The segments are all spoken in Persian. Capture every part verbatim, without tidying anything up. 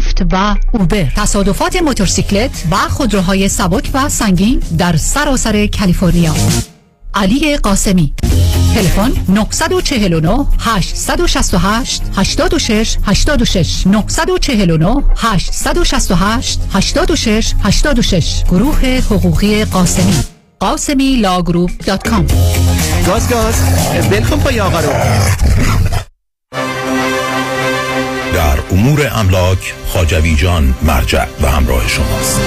لیفت و اوبر. تصادفات موتورسیکلت و خودروهای سبک و سنگین در سراسر کالیفرنیا. علی قاسمی، تلفن نه چهار نه هشت شش هشت هشت شش هشت شش نه چهار نه هشت شش هشت هشت شش هشت شش. گروه حقوقی قاسمی، قاسمی لاگروپ دات کام. گاز گاز بلکن پای آقا رو. در امور املاک خواجوی جان مرجع و همراه شماست.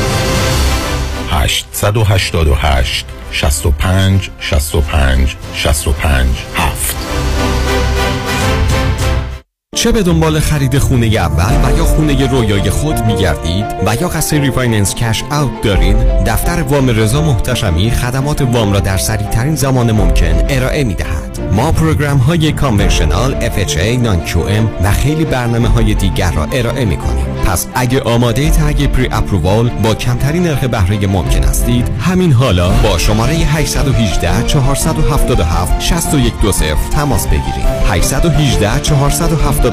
هشت هشت هشت شصت و پنج شصت و پنج شصت و پنج هفت. چه به دنبال خرید خونه اول و یا خونه رویای خود می‌گردید و یا قصد ریفایننس کش اوت دارید، دفتر وام رضا محتشمی خدمات وام را در سریع‌ترین زمان ممکن ارائه می‌دهد. ما پروگرام‌های کانورشنال، اف اچ ای، نان کیو ام و خیلی برنامه‌های دیگر را ارائه می‌کنیم. پس اگه آماده تگ پری اپرووال با کمترین نرخ بهره ممکن هستید، همین حالا با شماره هشت یک هشت چهار هفت هفت شش یک دو صفر تماس بگیرید. هشت یک هشت چهار هفت هفت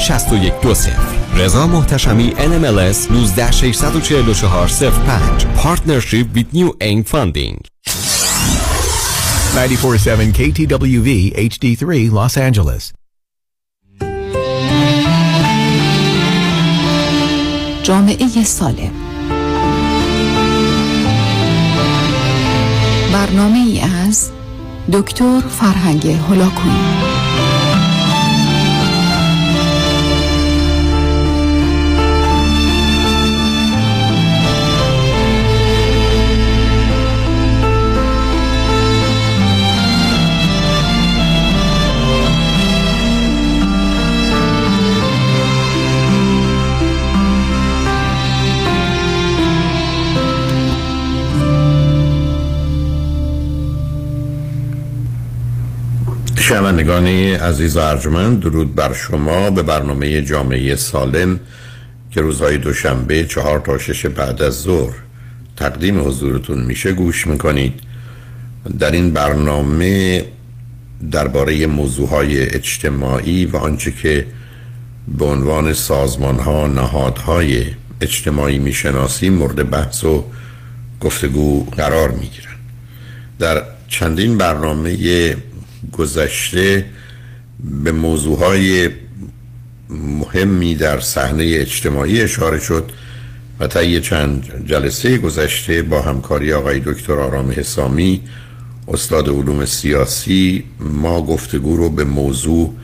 شش یک دو صفر. رضا محتشمی ان ام ال اس یک نه شش چهار چهار صفر پنج. Partnership with New Eng Funding. نه چهار هفت کی تی دبلیو وی اچ دی سه Los Angeles. جامعه سالم، برنامه ای از دکتر فرهنگ هلاکونی. شنوندگان عزیز و ارجمند، درود بر شما. به برنامه جامعه سالم که روزهای دوشنبه چهار تا شش بعد از ظهر تقدیم حضورتون میشه گوش میکنید. در این برنامه درباره موضوعهای اجتماعی و آنچه که به عنوان سازمانها، نهادهای اجتماعی میشناسیم مورد بحث و گفتگو قرار میگیرن. در چندین برنامه گذشته به موضوعهای مهمی در صحنه اجتماعی اشاره شد و طی چند جلسه گذشته با همکاری آقای دکتر آرام حسامی استاد علوم سیاسی ما گفتگو رو به موضوع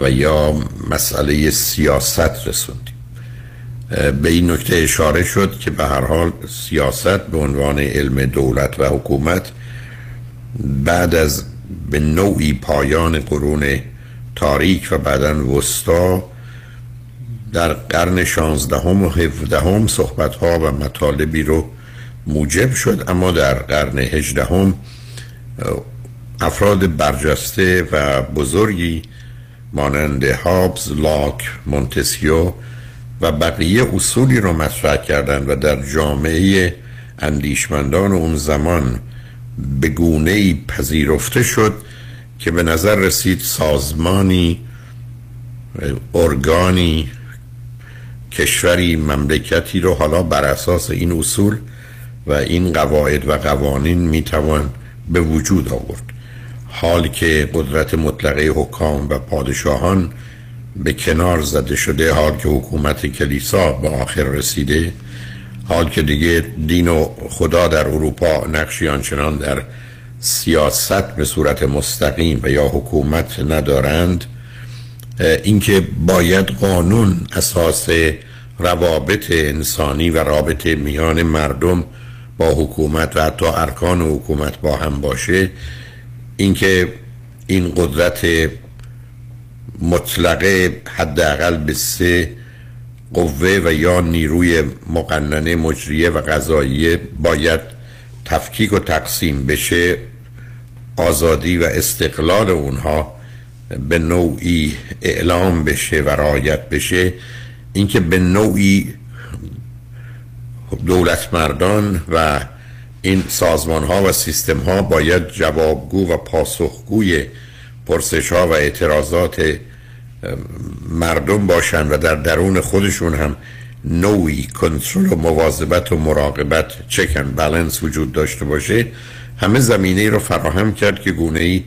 و یا مسئله سیاست رسوندیم. به این نکته اشاره شد که به هر حال سیاست به عنوان علم دولت و حکومت بعد از به نوعی پایان قرون تاریک و بعداً وسطا در قرن شانزدهم و هفدهم صحبت‌ها و مطالبی رو موجب شد، اما در قرن هجدهم افراد برجسته و بزرگی مانند هابز، لاک، مونتسکیو و بقیه اصولی رو مطرح کردند و در جامعه اندیشمندان اون زمان به گونه‌ای پذیرفته شد که به نظر رسید سازمانی، ارگانی، کشوری، مملکتی رو حالا بر اساس این اصول و این قواعد و قوانین میتوان به وجود آورد. حال که قدرت مطلقه حکام و پادشاهان به کنار زده شده، حال که حکومت کلیسا به آخر رسیده، حال که دیگه دین و خدا در اروپا نقشی آنچنان در سیاست به صورت مستقیم و یا حکومت ندارند، اینکه باید قانون اساس روابط انسانی و رابطه میان مردم با حکومت و حتی ارکان و حکومت با هم باشه، اینکه این قدرت مطلقه حداقل به سه قوه و یا نیروی مقننه، مجریه و قضاییه باید تفکیک و تقسیم بشه، آزادی و استقلال اونها به نوعی اعلام بشه و رعایت بشه، اینکه به نوعی دولت مردان و این سازمان ها و سیستم ها باید جوابگو و پاسخگوی پرسش ها و اعتراضات مردم باشن و در درون خودشون هم نوعی کنترل و مواظبت و مراقبت، چک اند بالانس وجود داشته باشه، همه زمینه رو فراهم کرد که گونه‌ای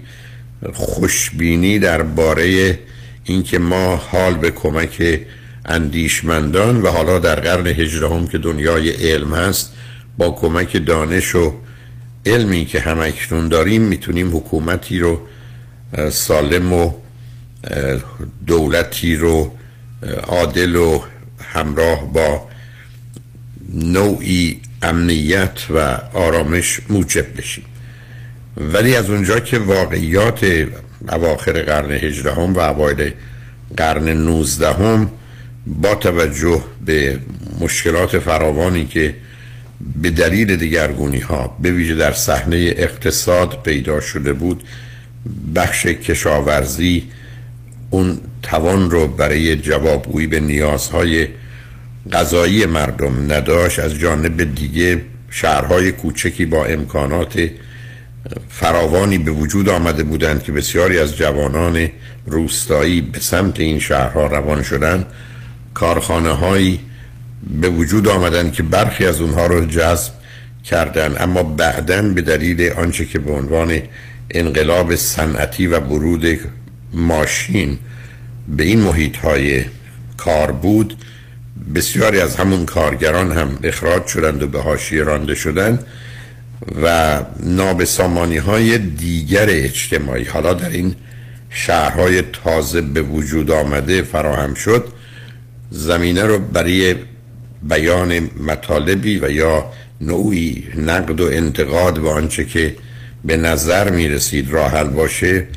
خوشبینی درباره اینکه ما حال به کمک اندیشمندان و حالا در قرن هجدهم که دنیای علم هست با کمک دانش و علمی که هم اکنون داریم میتونیم حکومتی رو سالم و دولتی رو عادل و همراه با نوعی امنیت و آرامش موجب بشیم. ولی از اونجا که واقعیات اواخر قرن هجدهم و اوایل قرن نوزدهم با توجه به مشکلات فراوانی که به دلیل دگرگونی ها به ویژه در صحنه اقتصاد پیدا شده بود، بخش کشاورزی اون توان رو برای جوابگویی به نیازهای غذایی مردم نداشت. از جانب دیگه شهرهای کوچکی با امکانات فراوانی به وجود آمده بودند که بسیاری از جوانان روستایی به سمت این شهرها روان شدند. کارخانه هایی به وجود آمدند که برخی از اونها رو جذب کردند، اما بعداً به دلیل آنچه که به عنوان انقلاب صنعتی و ورود ماشین به این محیط های کار بود، بسیاری از همون کارگران هم اخراج شدند و به حاشیه رانده شدند و نابسامانی های دیگر اجتماعی حالا در این شهرهای تازه به وجود آمده فراهم شد. زمینه رو برای بیان مطالبی و یا نوعی نقد و انتقاد و آنچه که به نظر می رسید راه حل باشه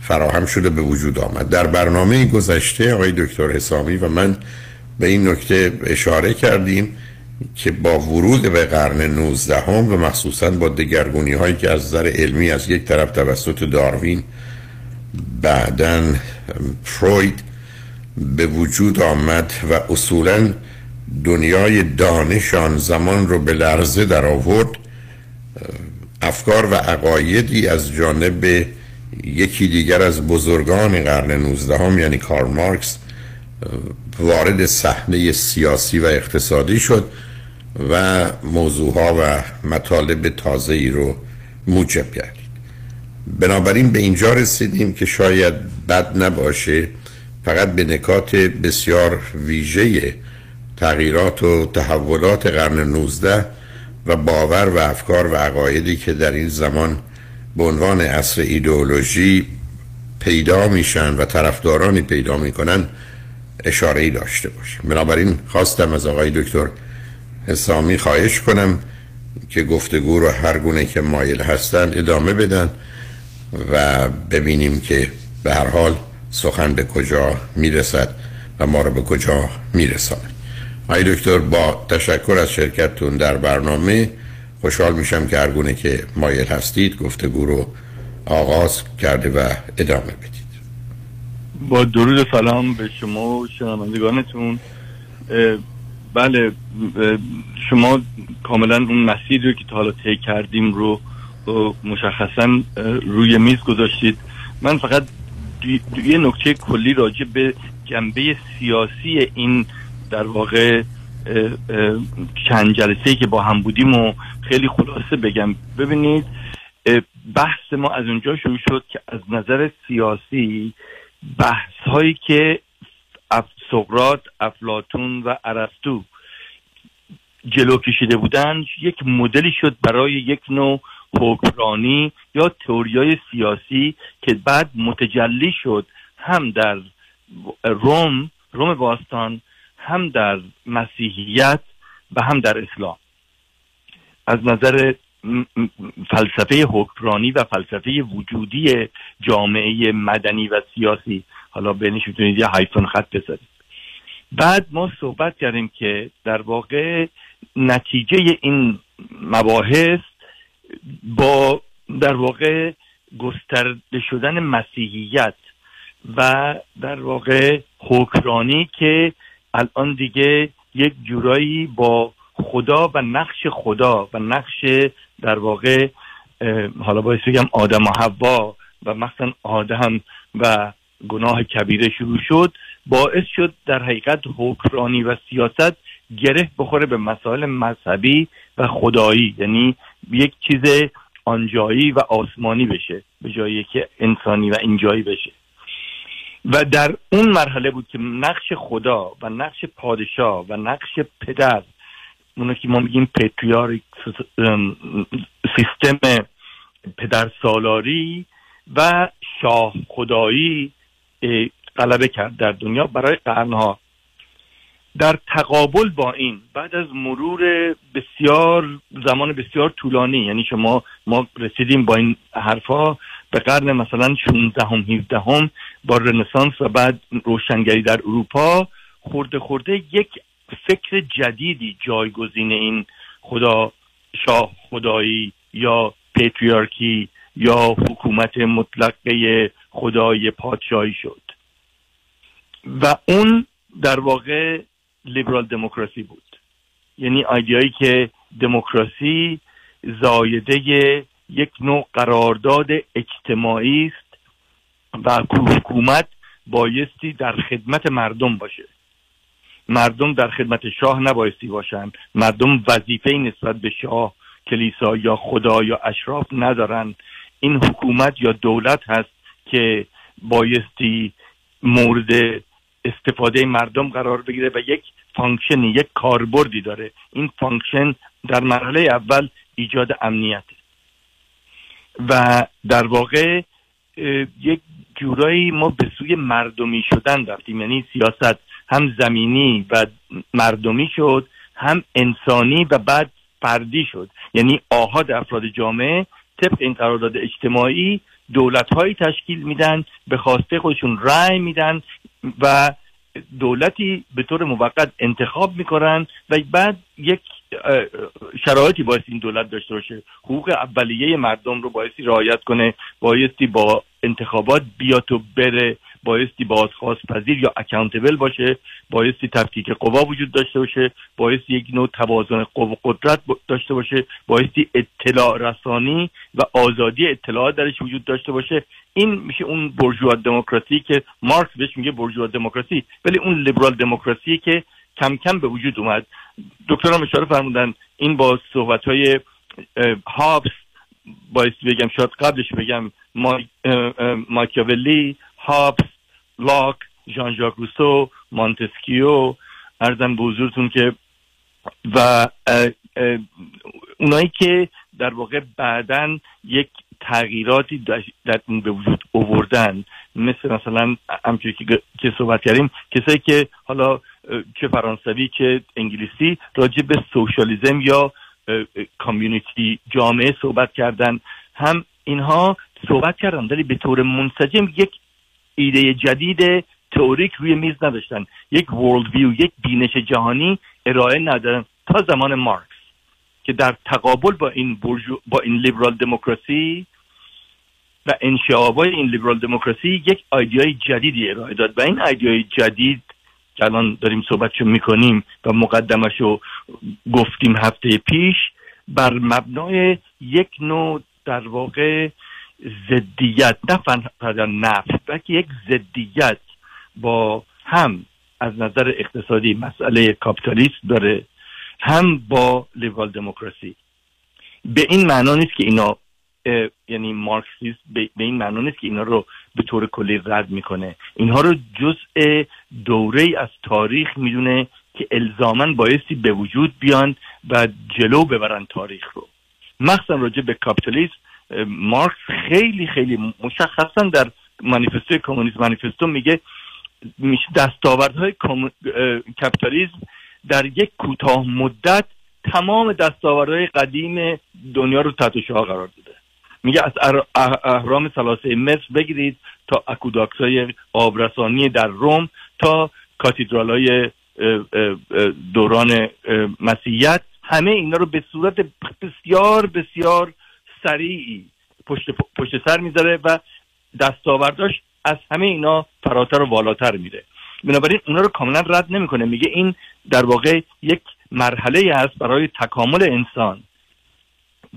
فراهم شده به وجود آمد. در برنامه گذشته آقای دکتر حسامی و من به این نکته اشاره کردیم که با ورود به قرن نوزدهم و مخصوصاً با دگرگونی هایی که از نظر علمی از یک طرف توسط داروین بعداً فروید به وجود آمد و اصولاً دنیای دانش آن زمان رو به لرزه در آورد، افکار و عقایدی از جانب یکی دیگر از بزرگان قرن نوزدهم یعنی کارل مارکس وارد صحنه سیاسی و اقتصادی شد و موضوعها و مطالب تازه‌ای رو موجب گردید. بنابراین به اینجا رسیدیم که شاید بد نباشه فقط به نکات بسیار ویژه تغییرات و تحولات قرن نوزدهم و باور و افکار و عقایدی که در این زمان به عنوان عصر ایدئولوژی پیدا میشن و طرفدارانی پیدا میکنن اشاره‌ای داشته باشیم. بنابراین خواستم از آقای دکتر حسامی خواهش کنم که گفتگو رو هر گونه که مایل هستن ادامه بدن و ببینیم که به هر حال سخن به کجا میرسد و ما رو به کجا میرساند. آقای دکتر با تشکر از شرکتتون در برنامه، خوشحال میشم که هر گونه که مایل هستید گفتگو رو آغاز کرده و ادامه بدید. با درود و سلام به شما و شنوندگانتون. بله، شما کاملا اون مسیر رو که تا حالا طی کردیم رو مشخصا روی میز گذاشتید. من فقط یه نکته کلی راجع به جنبه سیاسی این در واقع چند جلسه‌ای که با هم بودیم و خیلی خلاصه بگم. ببینید، بحث ما از اونجا شروع شد که از نظر سیاسی بحث هایی که سقراط، افلاطون و ارسطو جلو کشیده بودند یک مدلی شد برای یک نوع حکمرانی یا تئوریای سیاسی که بعد متجلی شد هم در روم روم باستان، هم در مسیحیت و هم در اسلام. از نظر فلسفه حکمرانی و فلسفه وجودی جامعه مدنی و سیاسی، حالا بینش میتونید یه هایفون خط بزنید. بعد ما صحبت کردیم که در واقع نتیجه این مباحث با در واقع گسترده شدن مسیحیت و در واقع حکمرانی که الان دیگه یک جورایی با خدا و نقش خدا و نقش در واقع حالا باید بگم آدم و حوا و مثلا آدم و گناه کبیره شروع شد، باعث شد در حقیقت حکمرانی و سیاست گره بخوره به مسائل مذهبی و خدایی، یعنی یک چیز آنجایی و آسمانی بشه به جایی که انسانی و اینجایی بشه. و در اون مرحله بود که نقش خدا و نقش پادشاه و نقش پدر، اونو که ما میگیم پتریارک سیستم پدر سالاری و شاه خدایی غلبه کرد در دنیا برای قرنها. در تقابل با این، بعد از مرور بسیار زمان بسیار طولانی، یعنی شما ما رسیدیم با این حرفا به قرن مثلا شانزدهم هفدهم با رنسانس و بعد روشنگری در اروپا، خورده خورده یک فکر جدیدی جایگزین این خدا، شاه خدایی یا پتریارکی یا حکومت مطلقه خدای پادشاهی شد و اون در واقع لیبرال دموکراسی بود، یعنی ایده‌ای که دموکراسی زایده یک نوع قرارداد اجتماعی است و حکومت بایستی در خدمت مردم باشه، مردم در خدمت شاه نبایستی باشن، مردم وظیفه‌ای نسبت به شاه، کلیسا یا خدا یا اشراف ندارن. این حکومت یا دولت هست که بایستی مورد استفاده مردم قرار بگیره و یک فانکشنی، یک کاربردی داره. این فانکشن در مرحله اول ایجاد امنیت و در واقع یک جورایی ما به سوی مردمی شدن رفتیم، یعنی سیاست هم زمینی و مردمی شد، هم انسانی و بعد فردی شد، یعنی آحاد افراد جامعه طبق این قرارداد اجتماعی دولت‌هایی تشکیل میدن، به خواسته خودشون رأی میدن و دولتی به طور موقت انتخاب میکنن و بعد یک شرایطی باید این دولت داشته باشه، حقوق اولیه مردم رو بایستی رعایت کنه، بایستی با انتخابات بیاد و بره، بایستی بازخواست پذیر یا اکانتبل باشه، بایستی تفکیک قوا وجود داشته باشه، بایستی یک نوع توازن قوا و قدرت داشته باشه، بایستی اطلاع رسانی و آزادی اطلاعات درش وجود داشته باشه. این میشه اون بورژوا دموکراسی که مارکس بهش میگه بورژوا دموکراسی، ولی اون لیبرال دموکراسی که کم کم به وجود اومد. دکتران اشاره فرمودن این با صحبت‌های هابز، بایستی بگم شاید قبلش بگم ماکیاویلی، هابز، لاک، ژان ژاک روسو، مونتسکیو، عرضم به حضورتون که و اونایی که در واقع بعداً یک تغییراتی در اون به وجود آوردن، مثل مثلا همچنین که صحبت کردیم کسایی که حالا چه فرانسوی چه انگلیسی راجع به سوشالیزم یا کامیونیتی جامعه صحبت کردن، هم اینها صحبت کردن ولی به طور منسجم یک ایده جدید تئوریک روی میز نداشتن، یک ورلد ویو، یک بینش جهانی ارائه ندادن تا زمان مارکس که در تقابل با این برجو... با این لیبرال دموکراسی و انشعاب‌های این لیبرال دموکراسی یک ایده‌ای جدیدی ارائه داد و این ایده‌ای جدید که الان داریم صحبتشو میکنیم و مقدمشو گفتیم هفته پیش، بر مبنای یک نوع در واقع زدیت، نه فقط نفی، بلکه یک زدیت با هم از نظر اقتصادی مسئله کاپیتالیسم داره، هم با لیبرال دموکراسی. به این معنا نیست که اینا یعنی مارکسیسم به این معنا نیست که اینا رو به طور کلی رد میکنه، اینها رو جزء دوره‌ای از تاریخ میدونه که الزاماً بایستی به وجود بیان و جلو ببرن تاریخ رو. مخصوصاً راجع به کاپیتالیسم مارکس خیلی خیلی مشخصاً در مانیفستوی کمونیسم، مانیفستو میگه دستاوردهای کاپیتالیسم در یک کوتاه مدت تمام دستاوردهای قدیم دنیا رو تحت شعاع قرار داده. میگه از اهرام ثلاثه مصر بگیرید تا اکوداکت‌های آبرسانی در روم تا کاتیدرال‌های دوران مسیحیت، همه اینا رو به صورت بسیار بسیار سریعی پشت پشت سر میذاره و دستاورداش از همه اینا فراتر و بالاتر میره. بنابراین اونا رو کاملا رد نمیکنه، میگه این در واقع یک مرحله هست برای تکامل انسان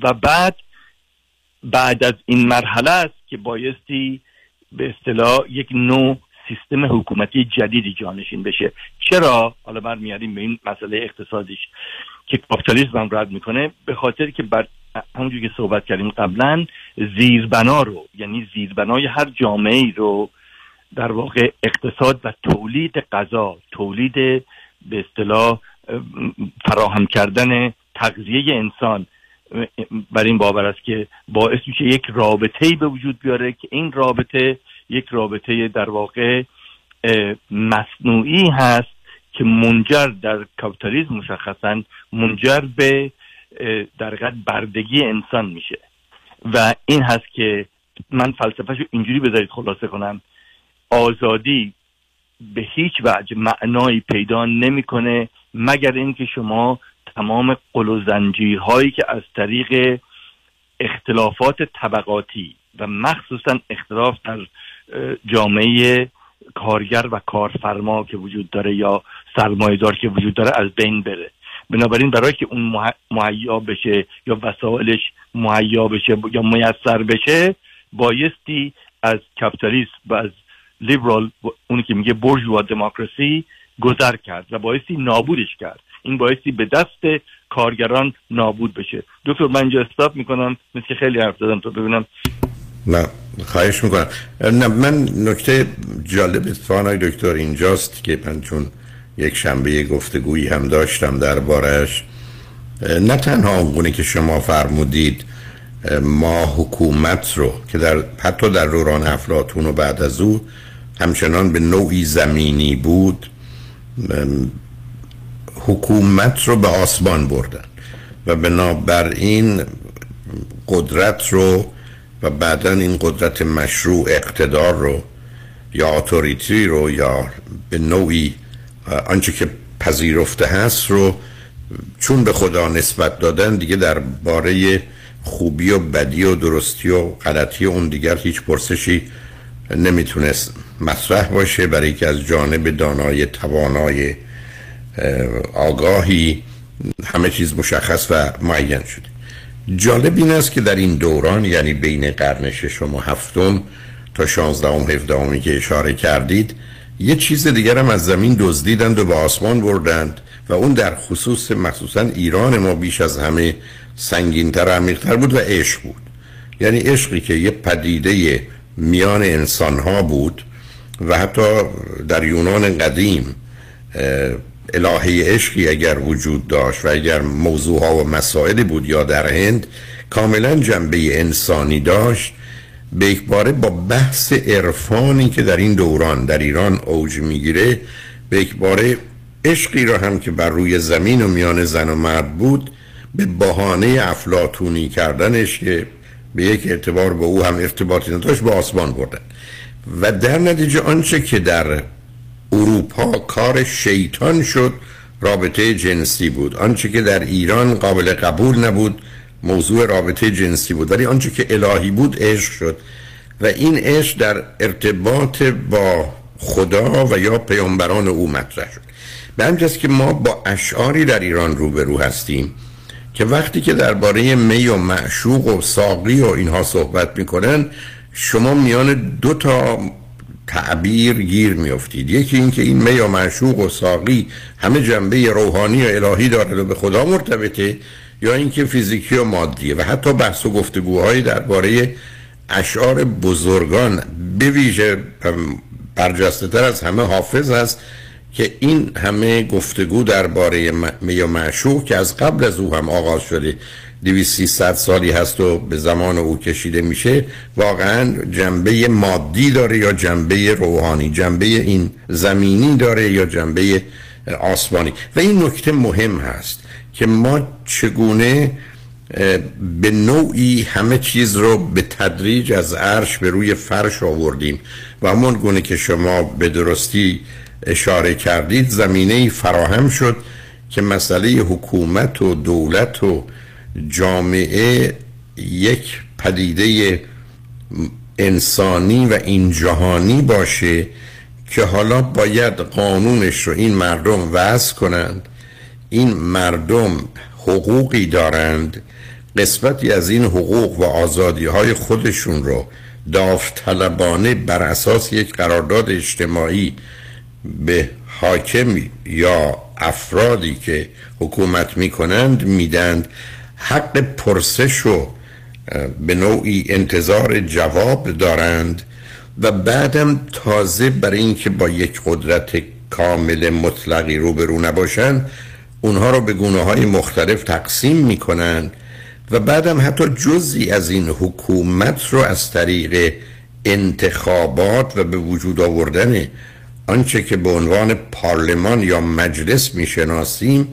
و بعد بعد از این مرحله است که بایستی به اصطلاح یک نوع سیستم حکومتی جدیدی جانشین بشه. چرا؟ حالا من میاریم به این مسئله اقتصادیش که کاپیتالیسم هم رد میکنه، به خاطر که بر همونجور که صحبت کردیم قبلا، زیربنا رو، یعنی زیربنای هر جامعه رو در واقع اقتصاد و تولید غذا، تولید به اصطلاح فراهم کردن تغذیه انسان، بر این باور است که باعث میشه یک رابطه‌ای به وجود بیاره که این رابطه یک رابطه در واقع مصنوعی هست که منجر در کاپیتالیسم مشخصا منجر به در واقع بردگی انسان میشه. و این هست که من فلسفه‌شو اینجوری بذارید خلاصه کنم، آزادی به هیچ وجه معنایی پیدا نمیکنه مگر اینکه شما تمام قل و زنجیرهایی که از طریق اختلافات طبقاتی و مخصوصا اختلاف در جامعه کارگر و کارفرما که وجود داره یا سرمایه‌دار که وجود داره از بین بره. بنابراین برای که اون مهیا بشه یا وسایلش مهیا بشه یا میسر بشه، بایستی از کاپیتالیسم و از لیبرال، اونی که میگه بورژوا دموکراسی، گذر کرد و بایستی نابودش کرد. این بایستی به دست کارگران نابود بشه. دکتر من اینجا استاپ میکنم، مثل خیلی حرف دادم، تو ببینم. نه خواهش میکنم. نه من نکته جالب استفانای دکتر اینجاست که من چون یک شنبه گفتگویی هم داشتم دربارش، نه تنها اونگونه که شما فرمودید ما حکومت رو که در حتی در دوران افلاطون و بعد از او همچنان به نوعی زمینی بود، حکومت رو به آسمان بردن و بنابراین قدرت رو و بعدا این قدرت مشروع اقتدار رو یا اتوریتی رو یا به نوعی آنچه که پذیرفته هست رو چون به خدا نسبت دادن، دیگه درباره خوبی و بدی و درستی و غلطی اون دیگر هیچ پرسشی نمیتونست مطرح باشه، برای که از جانب دانای توانای آگاهی همه چیز مشخص و معین شده. جالب این است که در این دوران، یعنی بین قرن ششم و هفتم تا شانزدهم هفدهمی که اشاره کردید، یه چیز دیگر هم از زمین دزدیدند و به آسمان بردند و اون در خصوص مخصوصا ایران ما بیش از همه سنگین‌تر و عمیق‌تر بود و عشق بود. یعنی عشقی که یه پدیده میان انسان‌ها بود و حتی در یونان قدیم الهه عشقی اگر وجود داشت و اگر موضوعها و مسائلی بود، یا در هند کاملا جنبه انسانی داشت، به یک باره با بحث عرفانی که در این دوران در ایران اوج میگیره، به یک باره عشقی را هم که بر روی زمین و میان زن و مرد بود به بهانه افلاطونی کردنش که به یک اعتبار با او هم ارتباطی نداشت به آسمان بردن. و در نتیجه آنچه که در اروپا کار شیطان شد رابطه جنسی بود، آنچه که در ایران قابل قبول نبود موضوع رابطه جنسی بود، ولی آنچه که الهی بود عشق شد و این عشق در ارتباط با خدا و یا پیامبران او مطرح شد. به همین جهت که ما با اشعاری در ایران روبرو هستیم که وقتی که درباره می و معشوق و ساقی و اینها صحبت میکنن، شما میان دو تا تعبیر گیر میافتید. یکی این که این می و معشوق و ساقی همه جنبه روحانی و الهی داره و به خدا مرتبطه، یا اینکه فیزیکی و مادیه. و حتی بحث و گفتگوهای درباره اشعار بزرگان، به ویژه برجسته‌تر از همه حافظ است که این همه گفتگو درباره می و معشوق که از قبل از او هم آغاز شده، دویست سیصد سالی هست و به زمان او کشیده میشه، واقعا جنبه مادی داره یا جنبه روحانی، جنبه این زمینی داره یا جنبه آسمانی. و این نکته مهم هست که ما چگونه به نوعی همه چیز رو به تدریج از عرش به روی فرش آوردیم و همون گونه که شما به درستی اشاره کردید زمینه‌ای فراهم شد که مسئله حکومت و دولت و جامعه یک پدیده انسانی و این جهانی باشه که حالا باید قانونش رو این مردم وضع کنند. این مردم حقوقی دارند، قسمتی از این حقوق و آزادی‌های خودشون رو داوطلبانه بر اساس یک قرارداد اجتماعی به حاکم یا افرادی که حکومت میکنند میدند، حق پرسش و به نوعی انتظار جواب دارند و بعدم تازه برای اینکه با یک قدرت کامل مطلقی روبرو نباشند اونها رو به گونه های مختلف تقسیم میکنند و بعدم حتی جزئی از این حکومت رو از طریق انتخابات و به وجود آوردن آنچه که به عنوان پارلمان یا مجلس میشناسیم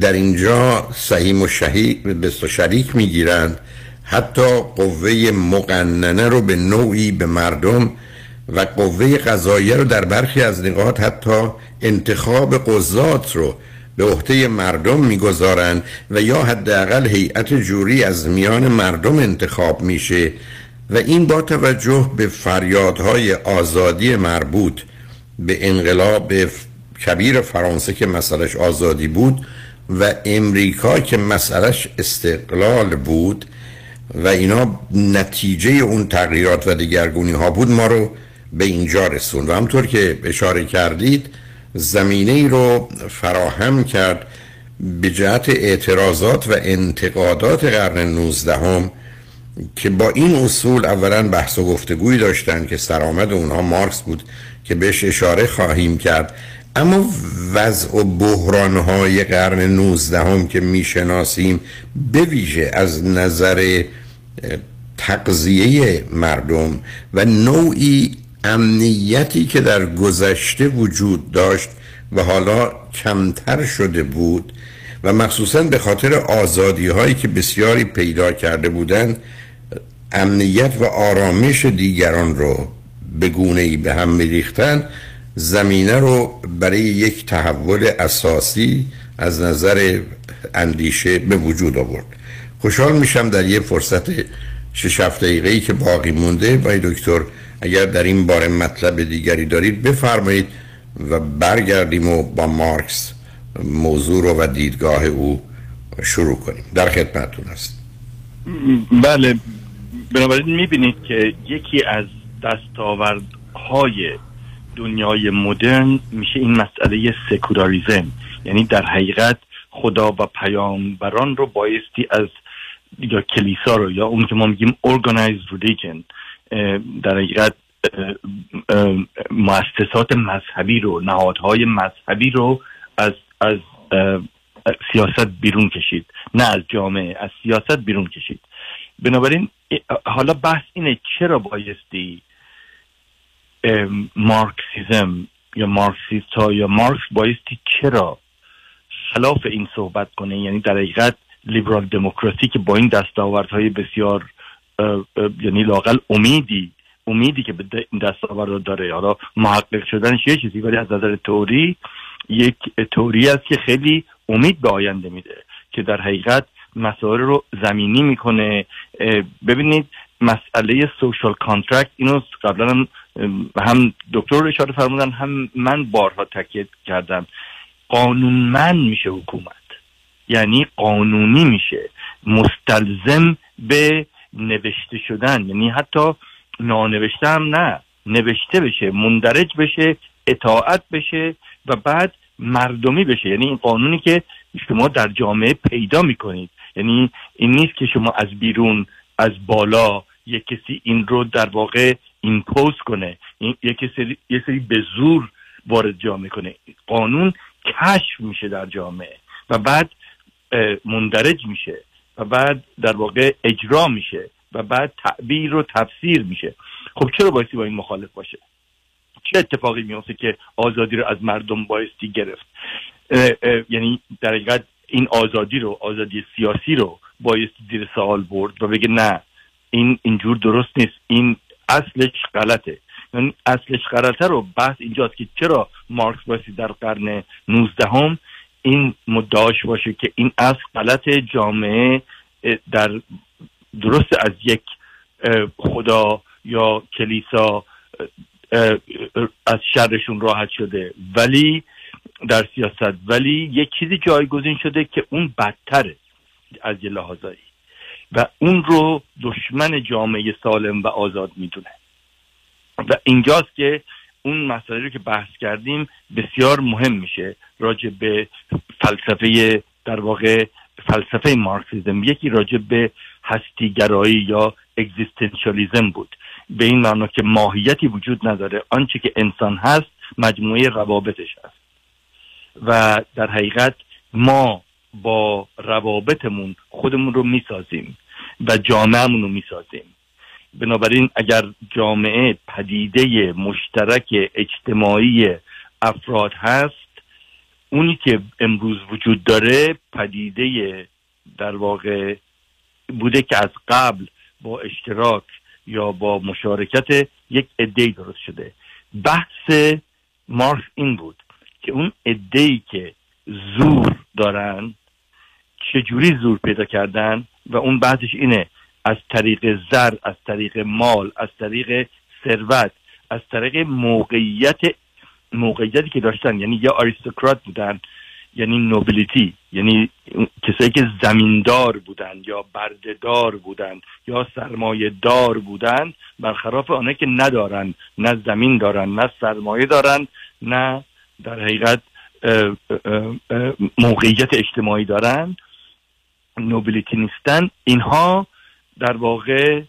در اینجا سهیم و شریک بست و شریک میگیرند، حتی قوه مقننه رو به نوعی به مردم و قوه قضاییه رو در برخی از نقاط حتی انتخاب قضات رو به عهده مردم میگذارند و یا حداقل هیئت جوری از میان مردم انتخاب میشه و این با توجه به فریادهای آزادی مربوط به انقلاب کبیر فرانسه که مسئلهش آزادی بود و امریکا که مسئلهش استقلال بود و اینا نتیجه اون تغییرات و دیگرگونی ها بود، ما رو به اینجا رسوند و همطور که اشاره کردید زمینه ای رو فراهم کرد به جهت اعتراضات و انتقادات قرن نوزدهم که با این اصول اولا بحث و گفتگوی داشتن که سرآمد اونها مارکس بود که بهش اشاره خواهیم کرد، اما وضع و بحران‌های قرن نوزدهم که میشناسیم به ویژه از نظر تغذیه مردم و نوعی امنیتی که در گذشته وجود داشت و حالا کمتر شده بود و مخصوصاً به خاطر آزادی‌هایی که بسیاری پیدا کرده بودند امنیت و آرامش دیگران رو به گونه‌ای به هم می‌ریختند، زمینه رو برای یک تحول اساسی از نظر اندیشه به وجود آورد. خوشحال میشم در یه فرصت شش دقیقه‌ای که باقی مونده با دکتر اگر در این باره مطلب دیگری دارید بفرمایید و برگردیم و با مارکس موضوع رو و دیدگاه او شروع کنیم. در خدمتتون هست. بله، بنابراین میبینید که یکی از دستاوردهای دنیای مدرن میشه این مسئله سکولاریزم، یعنی در حقیقت خدا و پیامبران رو بایستی از یا کلیسا رو یا اون که ما میگیم organized religion در حقیقت مؤسسات مذهبی رو، نهادهای مذهبی رو از از سیاست بیرون کشید، نه از جامعه، از سیاست بیرون کشید. بنابراین حالا بحث اینه چرا بایستی مارکسیزم یا مارکسیست ها یا مارکس بایستی چرا خلاف این صحبت کنه، یعنی در حقیقت لیبرال دموکراسی که با این دستاوردهای بسیار یعنی لاقل امیدی امیدی که به این دستاورد داره، حالا محقق شدنش یه چیزی ولی از نظر تئوری یک تئوری است که خیلی امید به آینده میده که در حقیقت مسائل رو زمینی میکنه. ببینید مسئله سوشال کانترکت، اینو قبلا هم هم دکتر اشاره فرمودن هم من بارها تاکید کردم، قانونمند میشه حکومت، یعنی قانونی میشه، مستلزم به نوشته شدن، یعنی حتی نانوشته هم نه، نوشته بشه، مندرج بشه، اطاعت بشه و بعد مردمی بشه، یعنی این قانونی که شما در جامعه پیدا میکنید، یعنی این نیست که شما از بیرون از بالا یک کسی این رو در واقع ایمپوز کنه، یک کسی یک سری به زور وارد جامعه کنه، قانون کشف میشه در جامعه و بعد مندرج میشه و بعد در واقع اجرا میشه و بعد تعبیر و تفسیر میشه. خب چرا بایستی با این مخالف باشه؟ چه اتفاقی میفته که آزادی رو از مردم بایستی گرفت؟ اه اه یعنی در حقیقت این آزادی رو، آزادی سیاسی رو بایستی زیر سوال برد و بگه نه این اینجور درست نیست، این اصلش غلطه. یعنی اصلش غلطه رو بحث اینجاست که چرا مارکس بایستی در قرن نوزدهم این مدعاش باشه که این اصل غلطه، جامعه در درست از یک خدا یا کلیسا از شرشون راحت شده ولی در سیاست ولی یک چیزی جایگزین شده که اون بدتره از یه لحاظایی. و اون رو دشمن جامعه سالم و آزاد میدونه. و اینجاست که اون مسئله رو که بحث کردیم بسیار مهم میشه راجع به فلسفه، در واقع فلسفه مارکسیزم. یکی راجع به هستیگرایی یا اگزیستنشالیزم بود، به این معنا که ماهیتی وجود نداره، آنچه که انسان هست مجموعه روابطش هست و در حقیقت ما با روابطمون خودمون رو میسازیم و جامعهمون رو میسازیم. بنابراین اگر جامعه پدیده مشترک اجتماعی افراد هست، اونی که امروز وجود داره پدیده در واقع بوده که از قبل با اشتراک یا با مشارکت یک عده‌ای درست شده. بحث مارکس این بود که اون عده‌ای که زور دارن چجوری زور پیدا کردن، و اون بحثش اینه از طریق زر، از طریق مال، از طریق ثروت، از طریق موقعیت، موقعیتی که داشتن، یعنی یا آریستوکرات بودن، یعنی نوبلیتی، یعنی کسایی که زمیندار بودن یا برده‌دار بودن یا سرمایه‌دار بودن، برخلاف آنها که ندارن، نه زمین دارن، نه سرمایه دارن، نه در حقیقت موقعیت اجتماعی دارن، نوبلیتی نیستن. اینها در واقع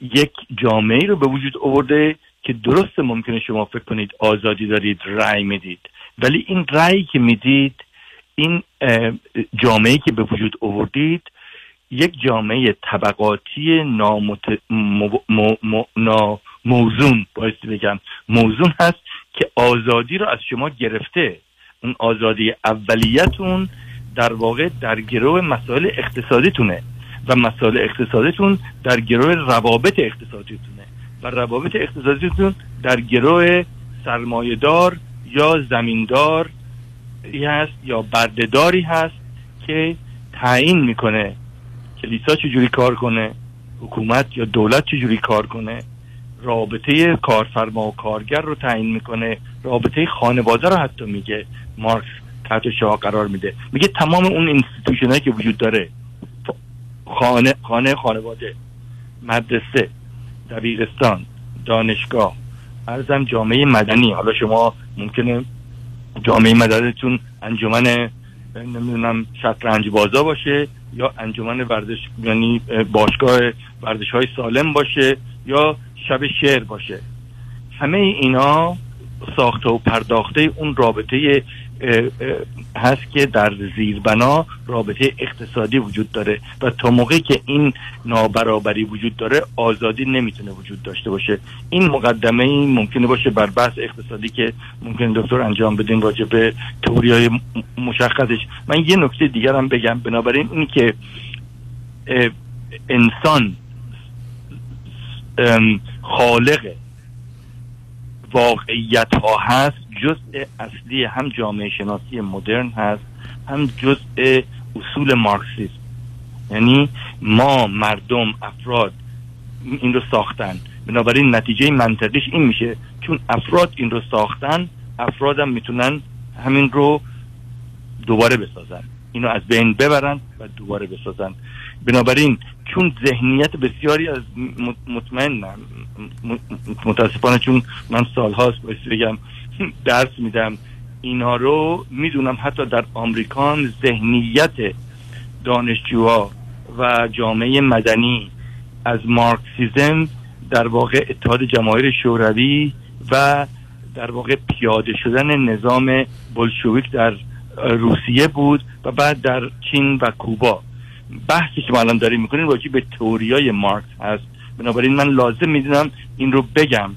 یک جامعه رو به وجود آورده که درست ممکنه شما فکر کنید آزادی دارید، رأی میدید، ولی این رأی که میدید، این جامعه که به وجود آوردید یک جامعه طبقاتی نامت... مو... مو... مو... نا... موزون بایستی بگم موزون هست که آزادی رو از شما گرفته. اون آزادی اولیتون در واقع در گروه مسائل اقتصادیتونه و مسائل اقتصادیتون در گروه روابط اقتصادیتونه و روابط اقتصادیتون در گروه سرمایه‌دار یا زمینداری هست یا برده‌داری هست که تعیین میکنه کلیسا چجوری کار کنه، حکومت یا دولت چجوری کار کنه، رابطه کارفرما و کارگر رو تعیین میکنه، رابطه خانواده رو حتی میگه مارکس تحت شعاع قرار میده، میگه تمام اون اینستیتوشنایی که وجود داره، خانه، خانه خانواده، مدرسه، دبیرستان، دانشگاه، عرضم جامعه مدنی، حالا شما ممکنه جامعه مدنیتون انجمن نمیدونم شطرنج بازا باشه یا انجمن ورزش، یعنی باشگاه ورزش‌های سالم باشه یا شب شعر باشه. همه اینا ساخته و پرداخته اون رابطه هست که در زیربنا رابطه اقتصادی وجود داره و تا موقعی که این نابرابری وجود داره آزادی نمیتونه وجود داشته باشه. این مقدمه این ممکنه باشه بر بحث اقتصادی که ممکنه دکتر انجام بدین راجع به تئوری‌های مشخصش. من یه نکته دیگر هم بگم، بنابراین این که انسان خالق واقعیت ها هست، جزء اصلی هم جامعه شناسی مدرن هست، هم جزء اصول مارکسیسم. یعنی ما مردم، افراد این رو ساختن، بنابراین نتیجه منطقیش این میشه چون افراد این رو ساختن، افراد هم میتونن همین رو دوباره بسازن، اینو از بین ببرن و دوباره بسازن. بنابراین چون ذهنیت بسیاری از مطمئنم، متاسفانه چون من سالهاست بایستی بگم درس میدم اینا رو، میدونم حتی در آمریکا ذهنیت دانشجوها و جامعه مدنی از مارکسیزم در واقع اتحاد جماهیر شوروی و در واقع پیاده شدن نظام بولشویک در روسیه بود و بعد در چین و کوبا. بحثی که ما الان داریم میکنیم راجع به تئوریای مارکس هست، بنابراین من لازم میدونم این رو بگم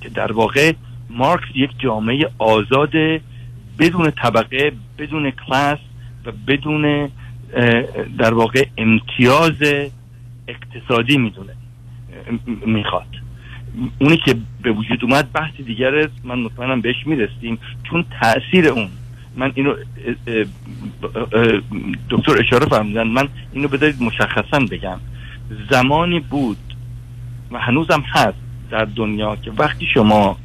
که در واقع مارکس یک جامعه آزاد بدون طبقه، بدون کلاس و بدون در واقع امتیاز اقتصادی میدونه میخواد. اونی که به وجود اومد بحث دیگره است، من مطمئنم بهش میرسیم، چون تأثیر اون، من اینو دکتر اشاره فرمودن، من اینو بذارید مشخصا بگم، زمانی بود و هنوزم هست در دنیا که وقتی شما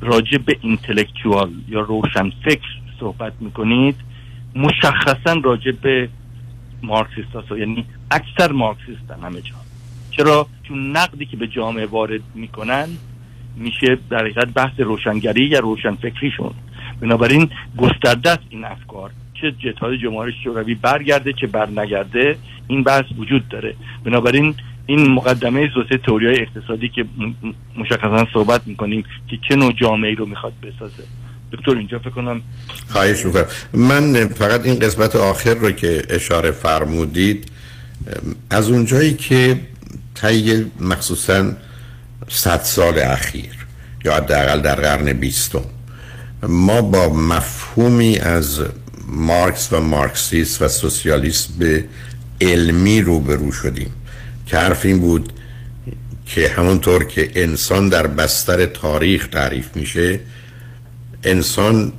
راجع به اینتלקچوال یا روشنفکر صحبت میکنید، مشخصا راجع به مارکسیست هست، یعنی اکثر مارکسیست هستن همه جا. چرا؟ چون نقدی که به جامعه وارد میکنن میشه در حقیقت بحث روشنگری یا روشنفکریشون. بنابراین گسترده است این افکار، چه جتهای جمهوری شوروی برگرده چه برنگرده این بحث وجود داره. بنابراین این مقدمه زوسه تئوری‌های اقتصادی که مشخصا صحبت میکنیم که چه نوع جامعه‌ای رو میخواد بسازه. دکتر اینجا فکر کنم خواهش می‌کنم. من فقط این قسمت آخر رو که اشاره فرمودید، از اونجایی که طی مخصوصا صد سال اخیر یا حداقل در قرن بیستم ما با مفهومی از مارکس و مارکسیسم و سوسیالیسم به علمی روبرو شدیم که حرف این بود که همونطور که انسان در بستر تاریخ تعریف میشه، انسان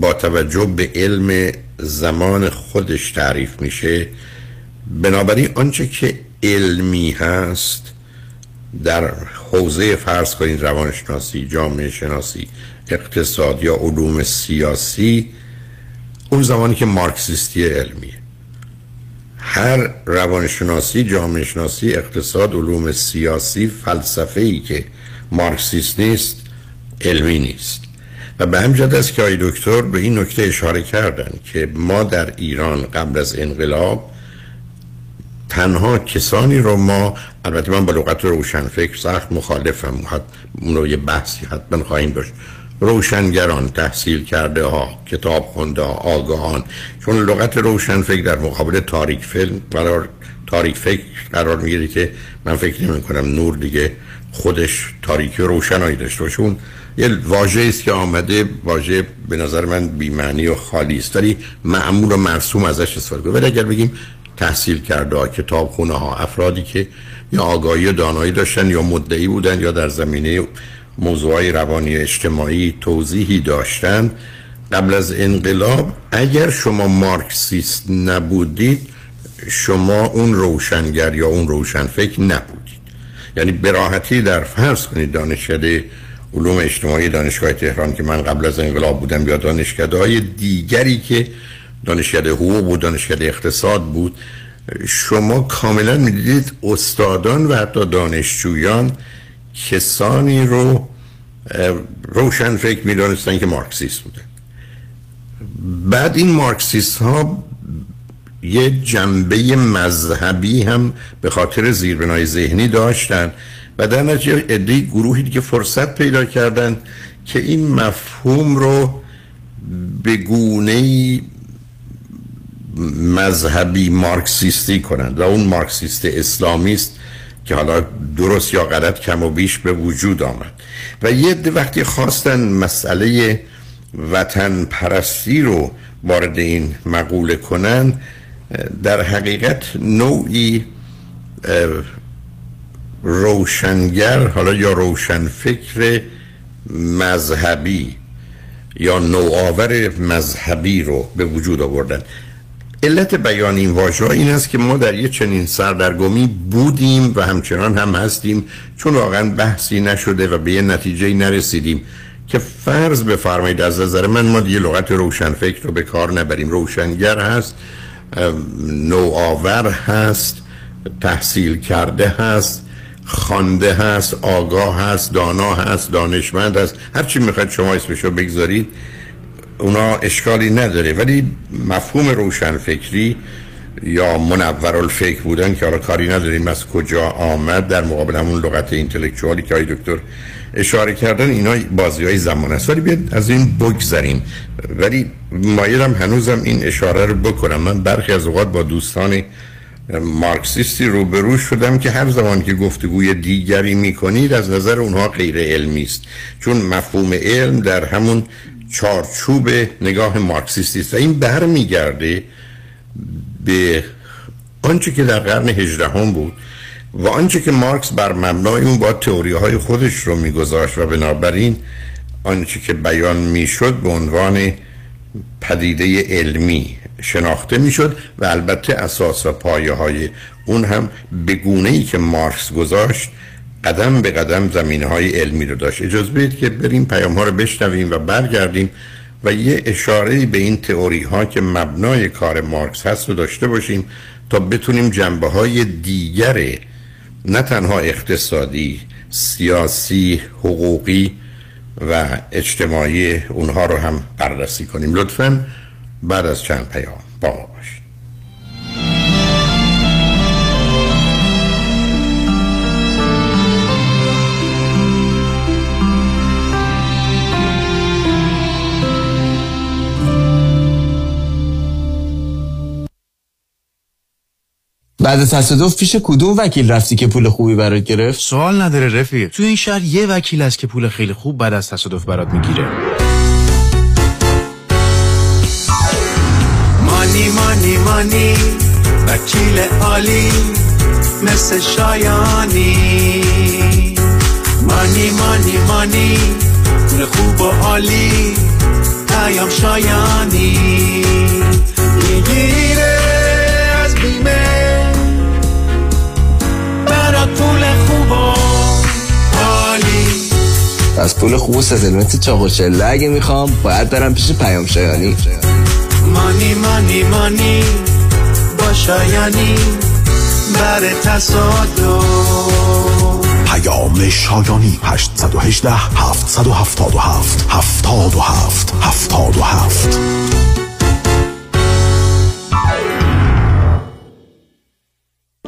با توجه به علم زمان خودش تعریف میشه. بنابراین آنچه که علمی هست در حوزه فرض کنید روانشناسی، جامعه شناسی، اقتصاد یا علوم سیاسی، اون زمانی که مارکسیستی علمیه. هر روانشناسی، جامعه شناسی، اقتصاد، علوم سیاسی، فلسفه‌ای که مارکسیست نیست علمی نیست. و به همین جهت است که آقای دکتر به این نکته اشاره کردن که ما در ایران قبل از انقلاب تنها کسانی رو ما، البته من با لغت روشنفکر سخت مخالفم، اون رو یه بحثی حتما خواهیم داشت، روشنگران، تحصیل کرده ها، کتاب خونده ها، آگاهان، چون لغت روشنفکر در مقابل تاریک فکر قرار تاریک فکر قرار میگیره که من فکر نمی کنم نور دیگه خودش تاریکی روشنایی داشته باشه. اون یه واژه‌ای است که آمده، واژه به نظر من بی معنی و خالی است، ولی معمول و مرسوم ازش استفاده کنیم. ولی اگر بگیم تحصیل کرده ها، کتاب خونه ها، افرادی که یا آگاهی و دانایی داشتن یا مدعی بودن یا در زمینه موضوعهای روانی اجتماعی توضیحی داشتن قبل از انقلاب، اگر شما مارکسیست نبودید شما اون روشنگر یا اون روشنفکر نبودید. یعنی به راحتی در فرض کنید دانشکده علوم اجتماعی دانشگاه تهران که من قبل از انقلاب بودم یا دانشکده‌های دیگری که دانشکده حقوق بود، دانشکده اقتصاد بود، شما کاملا می‌دیدید استادان و حتی دانشجویان کسانی رو روشن فکر می دانستن که مارکسیست بودن. بعد این مارکسیست ها یه جنبه مذهبی هم به خاطر زیربنای ذهنی داشتن و در نتیجه عده گروهی دیگه فرصت پیدا کردن که این مفهوم رو به گونه‌ای مذهبی مارکسیستی کنند و اون مارکسیست اسلامیست که حالا درست یا غلط کم و بیش به وجود آمد. و یه عده وقتی خواستن مسئله وطن پرستی رو وارد این مقوله کنن، در حقیقت نوعی روشنگر حالا یا روشنفکر مذهبی یا نوآور مذهبی رو به وجود آوردن. علت بیان این واژه‌ها این است که ما در یه چنین سردرگمی بودیم و همچنان هم هستیم، چون واقعا بحثی نشده و به یه نتیجه‌ای نرسیدیم که فرض بفرمایید از نظر من ما دیگه لغت روشنفکر رو به کار نبریم. روشنگر هست، نوآور هست، تحصیل کرده هست، خوانده هست، آگاه هست، دانا هست، دانشمند هست، هر چی میخواید شما اسمش رو بگذارید اونا اشکالی نداره. ولی مفهوم روشنفکری یا منورالفکر بودن که حالا کاری نداریم از کجا آمد در مقابل همون لغت اینتלקچوالی که آقای دکتر اشاره کردن، اینا بازی‌های زمان است. ولی بیاید از این بگذریم. ولی مایلم هنوزم این اشاره رو بکنم. من برخی از اوقات با دوستان مارکسیستی روبرو شدم که هر زمان که گفتگوی دیگری می‌کنید از نظر اونها غیر علمی است، چون مفهوم علم در همون چارچوب نگاه مارکسیستی است. این برمیگرده به آنچه که در قرن هجدهم بود و آنچه که مارکس بر مبنای اون با تئوری‌های خودش رو می‌گذاشت و بنابراین آنچه که بیان می‌شد به عنوان پدیده علمی شناخته می‌شد و البته اساس و پایه‌های اون هم به گونه‌ای که مارکس گذاشت قدم به قدم زمینه‌های علمی رو داشت. اجازه بدید که بریم پیام‌ها رو بشنویم و برگردیم و یه اشاره‌ای به این تئوری ها که مبنای کار مارکس هست رو داشته باشیم تا بتونیم جنبه های دیگر نه تنها اقتصادی، سیاسی، حقوقی و اجتماعی اونها رو هم بررسی کنیم. لطفاً بعد از چند پیام با ما باشید. بعد تصادف پیش کدوم وکیل رفتی که پول خوبی برات گرفت؟ سوال نداره رفیق، تو این شهر یه وکیل هست که پول خیلی خوب بعد از تصادف برات میگیره. مانی مانی مانی وکیل عالی مثل شایانی. مانی مانی مانی پول خوب و عالی پیام شایانی میگیره از بیمه پول خوب و عالی. از پول خوب و سزلمت چاقوچله اگه میخوام باید برم پیش پیام شایانی. مانی مانی مانی با شایانی بر تصادم. پیام شایانی هشت یک هشت هفت هفت هفت هفت هفت هفت.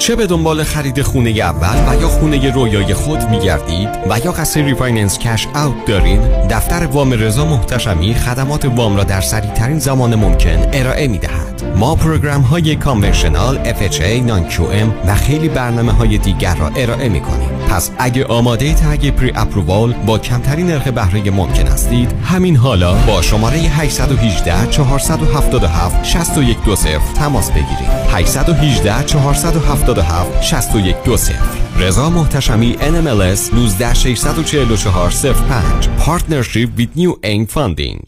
چه به دنبال خرید خونه اول و یا خونه رویای خود میگردید و یا قصد ریفایننس کش اوت دارید، دفتر وام رضا محتشمی خدمات وام را در سریع ترین زمان ممکن ارائه میدهد. ما پروگرام های کانورشنال، اف اچ ای، نان کیو ام و خیلی برنامه های دیگر را ارائه میکنیم. پس اگه آماده تگ پری اپرووال با کمترین نرخ بهره ممکن هستید، همین حالا با شماره هشت یک هشت چهار هفت هفت شش یک دو صفر تماس بگیرید. هشت یک هشت چهار هفت هفت شش یک دو صفر. رضا محتشمی ان ام ال اس یک نه شش چهار چهار صفر پنج. پارتنرشیپ ویت نیو انگ فاندینگ.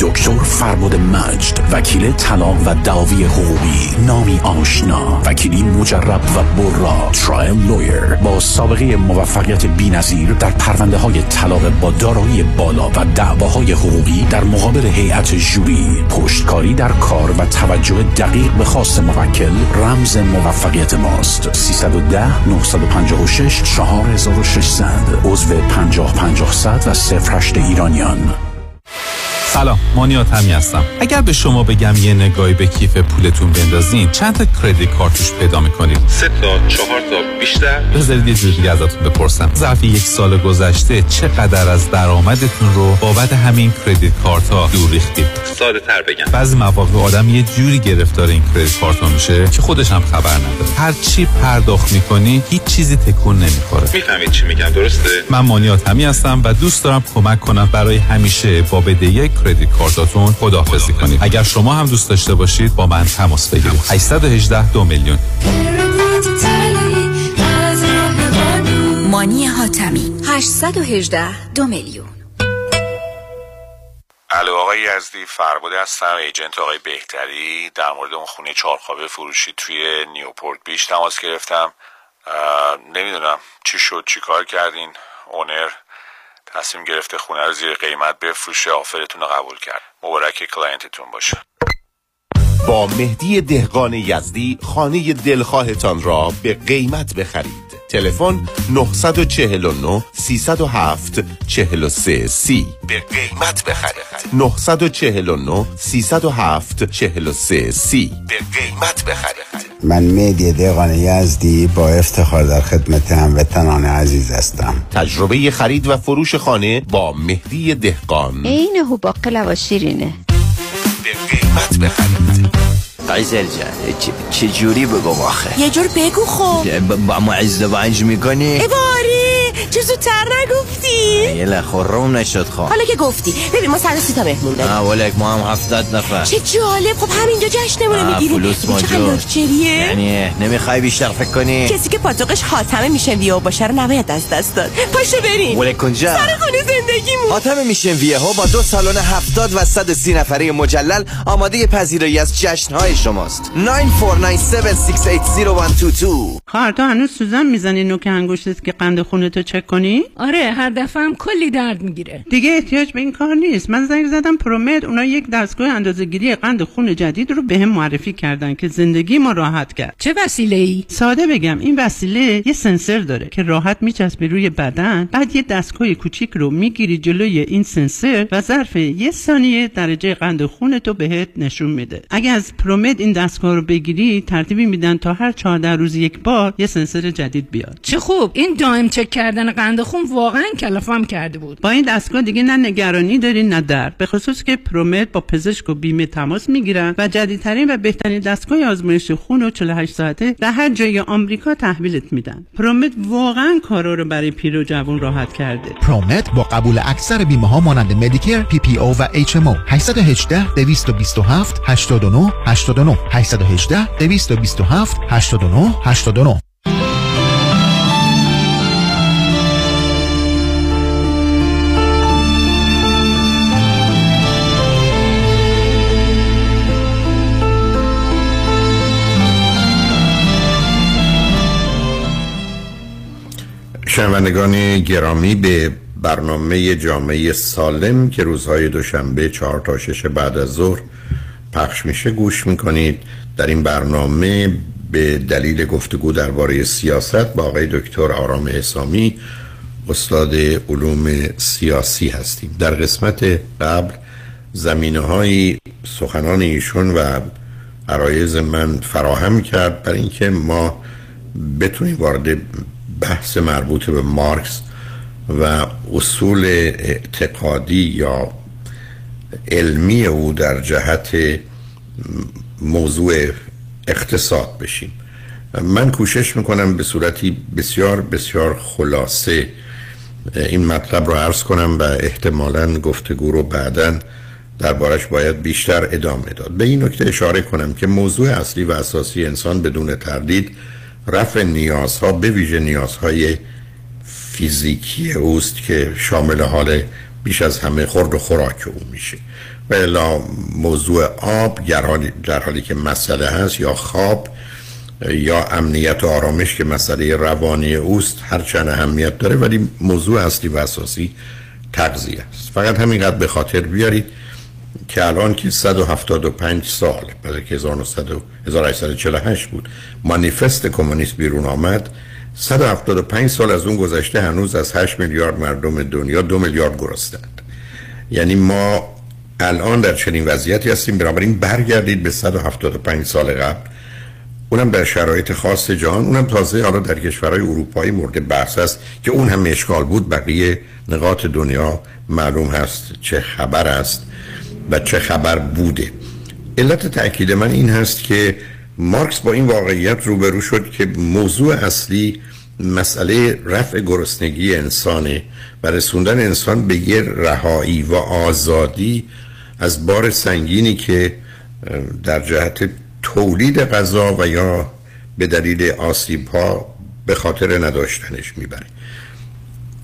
دکتر فرهنگ مجد وکیل طلاق و دعاوی حقوقی، نامی آشنا، وکیلی مجرب و برا، ترایل لویر با سابقه موفقیت بی‌نظیر در پرونده‌های طلاق با دارایی بالا و دعواهای حقوقی در مقابل هیئت ژوری، پشتکاری در کار و توجه دقیق به خواست موکل رمز موفقیت ماست. سه یک صفر نه پنج شش چهار شش صفر صفر عضو پنجاه پنجاه صد و صفر هشت ایرانیان. سلام، مانی هاتمی هستم. اگر به شما بگم یه نگاهی به کیف پولتون بندازین چند تا کریدیت کارتوش پیدا میکنید؟ سه تا، چهار تا، بیشتر؟ بذارید یه جوری ازتون بپرسم، ظرف یک سال گذشته چقدر از درآمدتون رو بابت همین کریدیت کارت ها دور ریختید؟ ساده‌تر بگم، بعضی مواقع آدم یه جوری گرفتار این کریدیت کارت میشه که خودش هم خبر نداره. هر چی پرداخت میکنی هیچ چیزی تکون نمیخوره. میفهمید چی میگم، درسته؟ من مانی هاتمی هستم و دوست دارم کمک کنم برای همیشه با بدهی کردیت کارتاتون خداحافظی کنید. اگر شما هم دوست داشته باشید با من تماس بگیرید. هشت یک هشت دو میلیون. مانی هاتمی هشت یک هشت دو میلیون. الو آقای یزدی، فرباده هستم، ایجنت آقای بهتری. در مورد اون خونه چهارخوابه فروشی توی نیوپورت بیش تماس گرفتم. نمیدونم چی شد، چی کار کردین. اونر تصمیم گرفته خونه رو زیر قیمت بفروشه. آفرتون رو قبول کرد. مبارک کلاینتتون باشه. با مهدی دهگان یزدی خانه دلخواهتان را به قیمت بخرید. تلفن نه چهار نه سه صفر هفت چهار سه سی. به قیمت بخرید. نه چهار نه سه صفر هفت چهار سه سی. به قیمت بخرید. من مهدی دهقان یزدی با افتخار در خدمت هموطنان عزیز هستم. تجربه خرید و فروش خانه با مهدی دهقان. عین هو باقلا و شیرینه. به قیمت بخرید. قیزل جان چه جوری بگم آخه؟ یه جور بگو خوب. با ما ازدواج میکنی؟ ایواری چه زودتر نگفتی؟ یلا خورم نشد خواه. حالا که گفتی ببین ما صد و سی تا مهمون داریم. آه ولک ما هم هفتاد نفر. چه جالب، خب همینجا جشنمون میگیریم. فلوس ماجور یعنی نمیخوای بیشتر فکر کنی؟ کسی که پاتوقش حاتمه میشن ویو باشه رو نباید از دست داد. پاشو بریم. ولک کجا؟ سر خونه زندگیمون. حاتمه میشن ویو ها با دو سالن هفتاد و صد و سی نفره مجلل آماده پذیرایی از جشن‌های شماست. نه چهار نه هفت شش هشت صفر یک دو دو. خواهر تو هنوز سوزن میزنی نوک انگشتت که قند خونتو چک کنی؟ آره، هر دفعه هم کلی درد میگیره. دیگه احتیاج به این کار نیست. من زنگ زدم پرومد، اونا یک دستگاه اندازه‌گیری قند خون جدید رو بهم معرفی کردن که زندگی ما راحت کرد. چه وسیله‌ای؟ ساده بگم، این وسیله یه سنسور داره که راحت میچسبه روی بدن، بعد یه دستگاه کوچیک رو میگیری جلوی این سنسور و ظرف یه ثانیه درجه قند خونتو بهت نشون میده. اگه از پرومد این دستگاه رو بگیری، ترتیبی میدن تا هر چهارده روز یک بار یه سنسور جدید بیاد. چه خوب، این دائم چک کردن قند خون واقعا کلافم کرده بود. با این دستگاه دیگه نه نگرانی داری نه درد، به خصوص که پرومد با پزشک و بیمه تماس میگیرن و جدیدترین و بهترین دستگاه آزمایش خون رو چهل و هشت ساعته در هر جای آمریکا تحویلت میدن. پرومد واقعا کارا رو برای پیر و جوان راحت کرده. پرومد با قبول اکثر بیمه ها مانند مدیکر، پی پی او و اچ ام او. هشت یک هشت، دو دو هفت، هشت دو نه، هشت دو نه هشت یک هشت، دو دو هفت، هشت دو نه، هشت دو نه. شنوندگان گرامی، به برنامه جامعه سالم که روزهای دوشنبه چهار تا شش بعد از ظهر پخش میشه گوش میکنید. در این برنامه به دلیل گفتگو درباره سیاست با آقای دکتر آرام حسامی استاد علوم سیاسی هستیم. در قسمت قبل زمینه‌های سخنان ایشون و عرایض من فراهم کرد برای اینکه ما بتونیم وارد بحث مربوط به مارکس و اصول اعتقادی یا علمی او در جهت موضوع اقتصاد بشیم. من کوشش میکنم به صورتی بسیار بسیار خلاصه این مطلب رو عرض کنم و احتمالاً گفتگو رو بعداً دربارش باید بیشتر ادامه داد. به این نکته اشاره کنم که موضوع اصلی و اساسی انسان بدون تردید رفع نیازها، به ویژه نیازهای فیزیکی اوست که شامل حال بیش از همه خورد و خوراک او میشه. و الا موضوع آب در حالی که مسئله هست، یا خواب، یا امنیت و آرامش که مسئله روانی اوست، هرچند اهمیت داره ولی موضوع اصلی و اساسی تغذیه است. فقط همینقدر به خاطر بیارید که الان که صد و هفتاد و پنج سال بعد که هزار و هشتصد و چهل و هشت بود مانیفست کمونیست بیرون آمد، صد و هفتاد و پنج سال از اون گذشته هنوز از هشت میلیارد مردم دنیا دو میلیارد گرسنه‌اند. یعنی ما الان در چنین وضعیتی هستیم. بنابراین برگردید به صد و هفتاد و پنج سال قبل، اونم در شرایط خاص جهان، اونم تازه حالا در کشورهای اروپایی مورد بحث است که اون هم اشکال بود. بقیه نقاط دنیا معلوم هست چه خبر است و چه خبر بوده. علت تأکید من این هست که مارکس با این واقعیت روبرو شد که موضوع اصلی مسئله رفع گرسنگی انسانه و رسوندن انسان به یه رهایی و آزادی از بار سنگینی که در جهت تولید غذا و یا به دلیل آسیب‌ها به خاطر نداشتنش میبره.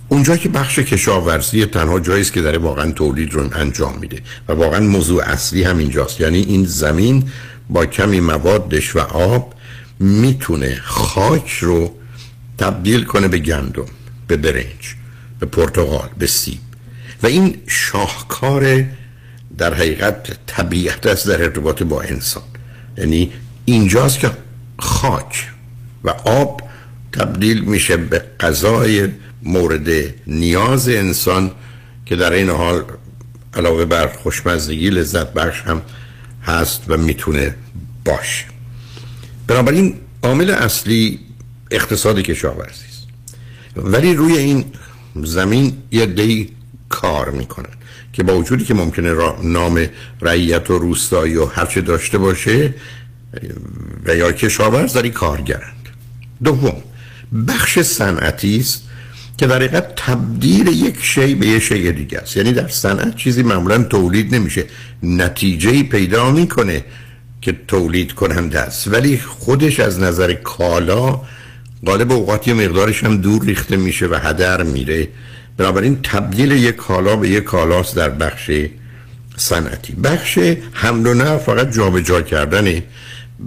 اونجا که بخش کشاورزی تنها جایی است که داره واقعا تولید رو انجام میده و واقعا موضوع اصلی همینجاست. یعنی این زمین با کمی موادش و آب میتونه خاک رو تبدیل کنه به گندم، به برنج، به پرتقال، به سیب. و این شاهکار در حقیقت طبیعت است در ارتباط با انسان. یعنی اینجاست که خاک و آب تبدیل میشه به غذای مورد نیاز انسان که در این حال علاوه بر خوشمزدگی لذت بخش هم هست و میتونه باشه. بنابراین عامل اصلی اقتصاد کشاورزی است، ولی روی این زمین یه عده‌ای کار میکنن که با وجودی که ممکنه نام رعیت و روستایی و هرچه داشته باشه و یا کشاورز، داری کارگرند. دوم، بخش صنعتی است که در حقیقت تبدیل یک شی به یک شی دیگه است. یعنی در صنعت چیزی معمولا تولید نمیشه، نتیجه‌ای پیدا میکنه که تولید کننده است، ولی خودش از نظر کالا غالب اوقات یه مقدارش هم دور ریخته میشه و هدر میره. بنابراین تبدیل یک کالا به یک کالاست در بخش صنعتی. بخش حمل و نقل فقط جابجا کردنه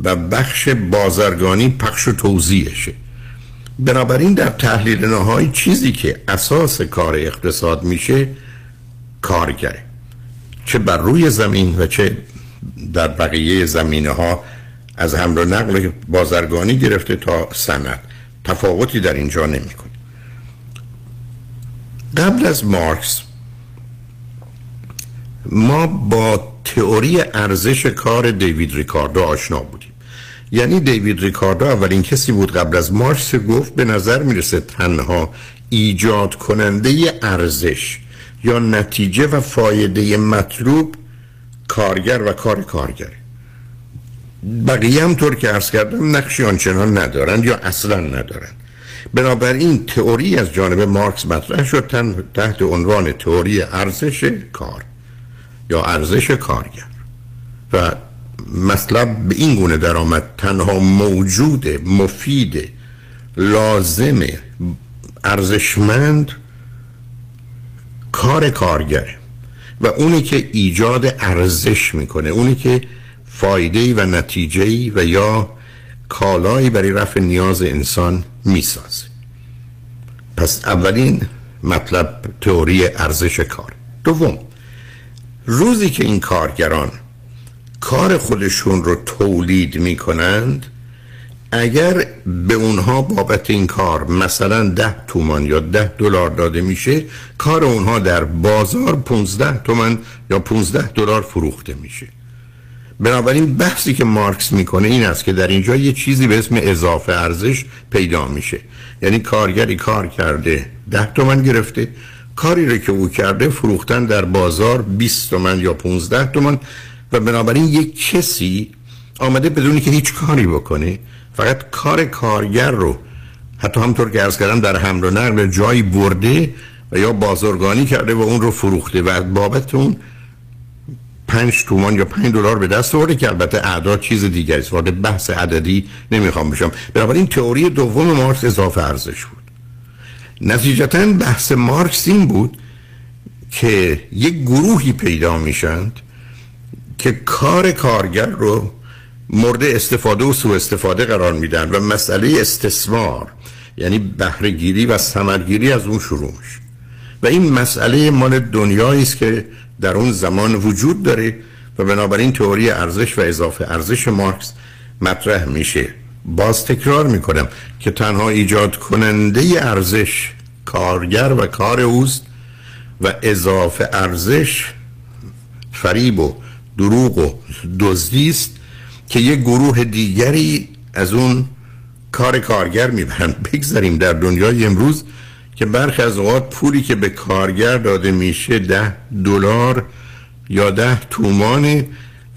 و بخش بازرگانی پخش و توزیعشه. بنابراین در تحلیل نهایی چیزی که اساس کار اقتصاد میشه کارگره، چه بر روی زمین و چه در بقیه زمینه ها، از حمل و نقل بازرگانی گرفته تا صنعت، تفاوتی در اینجا نمیکنه. قبل از مارکس ما با تئوری ارزش کار دیوید ریکاردو آشنا بودیم. یعنی دیوید ریکاردو اولین کسی بود قبل از مارکس گفت به نظر میرسه تنها ایجاد کننده ارزش یا نتیجه و فایده مطلوب کارگر و کار کارگر، بقیه هم طور که عرض کردم نقشی آنچنان ندارند یا اصلا ندارند. بنابراین تئوری از جانب مارکس مطرح شد تحت عنوان تئوری ارزش کار یا ارزش کارگر و مطلب به این گونه در آمد تنها موجود مفید لازم ارزشمند کار کارگره و اونی که ایجاد ارزش میکنه، اونی که فایده‌ای و نتیجه‌ای و یا کالایی برای رفع نیاز انسان میسازه. پس اولین مطلب تئوری ارزش کار. دوم، روزی که این کارگران کار خودشون رو تولید میکنند، اگر به اونها بابت این کار مثلا ده تومان یا ده دلار داده میشه، کار اونها در بازار پونزده تومان یا پونزده دلار فروخته میشه. بنابراین بحثی که مارکس میکنه این است که در اینجا یه چیزی به اسم اضافه ارزش پیدا میشه. یعنی کارگری کار کرده ده تومان گرفته، کاری رو که او کرده فروختن در بازار بیست تومان یا پونزده تومان و بنابراین یک کسی آمده بدونی که هیچ کاری بکنه، فقط کار کارگر رو حتی همطور که عرض کردم در حمل و نقل جایی برده و یا بازرگانی کرده و اون رو فروخته و بابت اون پنج تومان یا پنج دلار به دست آورده، که البته اعداد چیز دیگری است، وارد بحث عددی نمیخوام بشم. بنابراین تئوری دوم مارکس اضافه ارزش بود. نتیجتاً بحث مارکس این بود که یک گروهی پیدا میشند که کار کارگر رو مورد استفاده و سوء استفاده قرار میدن و مسئله استثمار یعنی بهره گیری و ثمرگیری از اون شروع میشه و این مسئله مال دنیایی است که در اون زمان وجود داره و بنابراین تئوری ارزش و اضافه ارزش مارکس مطرح میشه. باز تکرار میکنم که تنها ایجاد کننده ارزش کارگر و کار اوست و اضافه ارزش فریب و دروغ و دزدی است که یک گروه دیگری از اون کار کارگر میبرند. بگذاریم در دنیای امروز که برخی از اوقات پولی که به کارگر داده میشه ده دلار یا ده تومانه،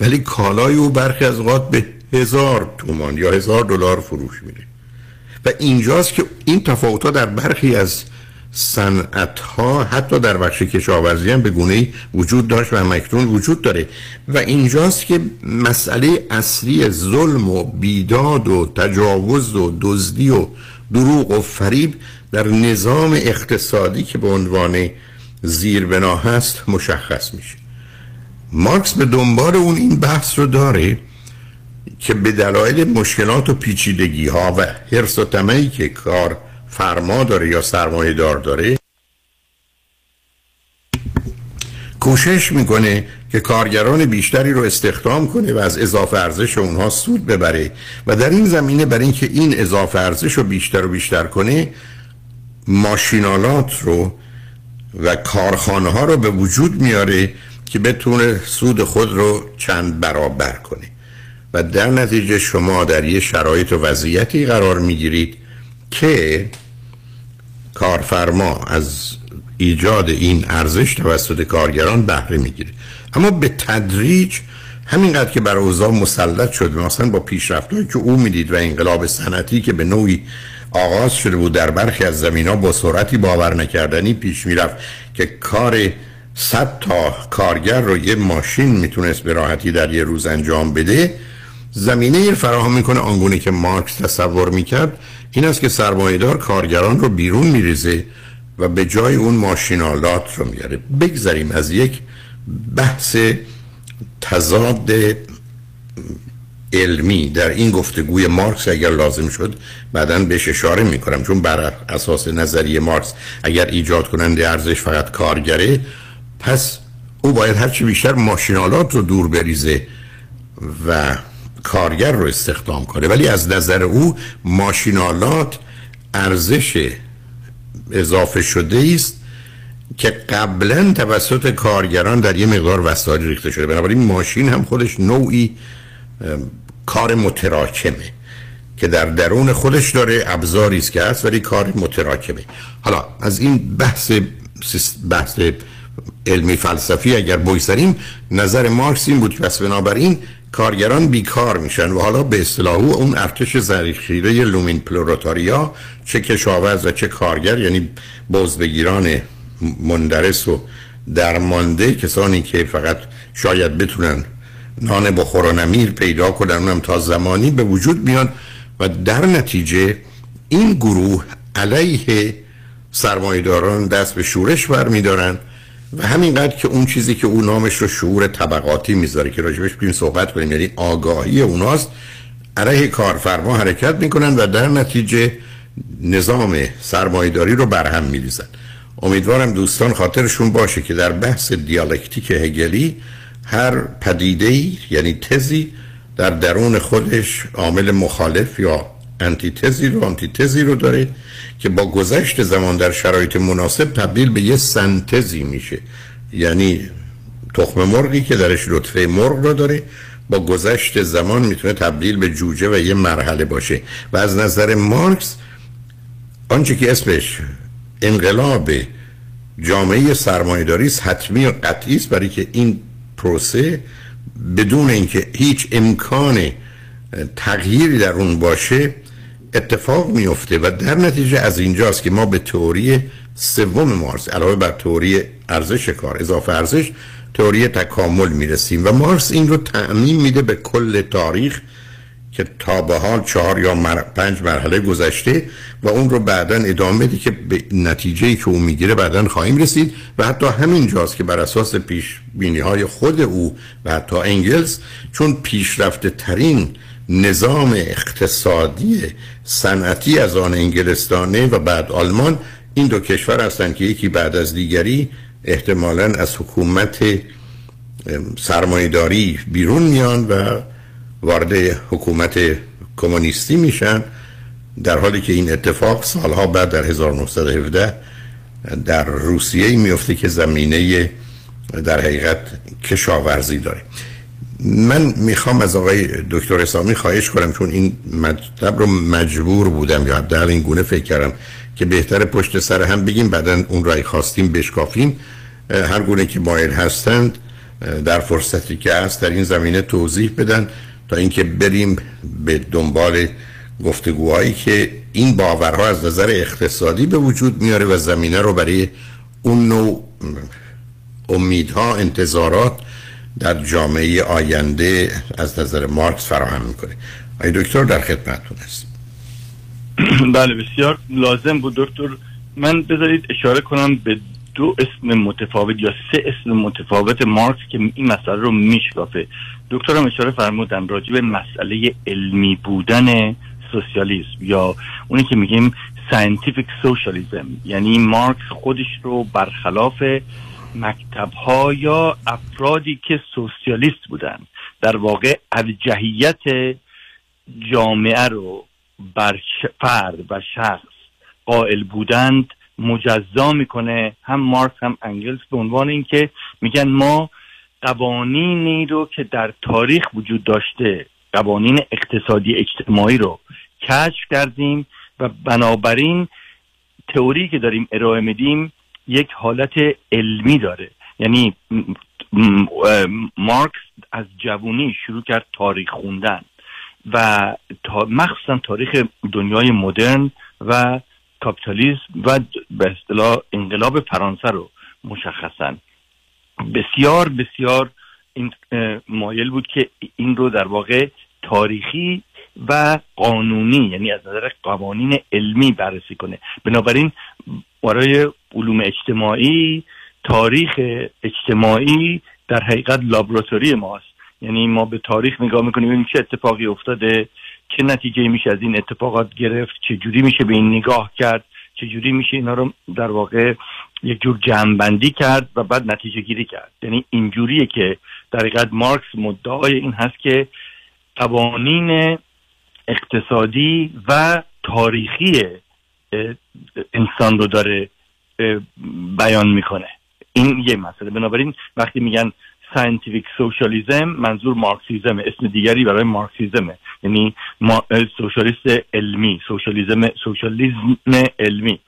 ولی کالای او برخی از اوقات به هزار تومان یا هزار دلار فروش میره و اینجاست که این تفاوت‌ها در برخی از صنعت‌ها حتی در بخش کشاورزی هم به گونه‌ای وجود داشت و همکنون وجود داره و اینجاست که مسئله اصلی ظلم و بیداد و تجاوز و دزدی و دروغ و فریب در نظام اقتصادی که به عنوان زیربنا هست مشخص میشه. مارکس به دنبال اون این بحث رو داره که به دلایل مشکلات و پیچیدگی‌ها و حرص و طمعی که کار فرما داره یا سرمایه دار داره، کوشش میکنه که کارگران بیشتری رو استخدام کنه و از اضافه ارزش اونها سود ببره و در این زمینه برای اینکه این اضافه ارزش رو بیشتر و بیشتر کنه ماشینالات رو و کارخانه ها رو به وجود میاره که بتونه سود خود رو چند برابر کنه و در نتیجه شما در یه شرایط و وضعیتی قرار میگیرید که کارفرما از ایجاد این ارزش توسط کارگران بهره میگیره. اما به تدریج همینقدر که بر اوضاع مسلط شد، مثلا با پیشرفت‌هایی که او میدید و انقلاب صنعتی که به نوعی آغاز شده بود در برخی از زمین‌ها با سرعتی باور نکردنی پیش میرفت که کار صد تا کارگر رو یه ماشین میتونست به راحتی در یه روز انجام بده، زمینه فراهم میکنه آنگونه که مارکس تصور میکرد این است که سرمایه‌دار کارگران رو بیرون میریزه و به جای اون ماشینالات رو میاره. بگذاریم از یک بحث تضاد علمی در این گفتگوی مارکس اگر لازم شد بعداً بهش اشاره میکنم، چون بر اساس نظریه مارکس اگر ایجاد کننده ارزش فقط کارگره، پس او باید هرچی بیشتر ماشینالات رو دور بریزه و کارگر رو استخدام کنه، ولی از نظر او ماشینالات ارزش اضافه شده است که قبلا توسط کارگران در یه مقدار وسایل ریخته شده، بنابراین ماشین هم خودش نوعی کار متراکمه که در درون خودش داره، ابزاری است که هست ولی کار متراکمه. حالا از این بحث بحث علمی فلسفی اگر بگذریم، نظر مارکس این بود که پس بنابراین کارگران بیکار میشن و حالا به اصطلاح اون ارتش زرخیره لومین پلوراتاریا، چه کشاورز و چه کارگر، یعنی بازبگیران مندرس و درمانده، کسانی که فقط شاید بتونن نان بخور و نمیر پیدا کنن، اونم تا زمانی به وجود میان و در نتیجه این گروه علیه سرمایه‌داران دست به شورش برمی‌دارن و همینقدر که اون چیزی که اون نامش رو شعور طبقاتی میذاره که راجبش بریم صحبت کنیم، یعنی آگاهی اوناست، علیه کارفرما حرکت میکنن و در نتیجه نظام سرمایه‌داری رو برهم می‌ریزن. امیدوارم دوستان خاطرشون باشه که در بحث دیالکتیک هگلی هر پدیده‌ای یعنی تزی در درون خودش عامل مخالف یا انتیتزی رو آنتیتزی رو داره که با گذشت زمان در شرایط مناسب تبدیل به یه سنتزی میشه، یعنی تخم مرغی که درش لطفه مرغ رو داره با گذشت زمان میتونه تبدیل به جوجه و یه مرحله باشه. و از نظر مارکس آنچه که اسمش انقلاب جامعه سرمایه‌داری حتمی و قطعی است، برای که این پروسه بدون اینکه هیچ امکان تغییری در اون باشه اتفاق میفته و در نتیجه از اینجاست که ما به تئوری سوم مارکس علاوه بر تئوری ارزش کار، اضافه ارزش، تئوری تکامل میرسیم و مارکس این رو تعمیم میده به کل تاریخ که تا به حال چهار یا پنج مرحله گذشته و اون رو بعداً ادامه میده که به نتیجه‌ای که اون میگیره بعداً خواهیم رسید. و حتی همینجاست که بر اساس پیش بینی‌های خود او و حتی انگلز، چون پیشرفته ترین نظام اقتصادی صنعتی از آن انگلستانه و بعد آلمان، این دو کشور هستند که یکی بعد از دیگری احتمالاً از حکومت سرمایه‌داری بیرون میان و وارد حکومت کمونیستی میشن، در حالی که این اتفاق سالها بعد در هزار و نهصد و هفده در روسیه میفته که زمینه در حقیقت کشاورزی داره. من میخوام از آقای دکتر حسامی خواهش کنم، چون این مطلب رو مجبور بودم یا در این گونه فکر کردم که بهتر پشت سر هم بگیم، بعدن اون رای خواستیم بشکافیم. هر گونه که مایل هستند در فرصتی که هست در این زمینه توضیح بدن تا اینکه بریم به دنبال گفتگوهایی که این باورها از نظر اقتصادی به وجود میاره و زمینه رو برای اون نوع امیدها، انتظارات در جامعه آینده از نظر مارکس فراهم میکنه. آقای دکتر در خدمتتون هستیم. بله، بسیار لازم بود دکتر. من بذارید اشاره کنم به دو اسم متفاوت یا سه اسم متفاوت مارکس که این مسئله رو میشکافه. دکترم اشاره فرمودن راجع به مسئله علمی بودن سوسیالیسم یا اونی که میگیم ساینتیفیک سوشالیسم، یعنی مارکس خودش رو برخلاف مکتب‌ها یا افرادی که سوسیالیست بودن در واقع ارجحیت جامعه رو بر فرد و شخص قائل بودند مجزا میکنه. هم مارکس هم انگلز به عنوان اینکه میگن ما قوانینی رو که در تاریخ وجود داشته، قوانین اقتصادی اجتماعی رو کشف کردیم و بنابراین تئوری که داریم ارائه میدیم یک حالت علمی داره. یعنی مارکس از جوونی شروع کرد تاریخ خوندن و مخصوصا تاریخ دنیای مدرن و کاپیتالیسم و به اصطلاح انقلاب فرانسه رو مشخصا بسیار بسیار این مایل بود که این رو در واقع تاریخی و قانونی، یعنی از نظر قوانین علمی بررسی کنه. بنابراین برای علوم اجتماعی تاریخ اجتماعی در حقیقت لابراتوری ماست یعنی ما به تاریخ نگاه میکنیم این چه اتفاقی افتاده، چه نتیجه میشه از این اتفاقات گرفت، چه جوری میشه به این نگاه کرد، چه جوری میشه اینا رو در واقع یک جور جمع‌بندی کرد و بعد نتیجه گیری کرد. یعنی این جوریه که در حقیقت مارکس مدعای این هست که قوانین اقتصادی و تاریخی انسان رو داره بیان میکنه. این یه مسئله. بنابراین وقتی میگن ساینتیفیک سوشالیزم، منظور مارکسیزم، اسم دیگری برای مارکسیزمه، یعنی سوشالیست علمی، سوشالیزم سوشالیزم علمی.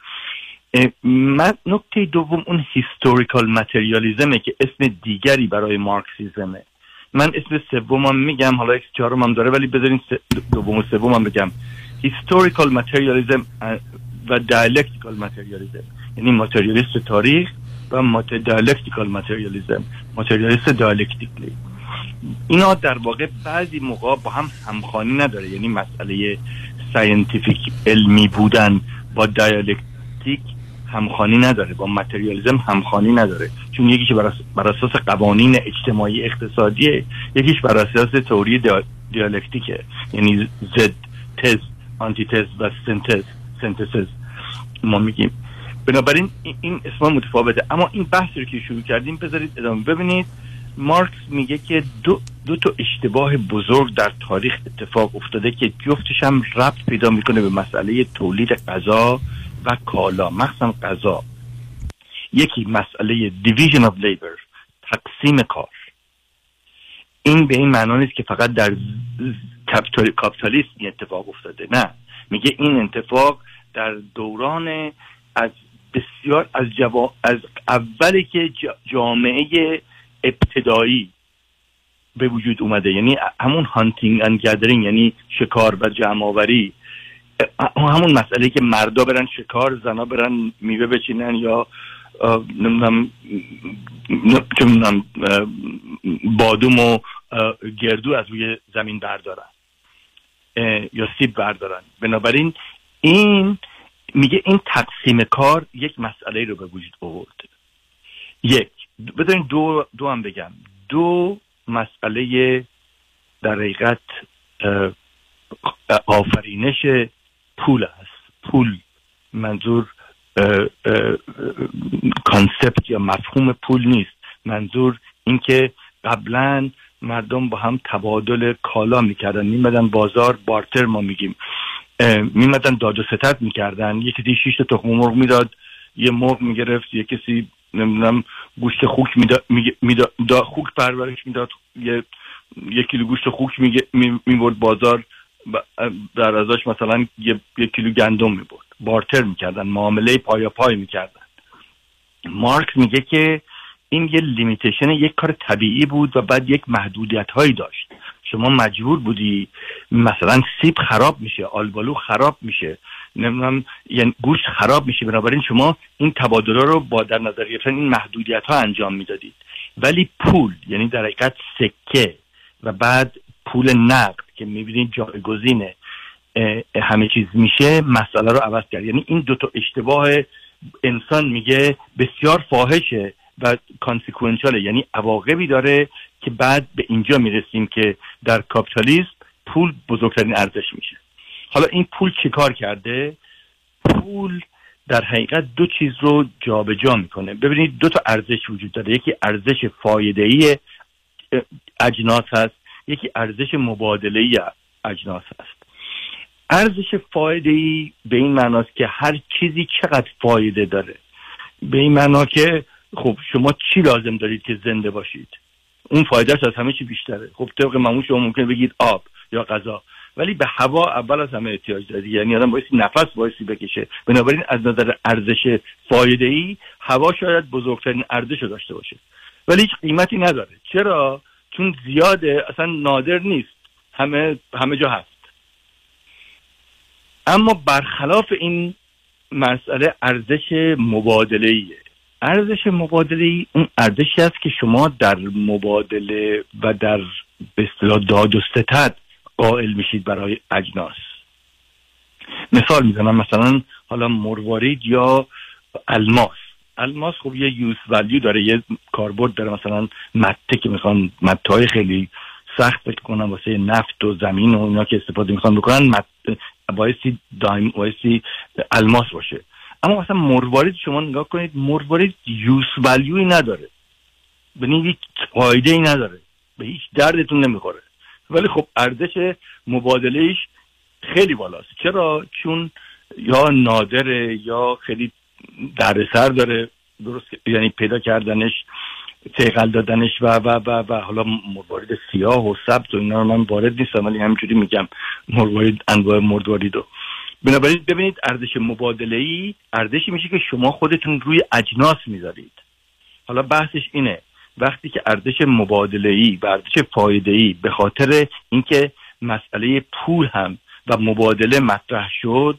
من نکته دوم اون هیستوریکال ماتریالیزمه که اسم دیگری برای مارکسیزمه. من اسم سومم میگم، حالا یک چهارمم داره ولی بذارین دوم و سومم بگم. هیستوریکال ماتریالیزم و دیالکتیکال ماتریالیزم، یعنی ماتریالیست تاریخ و ماته دیالکتیکال ماتریالیزم، ماتریالیست دیالکتیکلی. اینا در واقع بعضی موقع با هم همخوانی نداره، یعنی مسئله ساینتیفیک علمی بودن با دیالکتیک همخوانی نداره، با ماتریالیزم همخوانی نداره، چون یکیش بر اساس قوانین اجتماعی اقتصادیه، یکیش بر اساس تئوری دیالکتیکه، یعنی ضد، تز، آنتیتز و سنتز، سنتزز ما میگیم. بنابراین این اسما متفاوته. اما این بحثی رو که شروع کردیم بذارید ادامه ببینید. مارکس میگه که دو, دو تا اشتباه بزرگ در تاریخ اتفاق افتاده که جفتش هم ربط پیدا میکنه به مسئله تولید غذا و کالا، مخصوصا غذا. یکی مسئله division of labor، تقسیم کار. این به این معنا نیست که فقط در کاپیتالیسم اتفاق افتاده، نه، میگه این اتفاق در دوران از بسیار از جوا... از اولی که جامعه ابتدایی به وجود اومده، یعنی همون هانتینگ اند گدرینگ، یعنی شکار و جمع‌آوری، همون مسئله که مردا برن شکار، زنا برن میوه بچینن یا نمیدونم نمیدونم بادوم و گردو از روی زمین بردارن یا سیب بردارن. بنابراین این میگه این تقسیم کار یک مسئله رو به وجود آورد. یک بذارین دو دو هم بگم. دو مسئله در حقیقت آفرینش پول است. پول، منظور کانسپت یا مفهوم پول نیست، منظور این که قبلا مردم با هم تبادل کالا میکردن، میمدن بازار، بارتر ما میگیم، میمدن داد و ستد میکردن، یکی دی شیش تخم مرغ میداد، یه مرغ میگرفت، یه کسی نمیدونم گوشت خوک میداد، میداد دا خوک پرورش میداد، یه یه کیلو گوشت خوک میبرد بازار، در ازاش مثلا یه, یه کیلو گندم میبرد، بارتر میکردن، معامله پایا پای میکردن. مارکس میگه که این یه لیمیتیشن، یک کار طبیعی بود و بعد یک محدودیت هایی داشت. شما مجبور بودی، مثلا سیب خراب میشه، آلبالو خراب میشه، نمیدونم یعنی گوشت خراب میشه، بنابراین شما این تبادله رو با در نظر گرفتن این محدودیت ها انجام میدادید. ولی پول، یعنی در حقیقت سکه و بعد پول نقد که میبینید جایگزین همه چیز میشه، مسئله رو عوض کرد. یعنی این دو تا اشتباه انسان میگه بسیار فاحشه و کانسیکوئنشاله، یعنی عواقبی داره که بعد به اینجا میرسیم که در کاپیتالیسم پول بزرگترین ارزش میشه. حالا این پول چه کار کرده؟ پول در حقیقت دو چیز رو جابجا میکنه. ببینید دو تا ارزش وجود داره، یکی ارزش فایده‌ای اجناس هست، یکی ارزش مبادله‌ای اجناس هست. ارزش فایده‌ای به این معناست که هر چیزی چقدر فایده داره، به این معنا که خب شما چی لازم دارید که زنده باشید، اون فایدهش از همه چی بیشتره. خب طبق معمول شما ممکنه بگید آب یا غذا، ولی به هوا اول از همه احتیاج داری، یعنی آدم بایستی نفس بایستی بکشه. بنابراین از نظر ارزش فایده‌ای هوا شاید بزرگترین ارزش رو داشته باشه ولی هیچ قیمتی نداره. چرا؟ چون زیاده، اصلا نادر نیست، همه همه جا هست. اما برخلاف این مسئله ارزش مبادله‌ایه. ارزش مبادله‌ای اون ارزشی است که شما در مبادله و در به اصطلاح داد و ستد قائل میشید برای اجناس. مثال میزنم، مثلا حالا مروارید یا الماس. الماس خب یه یوز ولیو داره، یه کاربرد داره، مثلا مته که میخوان متای خیلی سخت فکر کنن واسه نفت و زمین و اینا که استفاده میخوان بکنن بایستی دایم بایستی الماس باشه. اما مثلا مروارید شما نگاه کنید، مروارید یوز ولیوی نداره، ببینید هیچ فایده‌ای نداره، به هیچ دردتون نمیخوره، ولی خب ارزش مبادلهش خیلی بالاست. چرا؟ چون یا نادره یا خیلی دردسر داره، درست یعنی پیدا کردنش، تقل دادنش و و و و حالا مروارید سیاه و سبز و اینا رو من وارد نیستم، ولی همینجوری میگم مروارید، انواع مروارید رو. بنابراین ببینید ارزش مبادله‌ای ارزشی میشه که شما خودتون روی اجناس میذارید. حالا بحثش اینه وقتی که ارزش مبادله‌ای و ارزش فایده‌ای به خاطر اینکه مسئله پول هم و مبادله مطرح شد،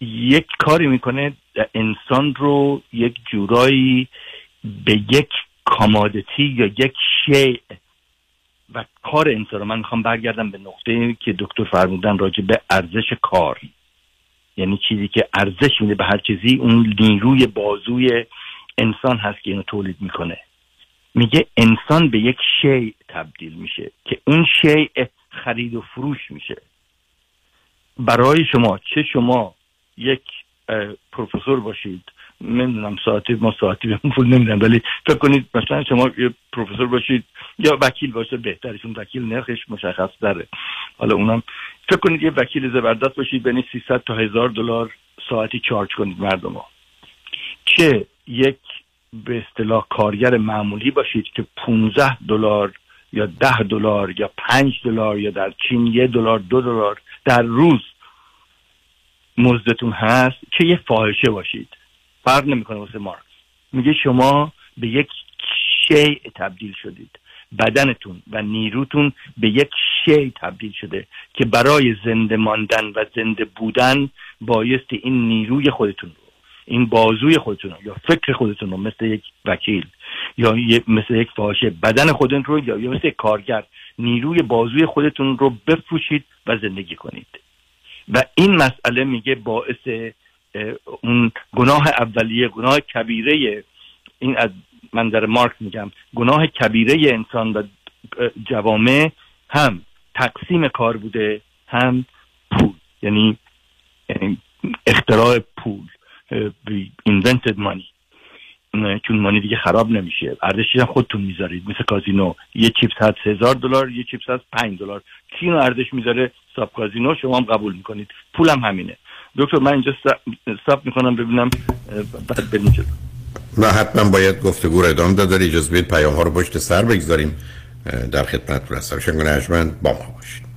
یک کاری میکنه انسان رو یک جورایی به یک کامادیتی یا یک شیء و کار انسان. من میخوام برگردم به نقطه که دکتر فرمودن راجع به ارزش کار، یعنی چیزی که ارزش میده به هر چیزی اون نیروی بازوی انسان هست که اینو تولید میکنه. میگه انسان به یک شیء تبدیل میشه که اون شیء خرید و فروش میشه. برای شما چه شما یک پروفسور باشید، نمیدونم ساعتی ما ساعتی بهم پول نمیدن، ولی فکر کنید مثلا شما یه پروفسور باشید یا وکیل باشید، بهترشون وکیل نرخش مشخص داره، حالا اونم فکر کنید یه وکیل زبردست باشید، بین سیصد تا هزار دلار ساعتی چارج کنید مردم ها. چه یک به اصطلاح کارگر معمولی باشید که پانزده دلار یا ده دلار یا پنج دلار یا در چین یک دلار دو دلار در روز مزدتون هست، چه یه فاحشه باشید فرق نمیکنه واسه مارکس. میگه شما به یک شیء تبدیل شدید، بدنتون و نیروتون به یک شیء تبدیل شده که برای زنده ماندن و زنده بودن بایستی این نیروی خودتون رو، این بازوی خودتون رو یا فکر خودتون رو مثل یک وکیل یا مثل یک فاحشه بدن خودتون رو یا مثل یک کارگر نیروی بازوی خودتون رو بفروشید و زندگی کنید. و این مسئله میگه باعث اون گناه اولیه، گناه کبیره، این از منظر مارکس میگم، گناه کبیره انسان و جوامع هم تقسیم کار بوده هم پول، یعنی اختراع پول، invented money، چون مانی دیگه خراب نمیشه، ارزشش هم خودتون میذارید. مثل کازینو یه چیپس هست هزار دلار، یه چیپس هست پنج دلار، کی اینو ارزش میذاره؟ ساب کازینو، شما هم قبول میکنید. پول هم همینه. دکتر من اینجا ساب میکنم ببینم بعد بریم جلو. نه حتما باید گفتگو رو ادامه داد، اجازه بدید پیام ها رو پشت سر بگذاریم، در خدمتتون هستم. شنگون ارجمند با ما باشید.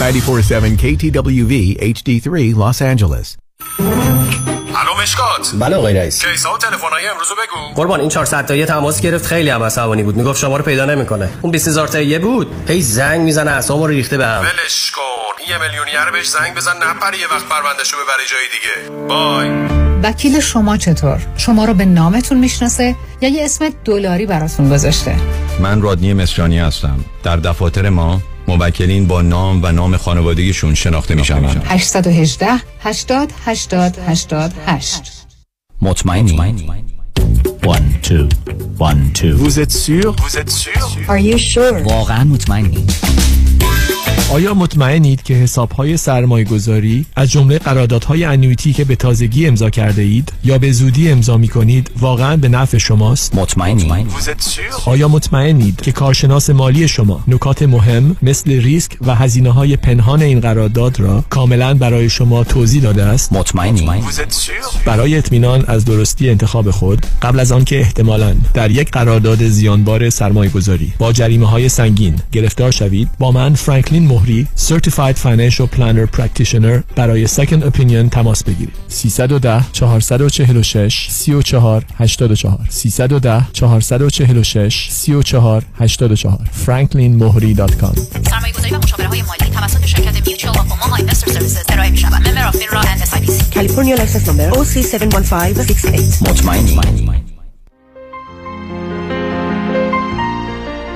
نه چهار هفت کی تی دبلیو وی اچ دی سه Los Angeles. الو مشکات. بله آقای رئیس. کیس‌ها و تلفن‌های امروز بگو. قربان این چهارصد تایی تماس گرفت، خیلی هم عصبانی بود، میگفت شما رو پیدا نمی‌کنه. اون بیست هزار تایی بود، هی زنگ میزنه اعصابمو ریخته بهم. ولش کن. یه میلیونیر بهش زنگ بزن نپره، یه وقت پروندهشو ببر جای دیگه. بای. وکیل شما چطور؟ شما رو به نامتون میشناسه یا یه اسم دلاری براتون گذاشته؟ من رادنی مصریانی هستم. در دفاتر ما موکلین با نام و نام خانوادگیشون شناخته میشن. هشت یک هشت هشتاد هشتاد هشتاد هشت. مطمئنی؟ یک دو یک دو. Vous êtes sûr? Vous êtes sûr? Are you sure? واقعا مطمئنی؟ آیا مطمئنید که حساب‌های سرمایه‌گذاری از جمله قراردادهای انویتی که به تازگی امضا کرده اید یا به زودی امضا می‌کنید واقعاً به نفع شماست؟ مطمئنید؟ آیا مطمئنید که کارشناس مالی شما نکات مهم مثل ریسک و هزینه‌های پنهان این قرارداد را کاملاً برای شما توضیح داده است؟ مطمئنید؟ برای اطمینان از درستی انتخاب خود، قبل از آنکه احتمالاً در یک قرارداد زیانبار سرمایه‌گذاری با جریمه‌های سنگین گرفتار شوید، با من فرانکلین مهری Certified Financial Planner Practitioner برای Second Opinion تماس بگیرید. سیصد و ده چهارصد و چهل و شش سی و چهار هشتاد و چهار سیصد و ده چهارصد و چهل و شش سی و چهار هشتاد و چهار فرانکلین مهری دات کام. سرمایه‌گذاری و مشاوره‌های مالی توسط شرکت Mutual of Omaha Investor Services ارائه می‌شود. Member of FINRA and اس آی بی سی. California License Number او سی هفت یک پنج شش هشت. مطمئنی؟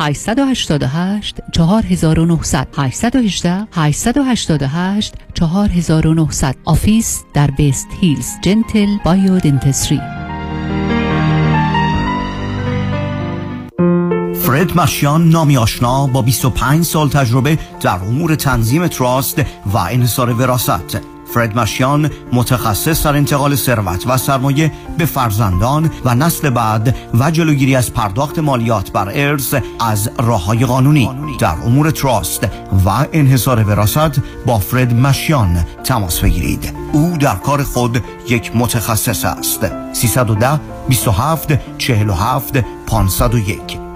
هشت هشت هشت هشت چهار نه صفر صفر هشت یک هشت هشت هشت هشت چهار نه صفر صفر. آفیس در بیست هیلز، جنتل بایو دنتسری. فرید مشیان، نامی آشنا با بیست و پنج سال تجربه در امور تنظیم تراست و انحصار وراثت. فرید مشیان متخصص در انتقال ثروت و سرمایه به فرزندان و نسل بعد و جلوگیری از پرداخت مالیات بر ارث از راه‌های قانونی. در امور تراست و انحصار وراثت با فرید مشیان تماس بگیرید. او در کار خود یک متخصص است. سه یک صفر بیست و هفت چهل و هفت پانصد و یک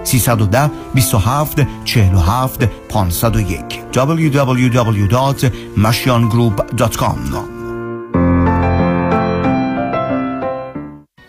سه یک صفر بیست و هفت چهل و هفت پانصد و یک دابلیو دابلیو دابلیو دات مشیان گروپ دات کام.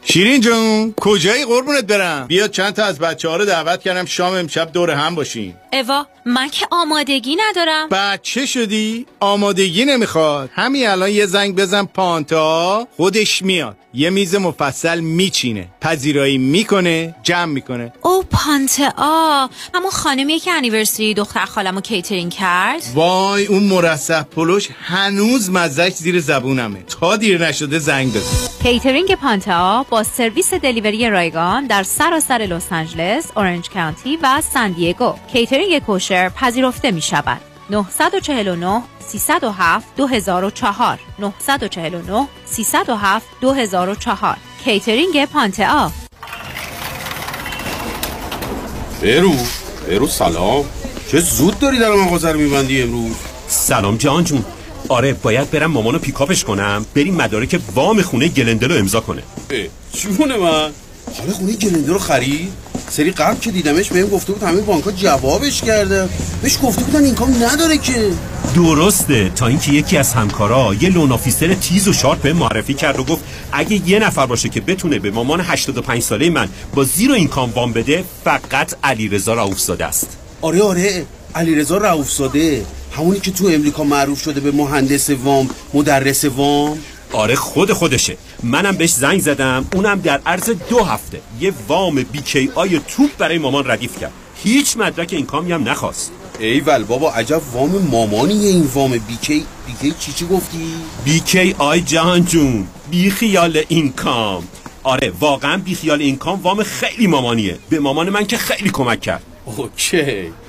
شیرین جون، کجایی قربونت برم؟ بیا چند تا از بچه‌ها رو دعوت کردم شام امشب دور هم باشیم. اوا، من که آمادگی ندارم. بچه شدی؟ آمادگی نمیخواد. همین الان یه زنگ بزن پانتا، خودش میاد. یه میز مفصل میچینه، پذیرایی میکنه، جمع میکنه. او پانتا، اما خانمی که انیورسری دختر خالمو کیترینگ کرد. وای، اون مرسح پلوش هنوز مزهش زیر زبونمه. تا دیر نشده زنگ بزن. کیترینگ پانتا با سرویس دلیوری رایگان در سراسر لس آنجلس، اورنج کانتی و سان دیگو. کیترینگ کوشر پذیرفته می شود. نه چهار نه سه صفر هفت دو هزار و چهار نه چهار نه سه صفر هفت دو هزار و چهار کیترینگ پانتا. برو برو. سلام، چه زود داری در مغازه رو میبندی امروز؟ سلام جان جون. آره، باید برم مامانو پیکاپش کنم بریم مدارک وام خونه گلندلو امضا کنه. چونه من حالا خونه گلندلو خرید؟ سری قبل که دیدمش بهم گفته بود همین بانک‌ها جوابش کرده. بهش گفته بودن اینکام نداره که. درسته، تا اینکه یکی از همکارا یه لون آفیسر تیز و شارپ بهم معرفی کرد و گفت اگه یه نفر باشه که بتونه به مامان هشتاد و پنج ساله من با زیرو اینکام وام بده، فقط علیرضا رؤوف‌زاده است. آره آره، علیرضا رؤوف‌زاده، همونی که تو امریکا معروف شده به مهندس وام، مدرس وام. آره، خود خودشه. منم بهش زنگ زدم، اونم در عرض دو هفته یه وام بی کی آی توپ برای مامان ردیف کرد. هیچ مدرک اینکامی هم نخواست. ایول بابا، عجب وام مامانیه این وام بی کی. بی کی چی چی گفتی؟ بی کی آی جهان جون، بی خیال اینکام. آره واقعا بی خیال اینکام وام خیلی مامانیه. به مامان من که خیلی کمک کرد. اوکی،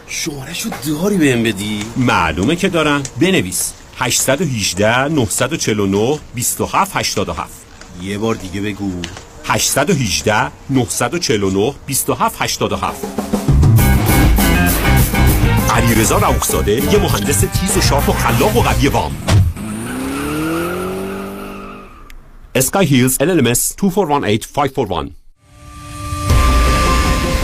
شماره‌شو داری بهم بدی؟ معلومه که دارم. بنویس هشت یک هشت نه چهار نه دو هفت هشت هفت. یه بار دیگه بگو. هشت یک هشت نه چهار نه دو هفت هشت هفت. علیرضا رؤوف‌زاده، یه مهندس تیز و شارپ و خلاق و قوی وام. اسکای هیلز ال ال ام اس دو چهار یک هشت پنج چهار یک.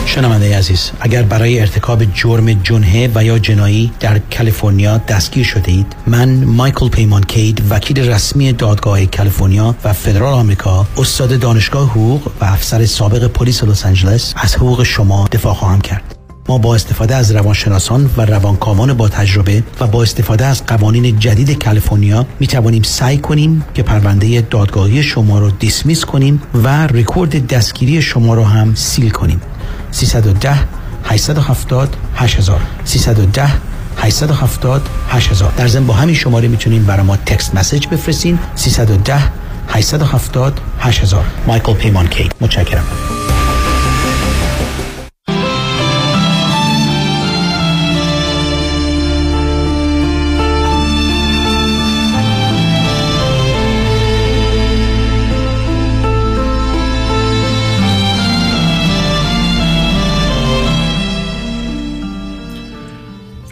شنونده عزیز، اگر برای ارتکاب جرم جنحه و یا جنایی در کالیفرنیا دستگیر شده اید، من مایکل پیمان کید، وکیل رسمی دادگاه کالیفرنیا و فدرال آمریکا، استاد دانشگاه حقوق و افسر سابق پلیس لس آنجلس، از حقوق شما دفاع خواهم کرد. ما با استفاده از روانشناسان و روانکاوان با تجربه و با استفاده از قوانین جدید کالیفرنیا می توانیم سعی کنیم که پرونده دادگاهی شما را دیسمیس کنیم و رکورد دستگیری شما را هم سیل کنیم. سه یک صفر هشت هفت صفر هشت صفر صفر سه یک صفر هشت هفت صفر هشت صفر صفر. در ضمن با همین شماره میتونین برای ما تکست مسیج بفرستین. سه یک صفر هشت هفت صفر هشت صفر صفر. مایکل پیمان کی، متشکرم.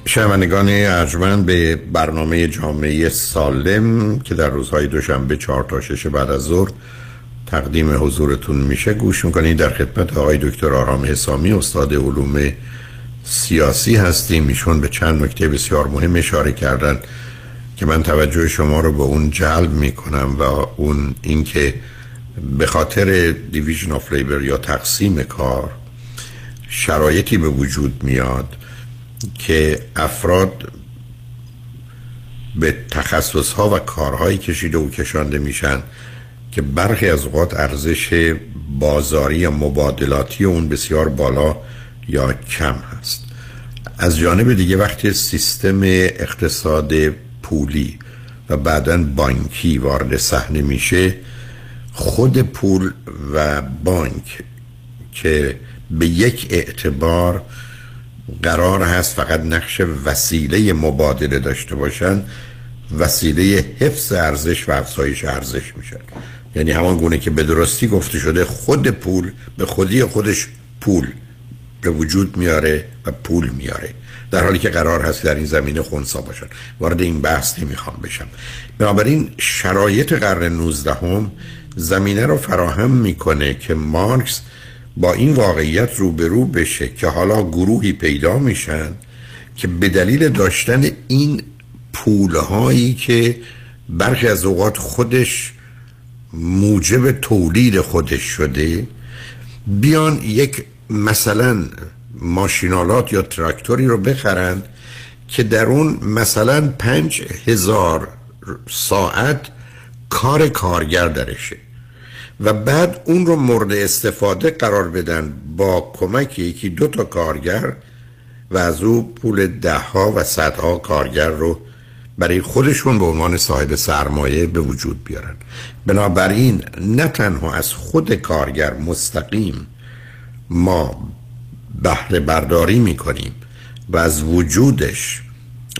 شنوندگان ارجمند، به برنامه جامعه سالم که در روزهای دوشنبه چهار تا شش بعد از ظهر تقدیم حضورتون میشه گوش میکنید. در خدمت آقای دکتر آرام حسامی، استاد علوم سیاسی هستیم. ایشون به چند نکته بسیار مهم اشاره کردن که من توجه شما رو به اون جلب میکنم و اون این که به خاطر دیویژن آف لیبر یا تقسیم کار شرایطی به وجود میاد که افراد به تخصصها و کارهایی کشیده و کشانده میشن که برخی از اوقات ارزش بازاری یا مبادلاتی اون بسیار بالا یا کم هست. از جانب دیگه وقتی سیستم اقتصاد پولی و بعداً بانکی وارد صحنه میشه، خود پول و بانک که به یک اعتبار قرار هست فقط نقش وسیله مبادله داشته باشن، وسیله حفظ ارزش و افزایش ارزش میشن. یعنی همان گونه که به درستی گفته شده خود پول به خودی خودش پول به وجود میاره و پول میاره، در حالی که قرار هست در این زمینه خنثی باشن. وارد این بحث نمیخوام بشم. بنابراین شرایط قرن نوزدهم زمینه رو فراهم میکنه که مارکس با این واقعیت روبرو بشه که حالا گروهی پیدا میشن که به دلیل داشتن این پولهایی که برخی از اوقات خودش موجب تولید خودش شده، بیان یک مثلا ماشینالات یا تراکتوری رو بخرن که در اون مثلا پنج هزار ساعت کار کارگر درشه و بعد اون رو مورد استفاده قرار بدن با کمک یکی دو تا کارگر و از او پول ده ها و صد ها کارگر رو برای خودشون به عنوان صاحب سرمایه به وجود بیارن. بنابراین نه تنها از خود کارگر مستقیم ما بهره برداری میکنیم و از وجودش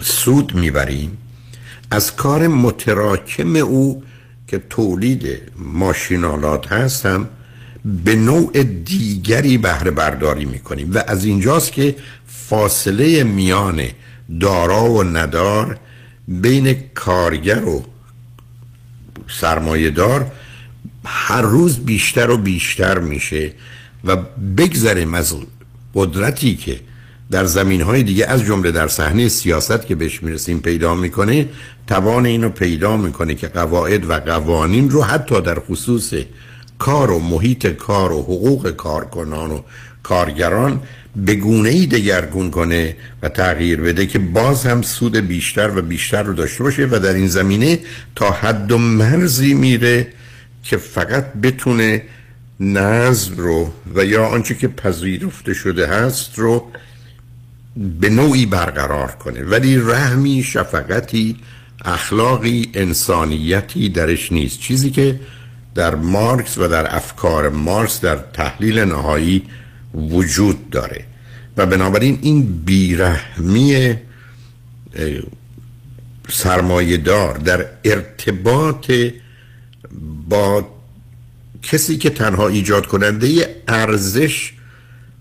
سود میبریم، از کار متراکم او که تولید ماشینالات هست هم به نوع دیگری بهره برداری میکنیم و از اینجاست که فاصله میان دارا و ندار بین کارگر و سرمایه‌دار هر روز بیشتر و بیشتر میشه و بگذریم از قدرتی که در زمینهای دیگه از جمله در صحنه سیاست که بهش میرسیم پیدا میکنه، توان اینو پیدا میکنه که قواعد و قوانین رو حتی در خصوص کار و محیط کار و حقوق کارکنان و کارگران به گونه‌ای دگرگون کنه و تغییر بده که باز هم سود بیشتر و بیشتر رو داشته باشه و در این زمینه تا حد و مرزی میره که فقط بتونه نظم رو و یا آنچه که پذیرفته شده هست رو به نوعی برقرار کنه، ولی رحمی، شفقتی، اخلاقی، انسانیتی درش نیست. چیزی که در مارکس و در افکار مارکس در تحلیل نهایی وجود داره و بنابراین این بیرحمی سرمایه‌دار در ارتباط با کسی که تنها ایجاد کننده ارزش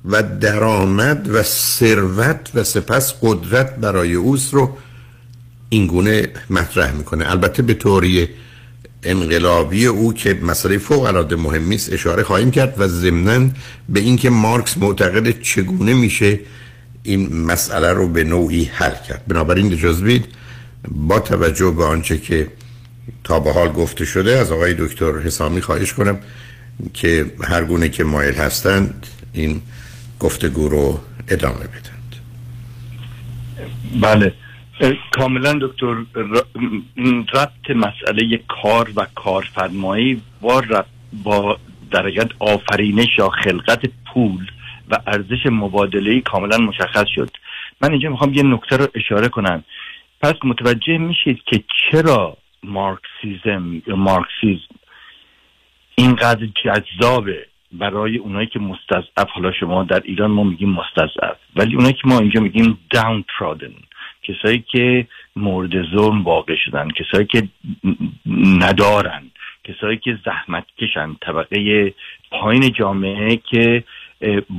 و درآمد و ثروت و سپس قدرت برای اوست رو اینگونه مطرح میکنه. البته به طوری انقلابی او که مسئله فوق العاده مهمی است اشاره خواهیم کرد و ضمناً به اینکه مارکس معتقد چگونه میشه این مسئله رو به نوعی حل کرد. بنابراین اجازه بدید با توجه به آنچه که تا به حال گفته شده از آقای دکتر حسامی خواهش کنم که هر گونه که مایل هستند این گفتگو رو ادامه بدند. بله کاملا دکتر، ربط مسئله کار و کارفرمایی با با درجه آفرینش یا خلقت پول و ارزش مبادله‌ای کاملا مشخص شد. من اینجا میخوام یه نکته رو اشاره کنم. پس متوجه میشید که چرا مارکسیزم یا مارکسیزم اینقدر جذابه برای اونایی که مستضعف، حالا شما در ایران ما میگیم مستضعف، ولی اونایی که ما اینجا میگیم داون ترادن، کسایی که مورد ظلم واقع شدن، کسایی که ندارن، کسایی که زحمت کشن، طبقه پایین جامعه که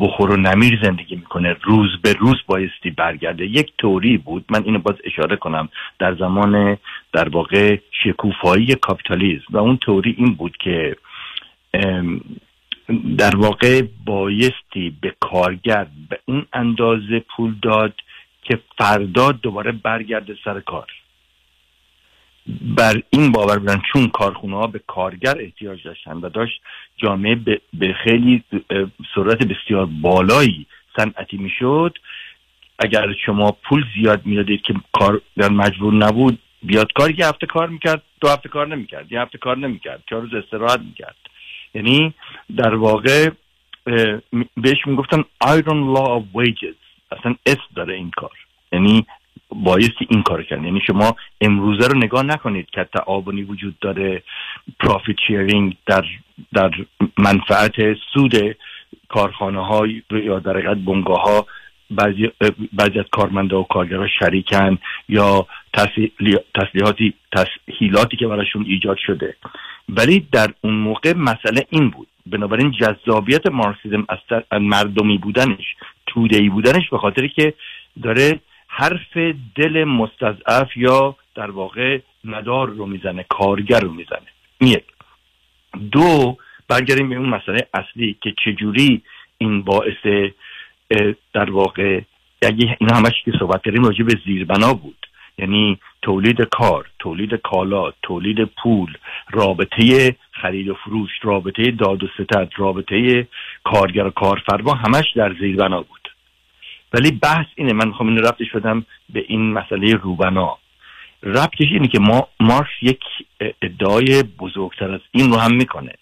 بخور و نمیر زندگی میکنه، روز به روز بایستی برگرده. یک تئوری بود، من اینو باز اشاره کنم، در زمان در واقع شکوفایی کاپیتالیسم و اون تئوری این بود که در واقع بایستی به کارگر به اون اندازه پول داد که فردا دوباره برگرده سر کار. بر این باور بودن چون کارخونه ها به کارگر احتیاج داشتن و داشت جامعه به خیلی سرعت بسیار بالایی صنعتی می شد، اگر شما پول زیاد می دادید که کارگر مجبور نبود بیاد کار، یه هفته کار میکرد، دو هفته کار نمیکرد، یه هفته کار نمیکرد، چهار روز استراحت میکرد. یعنی در واقع بهش میگفتن آیرون لا آف ویجز، اصلا اس داره این کار، یعنی بایستی این کار کردن. یعنی شما امروزه رو نگاه نکنید که تعاونی وجود داره، پرافیت شیرینگ در در منفعت سود کارخانه ها یا در حقیقت بنگاه ها بعضی بعضی از کارمندا و کارگرها شریکن یا تسلیحاتی تسهیلاتی که براشون ایجاد شده، ولی در اون موقع مسئله این بود. بنابراین جذابیت مارکسیسم از مردمی بودنش، توده‌ای بودنش، به خاطر که داره حرف دل مستضعف یا در واقع مدار رو میزنه، کارگر رو میزنه. یک. دو، برگردیم به اون مسئله اصلی که چجوری این باعث در واقع، یعنی این همه چیزی که صحبت کردیم راجع به زیربنا بود، یعنی تولید کار، تولید کالا، تولید پول، رابطه خرید و فروش، رابطه داد و ستد، رابطه کارگر و کارفرما، همش در زیربنا بود. ولی بحث اینه، من میخوام اینو ربطش بدم به این مسئله روبنا. ربطش اینه که ما مارکس یک ادعای بزرگتر از این رو هم میکنه،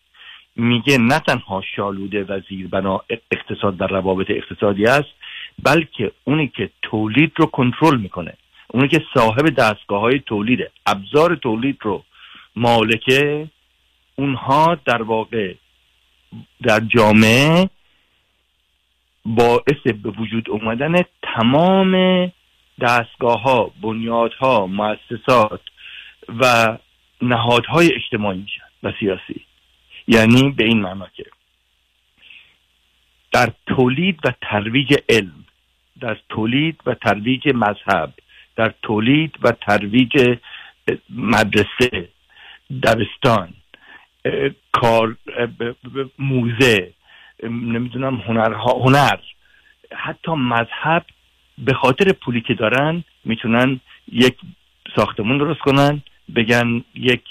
میگه نه تنها شالوده و زیربنا اقتصاد و روابط اقتصادی است، بلکه اونی که تولید رو کنترل میکنه، اونی که صاحب دستگاه های تولیده، ابزار تولید رو مالکه، اونها در واقع در جامعه باعث به وجود اومدن تمام دستگاه ها، بنیاد ها، مؤسسات و نهادهای اجتماعی و سیاسی. یعنی به این معنا که در تولید و ترویج علم، در تولید و ترویج مذهب، در تولید و ترویج مدرسه، دبستان، کار، موزه، نمیدونم هنرها، هنر، حتی مذهب، به خاطر پولی که دارن میتونن یک ساختمون درست کنن، بگن یک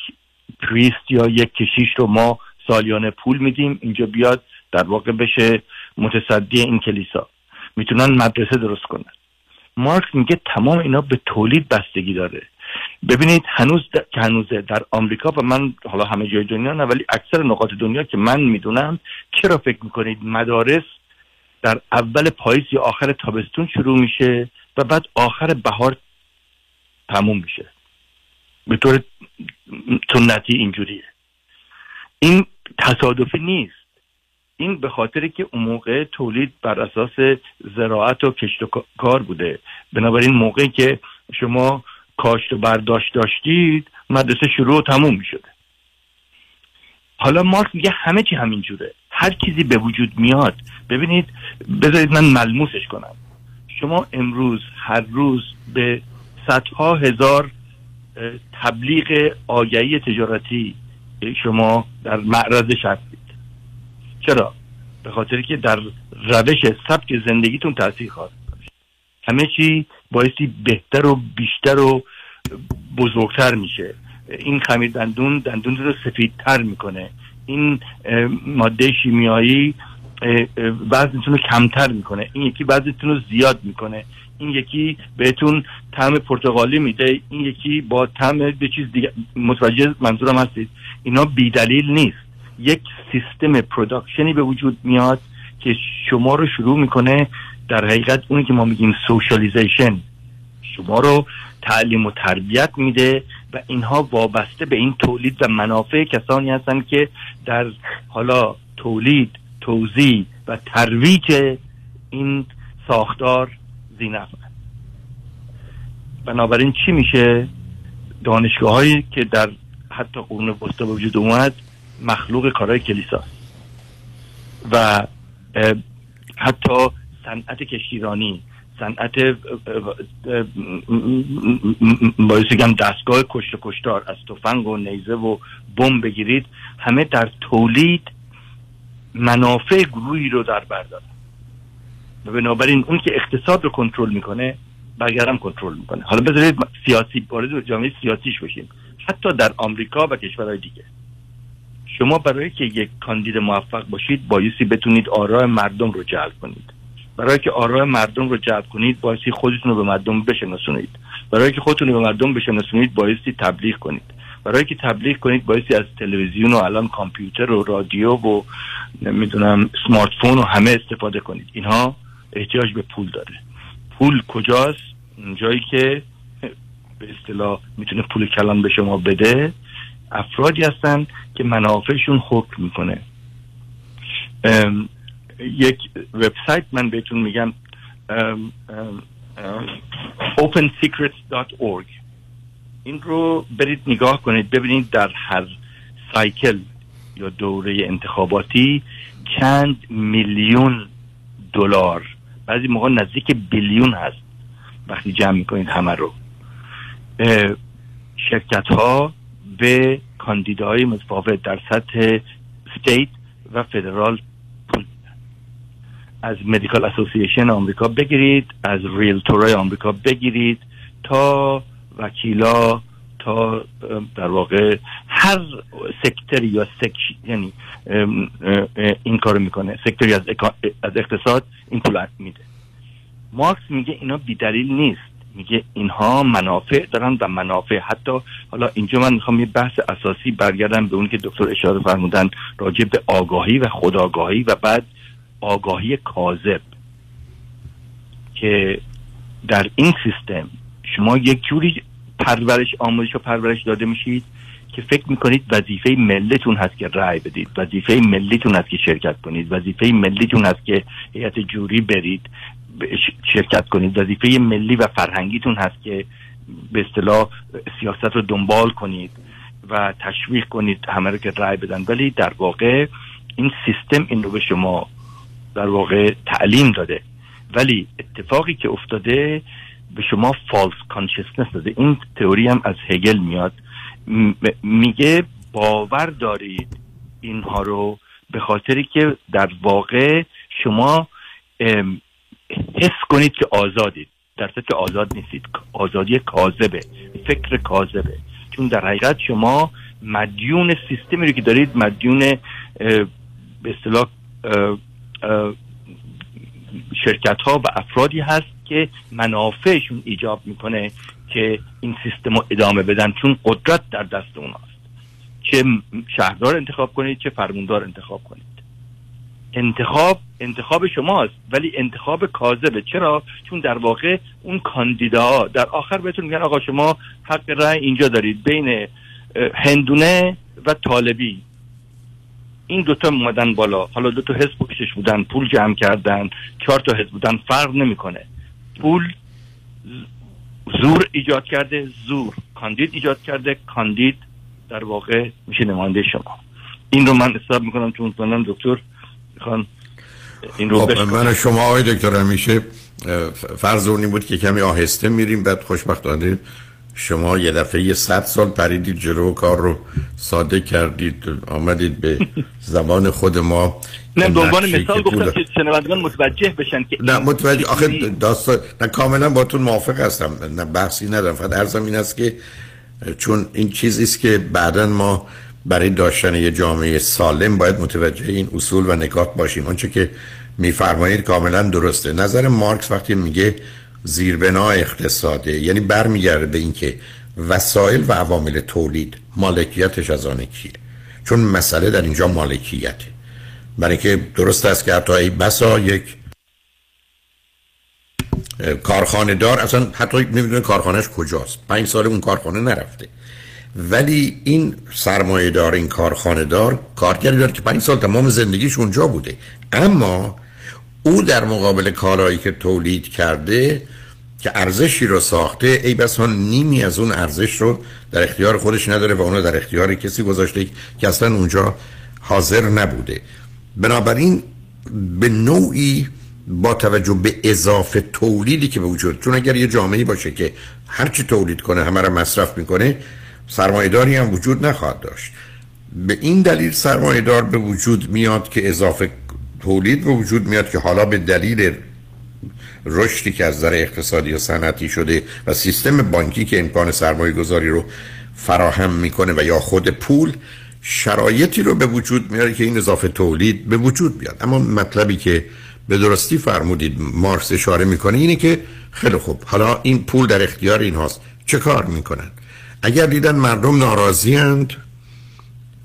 پریست یا یک کشیش رو ما سالیانه پول میدیم، اینجا بیاد در واقع بشه متصدی این کلیسا، میتونن مدرسه درست کنن. مارکس میگه تمام اینا به تولید بستگی داره. ببینید هنوز در... هنوز در آمریکا و من حالا همه جای دنیا نه، ولی اکثر نقاط دنیا که من میدونم، چرا فکر میکنید مدارس در اول پاییز یا آخر تابستون شروع میشه و بعد آخر بهار تموم میشه؟ به طور سنتی اینجوریه. این تصادفی نیست، این به خاطر که اون موقع تولید بر اساس زراعت و کشت و کار بوده. بنابراین موقعی که شما کاشت و برداشت داشتید، مدرسه شروع و تموم می شده. حالا مارکس میگه همه چی همین جوره، هر چیزی به وجود میاد. ببینید، بذارید من ملموسش کنم. شما امروز هر روز به صدها هزار تبلیغ آگهی تجارتی شما در معرضش هستید. چرا؟ به خاطر که در روش سبک زندگیتون تاثیر خواهد داشت. همه چی بایستی بهتر و بیشتر و بزرگتر میشه. این خمیر دندون دندون رو سفیدتر میکنه، این ماده شیمیایی وزنتون رو کمتر میکنه، این یکی وزنتون رو زیاد میکنه، این یکی بهتون طعم پرتقالی میده، این یکی با طعم به چیز دیگه. متوجه منظورم هستید؟ اینا بیدلیل نیست. یک سیستم پروداکشنی به وجود میاد که شما رو شروع میکنه، در حقیقت اونی که ما میگیم سوشالیزیشن، شما رو تعلیم و تربیت میده و اینها وابسته به این تولید و منافع کسانی هستن که در حالا تولید، توزیع و ترویج این ساختار زینف. بنابراین چی میشه؟ دانشگاه هایی که در حتی قرون وسطا به وجود اومد مخلوق کارهای کلیسا و حتی صنعت کشتیرانی، صنعت باید بگم دستگاه کشت و کشتار، از تفنگ و نیزه و بمب بگیرید، همه در تولید منافع گروهی رو در بر داره و بنابراین اون که اقتصاد رو کنترل میکنه بگرم کنترل میکنه. حالا بذارید سیاسی وارد جامعه سیاسیش بشیم. حتی در آمریکا و کشورهای دیگه شما برای که یک کاندید موفق باشید بایستی بتونید آراء مردم رو جلب کنید. برای که آراء مردم رو جلب کنید بایستی خودتون رو به مردم بشناسونید. برای که خودتون رو به مردم بشناسونید بایستی تبلیغ کنید. برای که تبلیغ کنید بایستی از تلویزیون و الان کامپیوتر و رادیو و نمیدونم اسمارت فون و همه استفاده کنید. اینها احتیاج به پول داره. پول کجاست؟ اونجایی که به اصطلاح میتونه پول کلان به شما بده افرادی هستن که منافعشون حکم میکنه. یک وبسایت من بهتون میگم اوپن سیکرتس دات اورگ این رو برید نگاه کنید ببینید در هر سایکل یا دوره انتخاباتی چند میلیون دلار بعضی موقع نزدیک بیلیون هست وقتی جمع میکنید همه رو شرکت ها به کاندیداهای متفاوت در سطح استیت و فدرال پول میدن. از مدیکال اسوسییشن آمریکا بگیرید، از ریلتورای آمریکا بگیرید، تا وکیلا، تا در واقع هر سکتری یا سکشن، یعنی این کارو میکنه. سکتری از از اقتصاد این پول میده. مارکس میگه اینا بی‌دلیل نیست، میگه اینها منافع دارن و منافع حتی حالا اینجا من میخوام یه بحث اساسی برگردم به اون که دکتر اشاره فرمودن راجع به آگاهی و خودآگاهی و بعد آگاهی کاذب که در این سیستم شما یک جوری پرورش آموزش و پرورش داده میشید که فکر میکنید وظیفه ملیتون هست که رأی بدید، وظیفه ملیتون هست که شرکت کنید، وظیفه ملیتون هست که هیئت جوری برید شرکت کنید، وظیفه ملی و فرهنگیتون هست که به اصطلاح سیاست رو دنبال کنید و تشویق کنید همه رو که رأی بدن. ولی در واقع این سیستم این رو به شما در واقع تعلیم داده، ولی اتفاقی که افتاده به شما فالس کانشسنس داده. این تئوری هم از هگل میاد، میگه باور دارید اینها رو به خاطری که در واقع شما حس کنید که آزادید، در حالی که آزاد نیستید. آزادی کاذبه، فکر کاذبه، چون در حقیقت شما مدیون سیستمی رو که دارید، مدیون به اصطلاح شرکت ها و افرادی هست که منافعشون ایجاب میکنه که این سیستم رو ادامه بدن، چون قدرت در دست اوناست. چه شهردار انتخاب کنید، چه فرماندار انتخاب کنید، انتخاب انتخاب شماست، ولی انتخاب کاذبه. چرا؟ چون در واقع اون کاندیداها در آخر بهتون میگن آقا شما حق رأی اینجا دارید بین هندونه و طالبی، این دوتا اومدن بالا. حالا دوتا حزب پشتش بودن، پول جمع کردن، چهار تا حزب بودن، فرق نمیکنه. پول زور ایجاد کرده، زور کاندید ایجاد کرده، کاندید در واقع میشه نماینده شما. این رو من حساب میکنم چون من دکتر خان این رو خب من شما آقای دکتر همیشه فرض اون این بود که کمی آهسته میریم، بعد خوشبختانه شما یه دفعه صد سال پریدید جلو و کار رو ساده کردید، آمدید به زبان خود ما. نه دنبال مثال گفتم که شنوندگان متوجه بشن که نه متوجه آخه داستان نه کاملا با تون موافق هستم، نه بحثی ندارم، فقط عرضم این است که چون این چیزی است که بعداً ما برای داشتن یه جامعه سالم باید متوجه این اصول و نکات باشیم. آنچه که میفرمایید کاملا درسته. نظر مارکس وقتی میگه زیربنا اقتصاده، یعنی برمیگرده به اینکه وسایل و عوامل تولید مالکیتش از آن کیه، چون مسئله در اینجا مالکیته. برای که درست است که حتی بسا یک کارخانه دار اصلا حتی نمیدونه کارخانهش کجاست، پنج سال اون کارخانه نرفته، ولی این سرمایه دار، این کارخانه دار کارگری داره که پنج سال تمام زندگیش اونجا بوده، اما او در مقابل کارایی که تولید کرده که ارزشی رو ساخته ای بس ها نیمی از اون ارزش رو در اختیار خودش نداره و اونو در اختیار کسی گذاشته که اصلا اونجا حاضر نبوده. بنابراین به نوعی با توجه به اضافه تولیدی که به وجود، چون اگر یه جامعه باشه که هرچی تولید کنه همه رو مصرف میکنه سرمایه‌داری هم وجود نخواهد داشت. به این دلیل سرمایه‌دار به وجود میاد که اضافه تولید به وجود میاد که حالا به دلیل رشدی که از نظر اقتصادی و صنعتی شده و سیستم بانکی که امکان سرمایه‌گذاری رو فراهم میکنه و یا خود پول، شرایطی رو به وجود میاره که این اضافه تولید به وجود بیاد. اما مطلبی که به درستی فرمودید مارکس اشاره میکنه اینه که خیلی خوب، حالا این پول در اختیار این هاست، چه کار میکنن؟ اگر دیدن مردم ناراضی اند،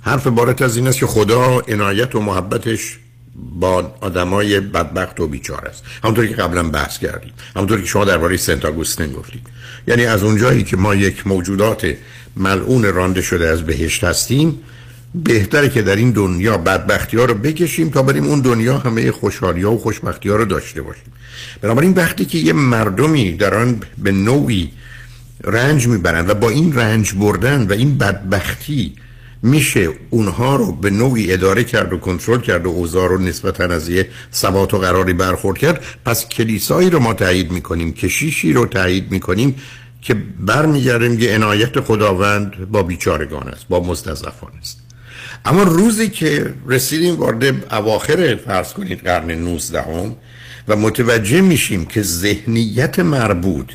حرف بارت از این است که خدا عنایت و محبتش با آدمای بدبخت و بیچاره است. همونطوری که قبلا بحث کردیم، همونطوری که شما درباره سنت آگوستین گفتید. یعنی از اونجایی که ما یک موجودات ملعون رانده شده از بهشت هستیم، بهتره که در این دنیا بدبختی‌ها رو بکشیم تا بریم اون دنیا همه خوشحالی‌ها و خوشبختی‌ها رو داشته باشیم. بنابراین وقتی که یه مردمی در آن به نوعی رنج میبرند و با این رنج بردن و این بدبختی میشه اونها رو به نوعی اداره کرد و کنترل کرد و اوضاع رو نسبتاً از یه ثبات و قراری برخورد کرد، پس کلیسایی رو ما تایید میکنیم، کشیشی رو تایید میکنیم که برمیگردیم یه عنایت خداوند با بیچارگان است، با مستضعفان است. اما روزی که رسیدیم وارد اواخر فرض کنید قرن نوزدهم و متوجه میشیم که ذهنیت مربوط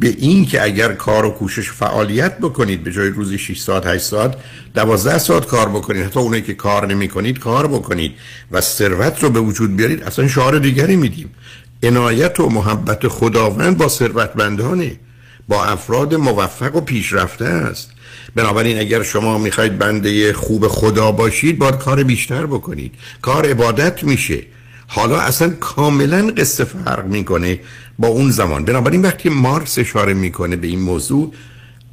به این که اگر کار و کوشش فعالیت بکنید، به جای روزی شش ساعت هشت ساعت دوازده ساعت کار بکنید، حتی اونایی که کار نمی کنید کار بکنید و ثروت رو به وجود بیارید، اصلا شعار دیگری میدیم. عنایت و محبت خداوند با ثروتمندانه، با افراد موفق و پیشرفته است. بنابراین اگر شما میخواید بنده خوب خدا باشید، باید کار بیشتر بکنید، کار عبادت میشه. حالا اصلا کاملا قصه فرق میکنه با اون زمان. بنابراین وقتی مارکس اشاره میکنه به این موضوع،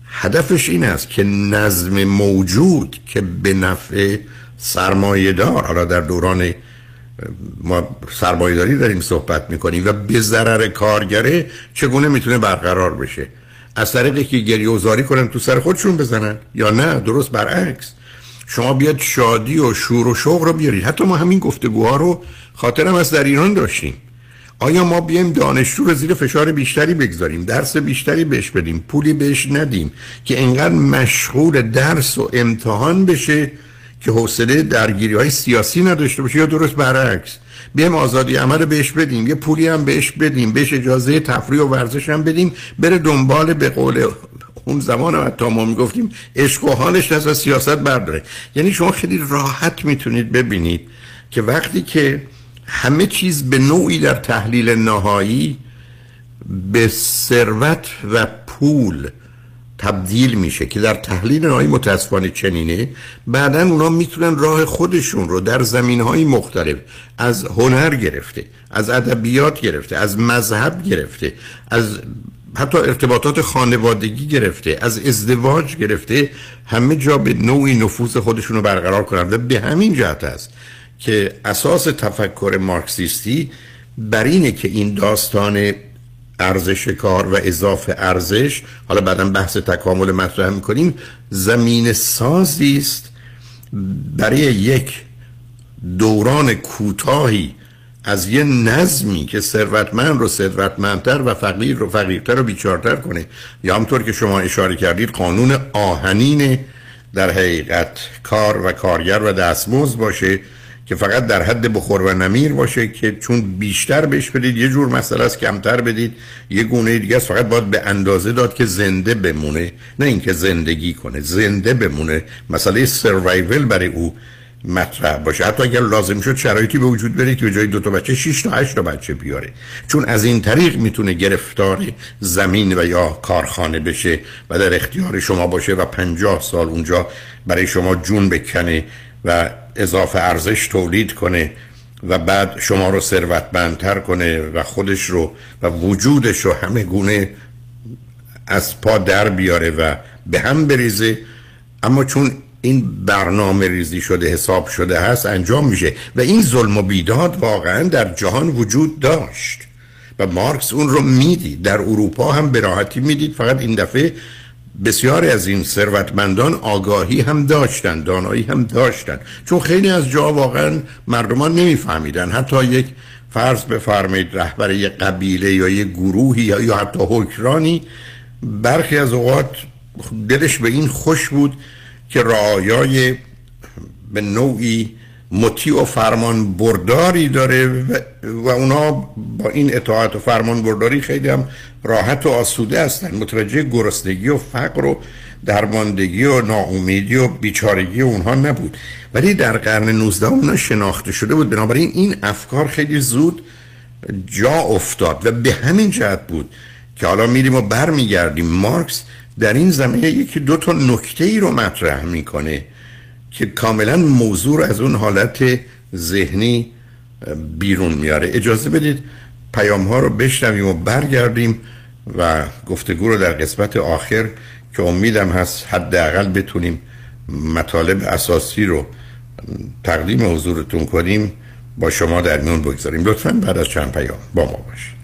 هدفش این است که نظم موجود که به نفع سرمایه‌دار، حالا در دوران ما سرمایه‌داری داریم صحبت میکنیم، و به ضرر کارگره چگونه میتونه برقرار بشه؟ از طریقی که گریه‌وزاری کنن، تو سر خودشون بزنن، یا نه درست برعکس، شما بیاد شادی و شور و شوق رو بیارید. حتی ما همین گفتگوها رو خاطرم از در ایران داشتیم. آیا ما بیایم دانشجو رو زیر فشار بیشتری بگذاریم، درس بیشتری بهش بدیم، پولی بهش ندیم که انقدر مشغول درس و امتحان بشه که حوصله درگیری‌های سیاسی نداشته باشه، یا درست برعکس بیایم آزادی عمل بهش بدیم، یه پولی هم بهش بدیم، بهش اجازه تفریح و ورزش هم بدیم، بره دنبال به قول اون زمان هم حتی ما میگفتیم عشق و حالش از سیاست برداره. یعنی شما خیلی راحت میتونید ببینید که وقتی که همه چیز به نوعی در تحلیل نهایی به ثروت و پول تبدیل میشه که در تحلیل نهایی متاسفانه چنینه، بعدن اونا میتونن راه خودشون رو در زمینهای مختلف، از هنر گرفته، از ادبیات گرفته، از مذهب گرفته، از حتی ارتباطات خانوادگی گرفته، از ازدواج گرفته، همه جا به نوعی نفوذ خودشون رو برقرار کنند. و به همین جهت است که اساس تفکر مارکسیستی بر اینه که این داستان ارزش کار و اضافه ارزش، حالا بعدا بحث تکامل مطرح می‌کنیم، زمین سازی است برای یک دوران کوتاهی از یه نظمی که ثروتمند رو ثروتمندتر و فقیر رو فقیرتر و بیچارتر کنه، یا همطور که شما اشاره کردید قانون آهنین در حقیقت کار و کارگر و دستمزد باشه که فقط در حد بخور و نمیر باشه، که چون بیشتر بهش بدید یه جور مسئله است، کمتر بدید یه گونه دیگه است. فقط باید به اندازه داد که زنده بمونه، نه اینکه زندگی کنه، زنده بمونه. مسئله سروایوول برای او مطرح باشه، حتی اگر لازم شد شرایطی به وجود بیاره که به جای دو تا بچه شش تا هشت تا بچه بیاره، چون از این طریق میتونه گرفتار زمین و یا کارخانه بشه و در اختیار شما باشه و پنجاه سال اونجا برای شما جون بکنه و اضافه ارزش تولید کنه و بعد شما رو ثروتمندتر کنه و خودش رو و وجودش رو همه گونه از پا در بیاره و به هم بریزه. اما چون این برنامه ریزی شده، حساب شده هست، انجام میشه. و این ظلم و بیداد واقعا در جهان وجود داشت و مارکس اون رو میدید، در اروپا هم به راحتی میدید. فقط این دفعه بسیاری از این ثروتمندان آگاهی هم داشتن، دانایی هم داشتن، چون خیلی از جا واقعا مردمان نمیفهمیدن. حتی یک فرض بفرمایید رهبر یک قبیله یا یک گروهی یا حتی حکرانی برخی از اوقات دلش به این خوش بود که رعایای به نوعی مطیع و فرمان برداری داره و اونا با این اطاعت و فرمان برداری خیلی هم راحت و آسوده هستن، متوجه گرسنگی و فقر و درماندگی و ناامیدی و بیچارگی اونها نبود. ولی در قرن نوزدهم اونا شناخته شده بود، بنابراین این افکار خیلی زود جا افتاد و به همین جهت بود که حالا میریم و برمیگردیم مارکس در این زمینه یکی دو تا نکته ای رو مطرح میکنه که کاملا موضوع رو از اون حالت ذهنی بیرون میاره. اجازه بدید پیام ها رو بشنویم و برگردیم و گفتگو رو در قسمت آخر که امیدم هست حداقل بتونیم مطالب اساسی رو تقدیم حضورتون کنیم با شما در میون بگذاریم. لطفاً بعد از چند پیام با ما باشید.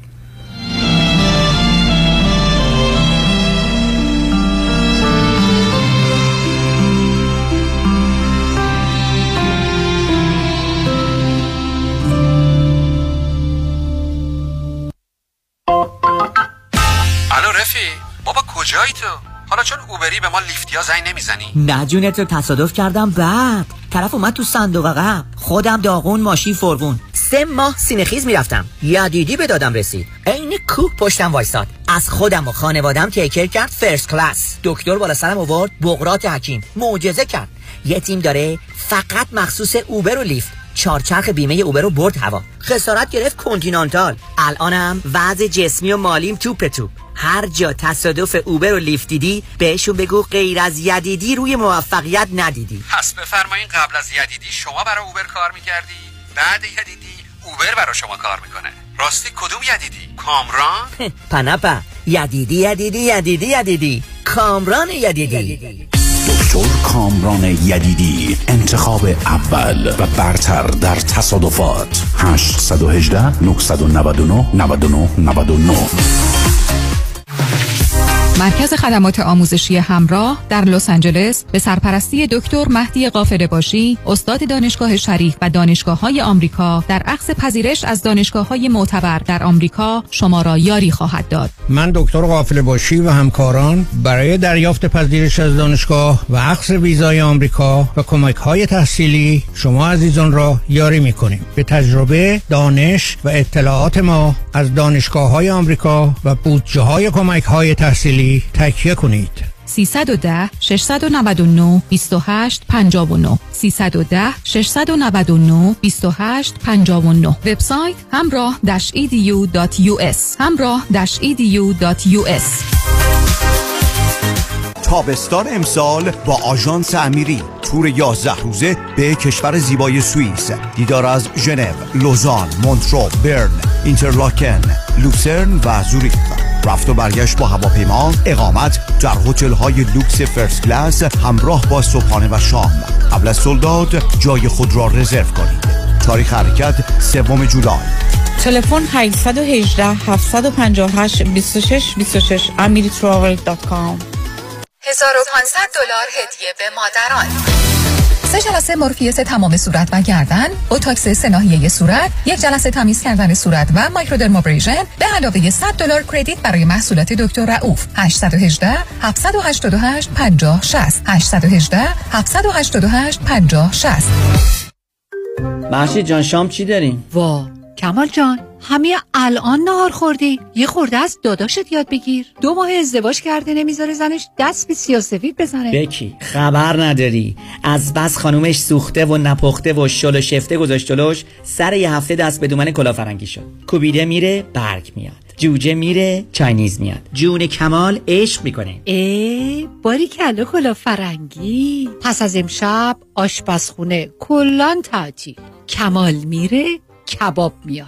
جایی تو حالا چون اوبری به ما لیفتیا زنگ نمیزنی؟ نه جونت، رو تصادف کردم. بعد طرف اومد تو صندوق عقب، خودم داغون ماشین فوروون. سه ماه سینه‌خیز میرفتم، یدیدی به دادم رسید، عین کوه پشتم وایساد. از خودم و خانوادم تیکر کرد، فرست کلاس. دکتر بالا سرم آورد، بقرات حکیم معجزه کرد. یه تیم داره فقط مخصوص اوبر و لیفت، چهارچرخ بیمه اوبر رو برد هوا، خسارت گرفت کنتینانتال. الانم وضع جسمی و مالیم توپ به توپ. هر جا تصادف اوبر و لیفت دیدی بهشون بگو غیر از یدیدی روی موفقیت ندیدی. پس بفرمایین قبل از یدیدی شما برای اوبر کار میکردی، بعد یدیدی اوبر برای شما کار میکنه. راستی کدوم یدیدی؟ کامران؟ پنپا یدیدی یدیدی یدیدی یدیدی کامران یدیدی. دکتر کامران یدیدی، انتخاب اول و برتر در تصادفات. هشت یک هشت، نه نه نه، نه نه نه نه نه. مرکز خدمات آموزشی همراه در لس آنجلس به سرپرستی دکتر مهدی قافله‌باشی، استاد دانشگاه شریف و دانشگاه‌های آمریکا، در اخذ پذیرش از دانشگاه‌های معتبر در آمریکا شما را یاری خواهد داد. من دکتر قافله‌باشی و همکاران برای دریافت پذیرش از دانشگاه و اخذ ویزای آمریکا و کمک‌های تحصیلی شما عزیزان را یاری می‌کنیم. به تجربه، دانش و اطلاعات ما از دانشگاه‌های آمریکا و بودجه‌های کمک‌های تحصیلی تکیه کنید. سه یک صفر، شش نه نه، دو هشت پنج نه، سه یک صفر، شش نه نه، دو هشت پنج نه. وبسایت همراه دش ای دی یو دات یو اس همراه دش ای دی یو دات یو اس. تابستان امسال با آژانس امیری تور یازده روزه به کشور زیبای سوئیس. دیدار از ژنو، لوزان، مونترو، برن، اینترلاکن، لوسرن و زوریخ. رفت و برگشت با هواپیما، اقامت در هتل‌های لوکس فرست کلاس همراه با صبحانه و شام. قبل از سولداد جای خود را رزرو کنید. تاریخ حرکت سوم جولای. تلفن هشت یک هشت، هفت پنج هشت، دو شش دو شش امیر تراول دات کام. هزار و پانصد دلار هدیه به مادران. سه جلسه مورفیوس تمام صورت و گردن، بوتاکس سه ناحیه صورت، یک جلسه تمیز کردن صورت و مایکرودرمابریژن به علاوه صد دلار کردیت برای محصولات دکتر رؤوف. هشت یک هشت، هفت هشت هشت، پنج صفر شش صفر هشت یک هشت، هفت هشت هشت، پنج صفر شش صفر. محشید جان شام چی داریم؟ وا کمال جان همین الان نهار خوردی؟ یه خورده از داداشت یاد بگیر. دو ماه ازدواج کرده نمیذاره زنش دست به سیاه‌سفید بزنه. بکی خبر نداری، از بس خانومش سوخته و نپخته و شل و شفته گذاشت جلوش، سر یه هفته دست به دومن کلافرنگی شد. کوبیده میره برگ میاد، جوجه میره چاینیز میاد. جون کمال عشق میکنه. ای باری کلا کلا فرنگی. پس از امشب آشپزخونه کلان تعطیل. کمال میره کباب میاد،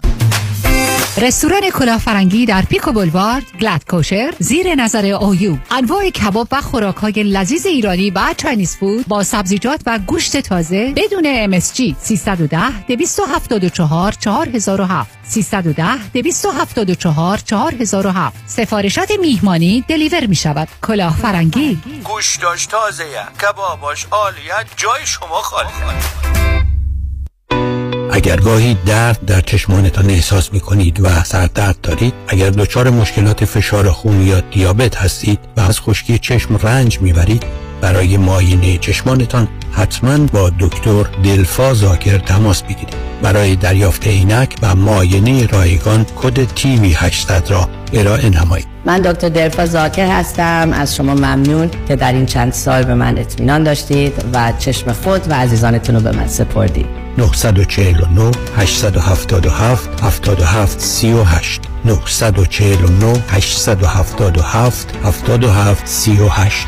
رستوران کلافرنگی در پیکو بولوارد، گلد کوشر، زیر نظر اویو. انواع کباب و خوراک‌های لذیذ ایرانی و چاینیز فود با سبزیجات و گوشت تازه بدون ام اس جی. سه یک صفر، دو هفت چهار، چهار صفر صفر هفت سه یک صفر، دو هفت چهار، چهار صفر صفر هفت. سفارشات میهمانی دلیور می شود. کلافرنگی گوشتاش تازه، کباباش عالیه، جای شما خالی. اگر گاهی درد در چشمانتان احساس می‌کنید و سردرد دارید، اگر دچار مشکلات فشار خون یا دیابت هستید و از خشکی چشم رنج می‌برید، برای معاینه چشمانتان حتماً با دکتر دلفا زاکر تماس بگیرید. برای دریافت عینک و معاینه رایگان کد تی وی هشتصد را ارائه نمایید. من دکتر دلفا زاکر هستم. از شما ممنون که در این چند سال به من اطمینان داشتید و چشم خود و عزیزانتون رو به من سپردید. نه چهار نه هشت هفت هفت هفت هفت هفت سه هشت نه چهار نه هشت هفت هفت هفت هفت سه هشت.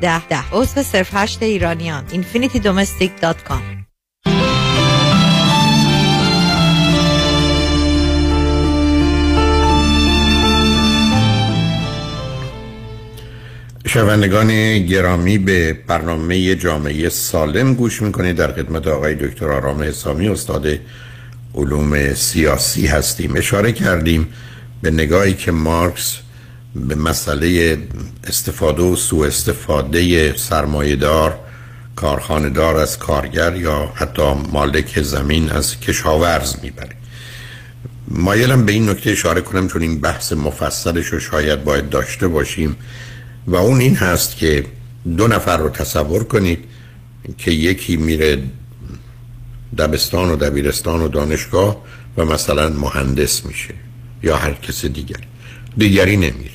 ده ده. اوضاع صرف هشت ایرانیان. اینفینیتی دامستیک دات کام. شنوندگان گرامی، به برنامه جامعه سالم گوش میکنید. در خدمت آقای دکتر آرام حسامی، استاد علوم سیاسی هستیم. اشاره کردیم به نگاهی که مارکس به مسئله استفاده و سوء استفاده سرمایه‌دار، کارخانه‌دار از کارگر یا حتی مالک زمین از کشاورز میبره. مایلم به این نکته اشاره کنم چون این بحث مفصلش رو شاید باید داشته باشیم، و اون این هست که دو نفر رو تصور کنید که یکی میره دبستان و دبیرستان و دانشگاه و مثلا مهندس میشه یا هر کس دیگری دیگری نمیره.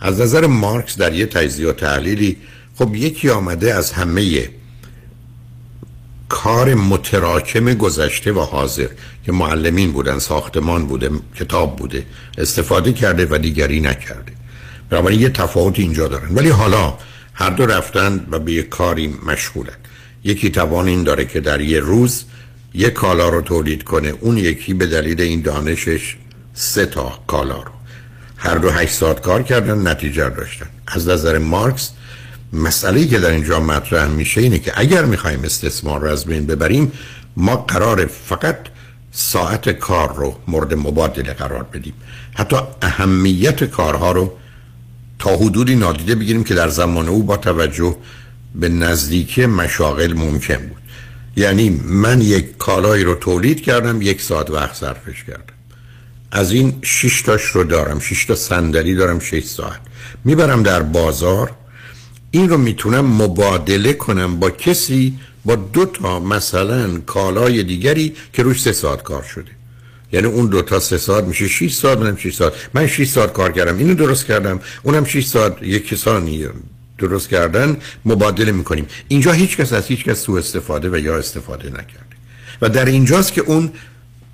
از نظر مارکس در یه تجزیه و تحلیلی، خب یکی آمده از همه کار متراکم گذشته و حاضر که معلمین بودن، ساختمان بوده، کتاب بوده، استفاده کرده و دیگری نکرده. بنابراین یه تفاوت اینجا دارن، ولی حالا هر دو رفتن و به یه کاری مشغولن. یکی توان این داره که در یه روز یه کالا رو تولید کنه، اون یکی به دلیل این دانشش سه تا کالا رو. هر دو هشت ساعت کار کردن، نتیجه داشتن. از نظر مارکس مسئله‌ای که در اینجا مطرح میشه اینه که اگر میخوایم استثمار رو از بین ببریم، ما قراره فقط ساعت کار رو مورد مبادله قرار بدیم، حتی اهمیت کارها رو تا حدودی نادیده بگیریم که در زمان او با توجه به نزدیکی مشاغل ممکن بود. یعنی من یک کالایی رو تولید کردم، یک ساعت وقت صرفش کردم، از این شش تاش رو دارم، شش تا صندلی دارم، شش ساعت میبرم در بازار، این رو میتونم مبادله کنم با کسی، با دو تا مثلا کالای دیگری که روش سه ساعت کار شده. یعنی اون دو تا سه ساعت میشه شش ساعت، منم شش ساعت، من شش ساعت کار کردم، اینو درست کردم، اونم شش ساعت یک کسانی درست کردن، مبادله میکنیم. اینجا هیچ کس از هیچ کس سوء استفاده و یا استفاده نکرده و در اینجاست که اون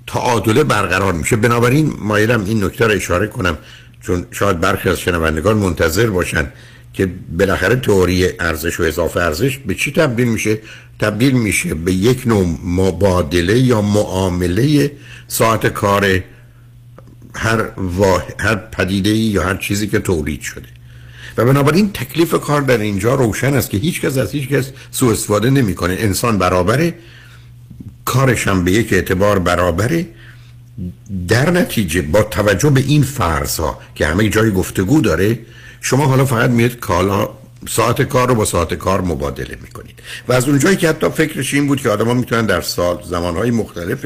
تعادله برقرار میشه. بنابراین مایلم این نکته رو اشاره کنم چون شاید برخی از شنوندگان منتظر باشن که بالاخره تئوری ارزش و اضافه ارزش به چی تبدیل میشه. تبدیل میشه به یک نوع مبادله یا معامله ساعت کار هر واحد، هر پدیده‌ای یا هر چیزی که تولید شده، و بنابراین تکلیف کار در اینجا روشن است که هیچ کس از هیچ کس سوء استفاده نمیکنه. انسان برابره، کارش هم به یک اعتبار برابره. در نتیجه با توجه به این فرض‌ها که همه جای گفتگو داره، شما حالا فقط میاد کالا ساعت کار رو با ساعت کار مبادله میکنید. و از اونجایی که حتی فکرش این بود که آدم‌ها میتونن در سال زمانهای مختلف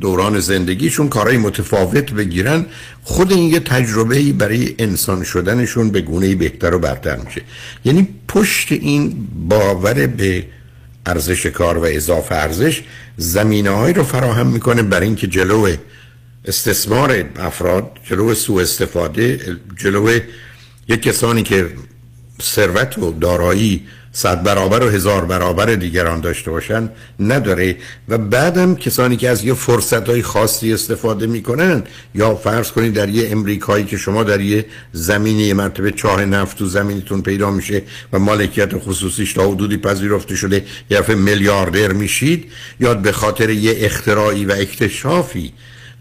دوران زندگیشون کارهای متفاوت بگیرن، خود این یه تجربه‌ای برای انسان شدنشون به گونه‌ای بهتر و برتر میشه. یعنی پشت این باور به ارزش کار و اضافه ارزش زمینه‌هایی رو فراهم میکنه برای اینکه جلو استثمار افراد، جلو سوء استفاده، جلو یک کسانی که ثروت و دارایی صد برابر و هزار برابر دیگران داشته باشن نداره. و بعدم کسانی که از یه فرصت‌های خاصی استفاده میکنن، یا فرض کنید در یه امریکایی که شما در یه زمینی مرتبه چاه نفت تو زمینتون پیدا میشه و مالکیت خصوصیش تا حدودی پذیرفته شده، یا میلیاردر میشید، یا به خاطر یه اختراعی و اکتشافی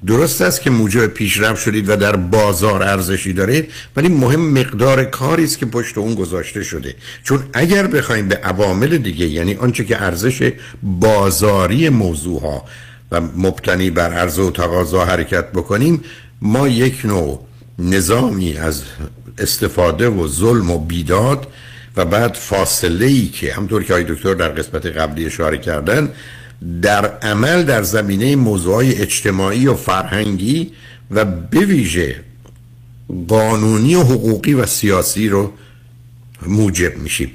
درست است که موجب پیشرفت شدید و در بازار ارزشی دارید، ولی مهم مقدار کاری است که پشت اون گذاشته شده. چون اگر بخوایم به عوامل دیگه، یعنی آنچه که ارزش بازاری موضوع ها و مبتنی بر عرضه و تقاضا حرکت بکنیم، ما یک نوع نظامی از استفاده و ظلم و بیداد و بعد فاصله‌ای که همطور که آقای دکتر در قسمت قبلی اشاره کردن در عمل در زمینه موضوعهای اجتماعی و فرهنگی و به ویژه قانونی و حقوقی و سیاسی رو موجب میشیم.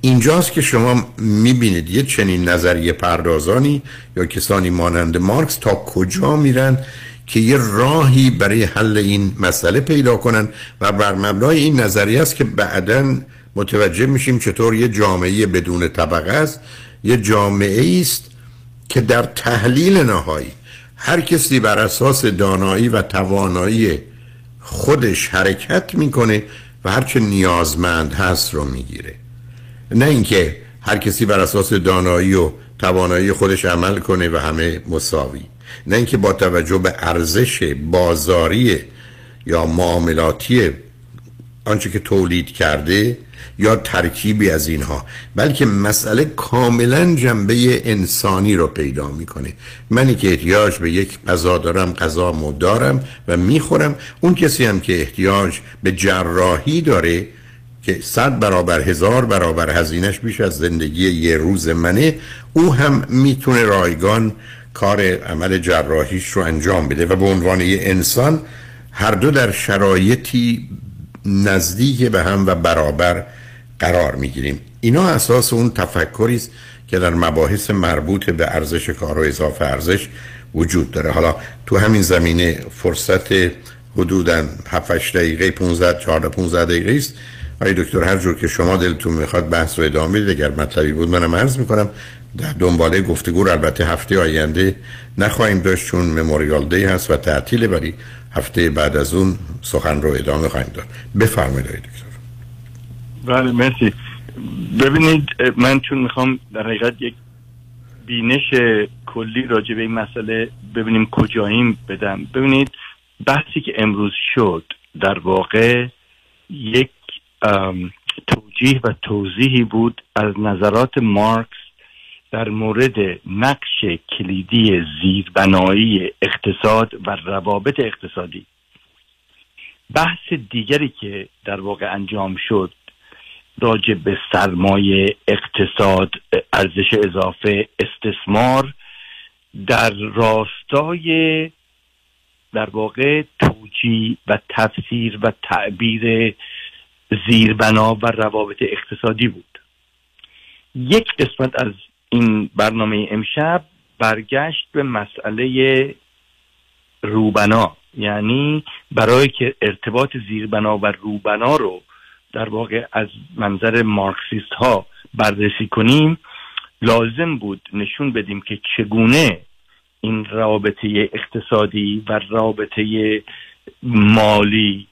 اینجاست که شما میبینید یه چنین نظریه پردازانی یا کسانی مانند مارکس تا کجا میرن که یه راهی برای حل این مسئله پیدا کنن، و بر مبنای این نظریه است که بعداً متوجه میشیم چطور یه جامعه بدون طبقه است، یه جامعه است که در تحلیل نهایی هر کسی بر اساس دانایی و توانایی خودش حرکت میکنه و هرچه نیازمند هست رو میگیره، نه اینکه هر کسی بر اساس دانایی و توانایی خودش عمل کنه و همه مساوی، نه اینکه با توجه به ارزش بازاری یا معاملاتی آنچه که تولید کرده یا ترکیبی از اینها، بلکه مسئله کاملا جنبه انسانی رو پیدا میکنه. منی که احتیاج به یک غذا دارم غذامو دارم و میخورم، اون کسی هم که احتیاج به جراحی داره که صد برابر هزار برابر هزینش بیش از زندگی یه روز منه، او هم میتونه رایگان کار عمل جراحیش رو انجام بده و به عنوان یه انسان هر دو در شرایطی نزدیک به هم و برابر قرار میگیریم. اینا اساس اون تفکری است که در مباحث مربوط به ارزش کار و اضافه ارزش وجود داره. حالا تو همین زمینه فرصت حدوداً هفت هشت دقیقه، پانزده چهارده پانزده دقیقه است. آقای دکتر هر جور که شما دلتون میخواد بحث رو ادامه بدید. اگر مطلبی بود منم عرض میکنم. در دنباله گفتگو رو البته هفته آینده نخواهیم داشت چون مموریال دی هست و تعطیله، ولی هفته بعد از اون سخن رو ادامه خواهیم داد. بفرمایید آقای دکتر. بله مرسی. ببینید من چون میخوام در حقیقت یک بینش کلی راجع به این مسئله ببینیم کجاییم بدم. ببینید بحثی که امروز شد در واقع یک توجیه و توضیحی بود از نظرات مارکس در مورد نقش کلیدی زیربنایی اقتصاد و روابط اقتصادی. بحث دیگری که در واقع انجام شد راجع به سرمایه، اقتصاد، ارزش اضافه، استثمار در راستای در واقع توجیه و تفسیر و تعبیر زیربنا و روابط اقتصادی بود. یک قسمت از این برنامه امشب برگشت به مسئله روبنا، یعنی برای که ارتباط زیربنا و روبنا رو در واقع از منظر مارکسیست ها بررسی کنیم لازم بود نشون بدیم که چگونه این رابطه اقتصادی و رابطه مالی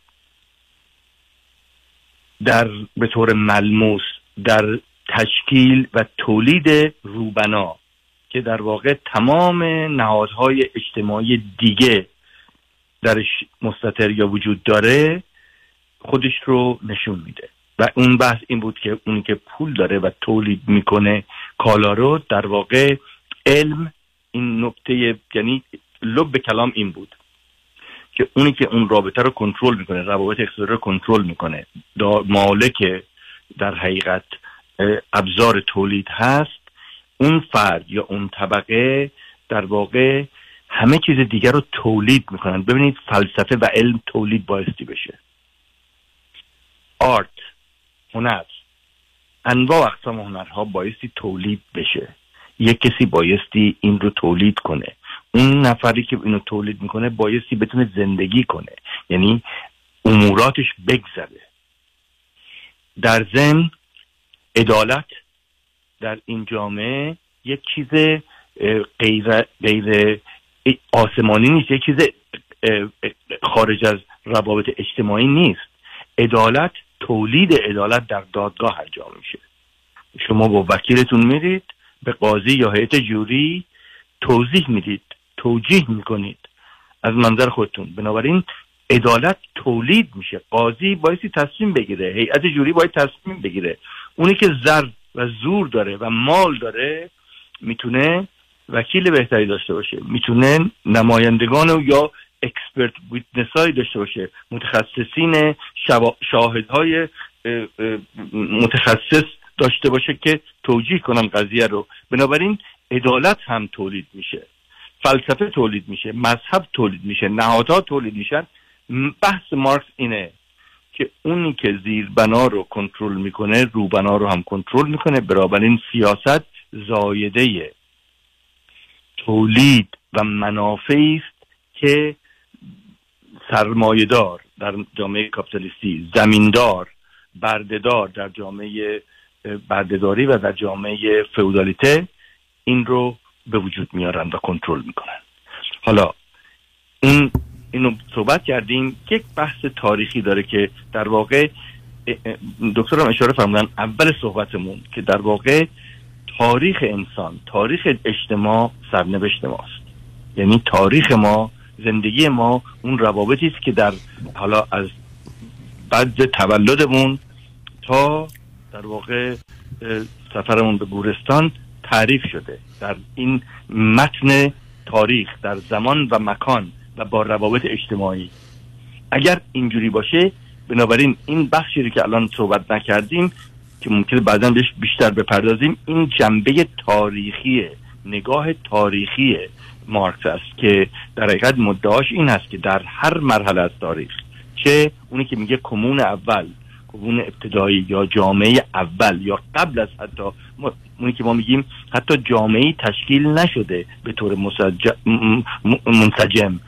در به طور ملموس در تشکیل و تولید روبنا که در واقع تمام نهادهای اجتماعی دیگه درش مستتر یا وجود داره خودش رو نشون میده. و اون بحث این بود که اونی که پول داره و تولید میکنه کالا رو در واقع علم، این نکته یعنی لب کلام این بود که اونی که اون رابطه رو کنترل میکنه، روابط اقتصادی رو کنترل میکنه، مالک در حقیقت ابزار تولید هست، اون فرد یا اون طبقه در واقع همه چیز دیگر رو تولید میکنن. ببینید فلسفه و علم تولید بایستی بشه، آرت، هنر، انواع اقسام هنرها بایستی تولید بشه، یک کسی بایستی این رو تولید کنه، اون نفری که اینو تولید میکنه بایستی بتونه زندگی کنه، یعنی اموراتش بگذره. در ضمن عدالت در این جامعه یک چیز غیر غیر آسمانی نیست، یک چیز خارج از روابط اجتماعی نیست. عدالت، تولید عدالت در دادگاه انجام میشه. شما با وکیلتون میرید، به قاضی یا هیئت جوری توضیح میدید، توجیه میکنید از منظر خودتون. بنابراین عدالت تولید میشه. قاضی بایستی تصمیم بگیره، هیئت جوری باید تصمیم بگیره. اونی که زر و زور داره و مال داره میتونه وکیل بهتری داشته باشه، میتونه نمایندگان یا اکسپرت ویتنس‌های داشته باشه، متخصصین، شاهدهای متخصص داشته باشه که توجیه کنن قضیه رو. بنابراین عدالت هم تولید میشه، فلسفه تولید میشه، مذهب تولید میشه، نهادها تولید میشن. بحث مارکس اینه که اونی که زیر بنا رو کنترل میکنه رو بنا رو هم کنترل میکنه. بنابراین سیاست زایده تولید و منافعی است که سرمایه‌دار در جامعه کاپیتالیستی، زمیندار، برده‌دار در جامعه برده‌داری و در جامعه فئودالیته این رو به وجود میارن و کنترل میکنن. حالا این اینو صحبت کردیم. یک بحث تاریخی داره که در واقع دکترم اشاره فرمودن اول صحبتمون که در واقع تاریخ انسان، تاریخ اجتماع سرنوشت ماست. یعنی تاریخ ما، زندگی ما، اون روابطی است که در حالا از بعد تولدمون تا در واقع سفرمون به گورستان تعریف شده در این متن تاریخ در زمان و مکان و با روابط اجتماعی. اگر اینجوری باشه، بنابراین این بخشی رو که الان صحبت نکردیم که ممکنه بعداً بهش بیشتر بپردازیم، این جنبه تاریخیه، نگاه تاریخی مارکس است که در حقیقت مدعاش این هست که در هر مرحله از تاریخ، چه اونی که میگه کمون اول، کمون ابتدایی یا جامعه اول یا قبل از حتی اونی که ما میگیم حتی جامعه تشکیل نشده به طور منسجم،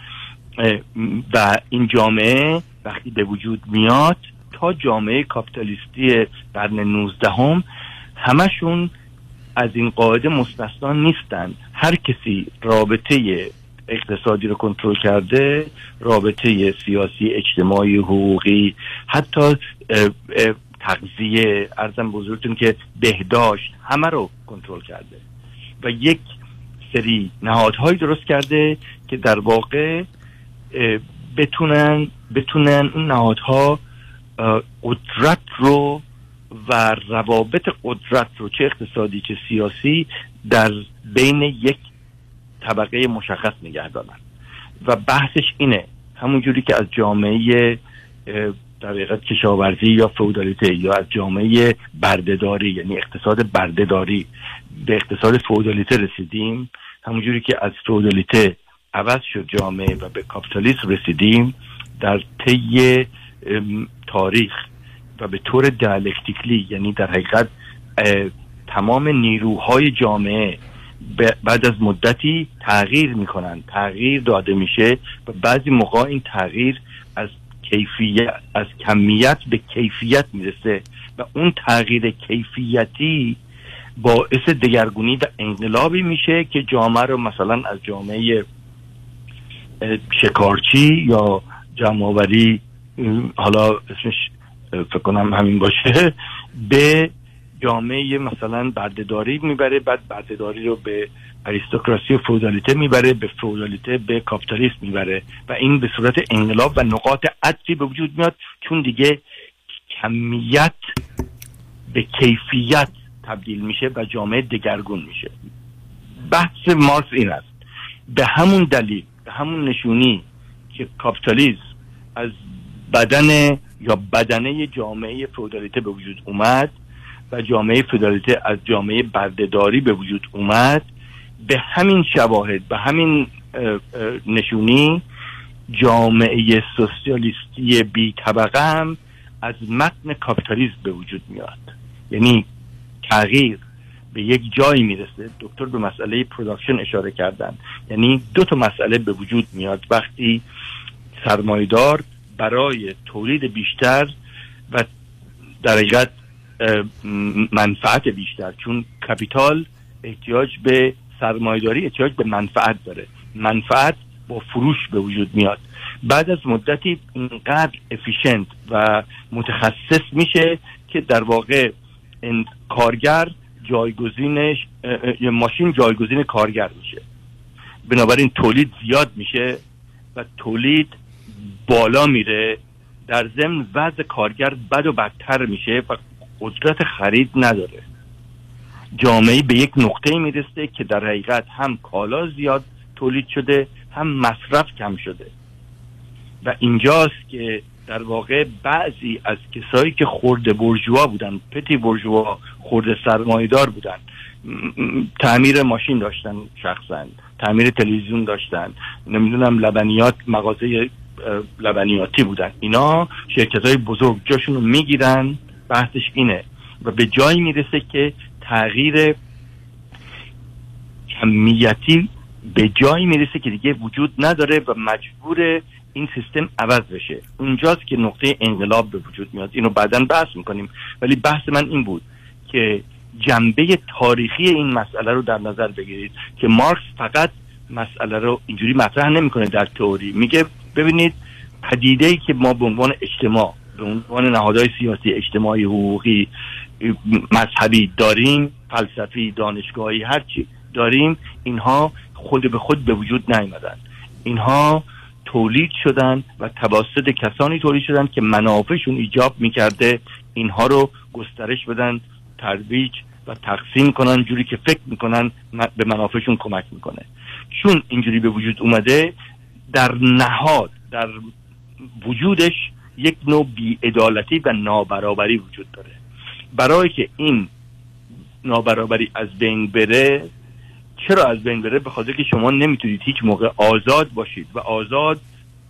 و این جامعه وقتی به وجود میاد تا جامعه کاپیتالیستی قرن نوزدهم هم همشون از این قاعده مستثنا نیستن. هر کسی رابطه اقتصادی رو کنترل کرده، رابطه سیاسی، اجتماعی، حقوقی، حتی تغذیه، ارزم بزرگتون که بهداشت، همه رو کنترل کرده و یک سری نهادهایی درست کرده که در واقع بتونن بتونن اون نهادها قدرت رو و روابط قدرت رو، چه اقتصادی چه سیاسی، در بین یک طبقه مشخص نگه دارن. و بحثش اینه، همونجوری که از جامعه در حقیقت کشاورزی یا فئودالیته یا از جامعه برده‌داری، یعنی اقتصاد برده‌داری، به اقتصاد فئودالیته رسیدیم، همونجوری که از فئودالیته عوض شد جامعه و به کاپیتالیسم رسیدیم، در طی تاریخ و به طور دیالکتیکلی، یعنی در حقیقت تمام نیروهای جامعه بعد از مدتی تغییر میکنن، تغییر داده میشه و بعضی موقع این تغییر از کیفیت، از کمیت به کیفیت میرسه و اون تغییر کیفیتی باعث دگرگونی و انقلابی میشه که جامعه رو مثلا از جامعه شکارچی یا جمع‌آوری، حالا اسمش فکر کنم همین باشه، به جامعه مثلا برده‌داری میبره، بعد برده‌داری رو به اریستوکراسی و فئودالیته میبره، به فئودالیته به کاپیتالیسم میبره و این به صورت انقلاب و نقاط عطفی به وجود میاد، چون دیگه کمیت به کیفیت تبدیل میشه و جامعه دگرگون میشه. بحث مارکس این است. به همون دلیل، به همون نشونی که کاپیتالیسم از بدن یا بدنه جامعه فئودالیته به وجود اومد و جامعه فئودالیته از جامعه برده‌داری به وجود اومد، به همین شواهد، به همین نشونی جامعه سوسیالیستی بی طبقه هم از متن کاپیتالیسم به وجود میاد. یعنی تغییر به یک جایی میرسه. دکتر به مسئله پروداکشن اشاره کردن، یعنی دو تا مسئله به وجود میاد وقتی سرمایه‌دار برای تولید بیشتر و در حقیقت منفعت بیشتر، چون کپیتال احتیاج به سرمایه‌داری، احتیاج به منفعت داره. منفعت با فروش به وجود میاد. بعد از مدتی اینقدر افیشنت و متخصص میشه که در واقع کارگر جایگزینش، ماشین جایگزین کارگر میشه. بنابراین تولید زیاد میشه و تولید بالا میره، در ضمن وضع کارگر بد و بدتر میشه و قدرت خرید نداره. جامعه به یک نقطه میرسه که در حقیقت هم کالا زیاد تولید شده، هم مصرف کم شده. و اینجاست که در واقع بعضی از کسایی که خورده بورژوا بودن، پتی بورژوا، خورده سرمایه‌دار بودن، تعمیر ماشین داشتن، شخصا تعمیر تلویزیون داشتن، نمیدونم لبنیات، مغازه لبنیاتی بودن، اینا شرکت‌های بزرگ جاشون رو میگیرن. بحثش اینه و به جایی میرسه که تغییر کمیتی به جایی میرسه که دیگه وجود نداره و مجبور این سیستم عوض بشه. اونجاست که نقطه انقلاب به وجود میاد. اینو بعداً بحث میکنیم، ولی بحث من این بود که جنبه تاریخی این مسئله رو در نظر بگیرید که مارکس فقط مسئله رو اینجوری مطرح نمیکنه در تئوری. میگه ببینید پدیده‌ای که ما به عنوان اجتماع، به عنوان نهادهای سیاسی، اجتماعی، حقوقی، مذهبی داریم، فلسفی، دانشگاهی، هرچی داریم، اینها خود به خود به وجود نیامدن. اینها تولید شدن و توسط کسانی تولید شدن که منافعشون ایجاب میکرده اینها رو گسترش بدن، ترویج و تقسیم کنن جوری که فکر میکنن به منافعشون کمک میکنه. چون اینجوری به وجود اومده، در نهاد، در وجودش یک نوع بی‌عدالتی و نابرابری وجود داره. برای که این نابرابری از بین بره، چرا از بین بره؟ به خاطر که شما نمیتونید هیچ موقع آزاد باشید و آزاد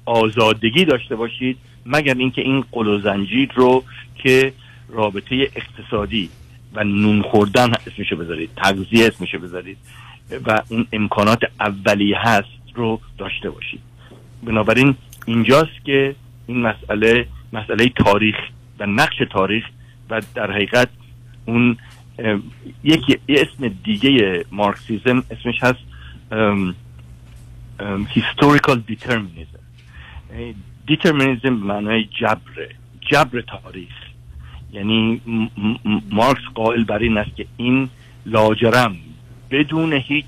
آزادگی داشته باشید، مگر اینکه این قل و زنجیر رو که رابطه اقتصادی و نون خوردن اسمشو بذارید، تغذیه اسمشو بذارید و اون امکانات اولیه هست رو داشته باشید. بنابراین اینجاست که این مسئله، مسئله تاریخ و نقش تاریخ و در حقیقت اون یکی، اسم دیگه مارکسیزم اسمش هست هیستوریکال دیترمینیزم. دیترمینیزم به معنای جبر، جبر تاریخ. یعنی مارکس قائل بر این است که این لاجرم بدون هیچ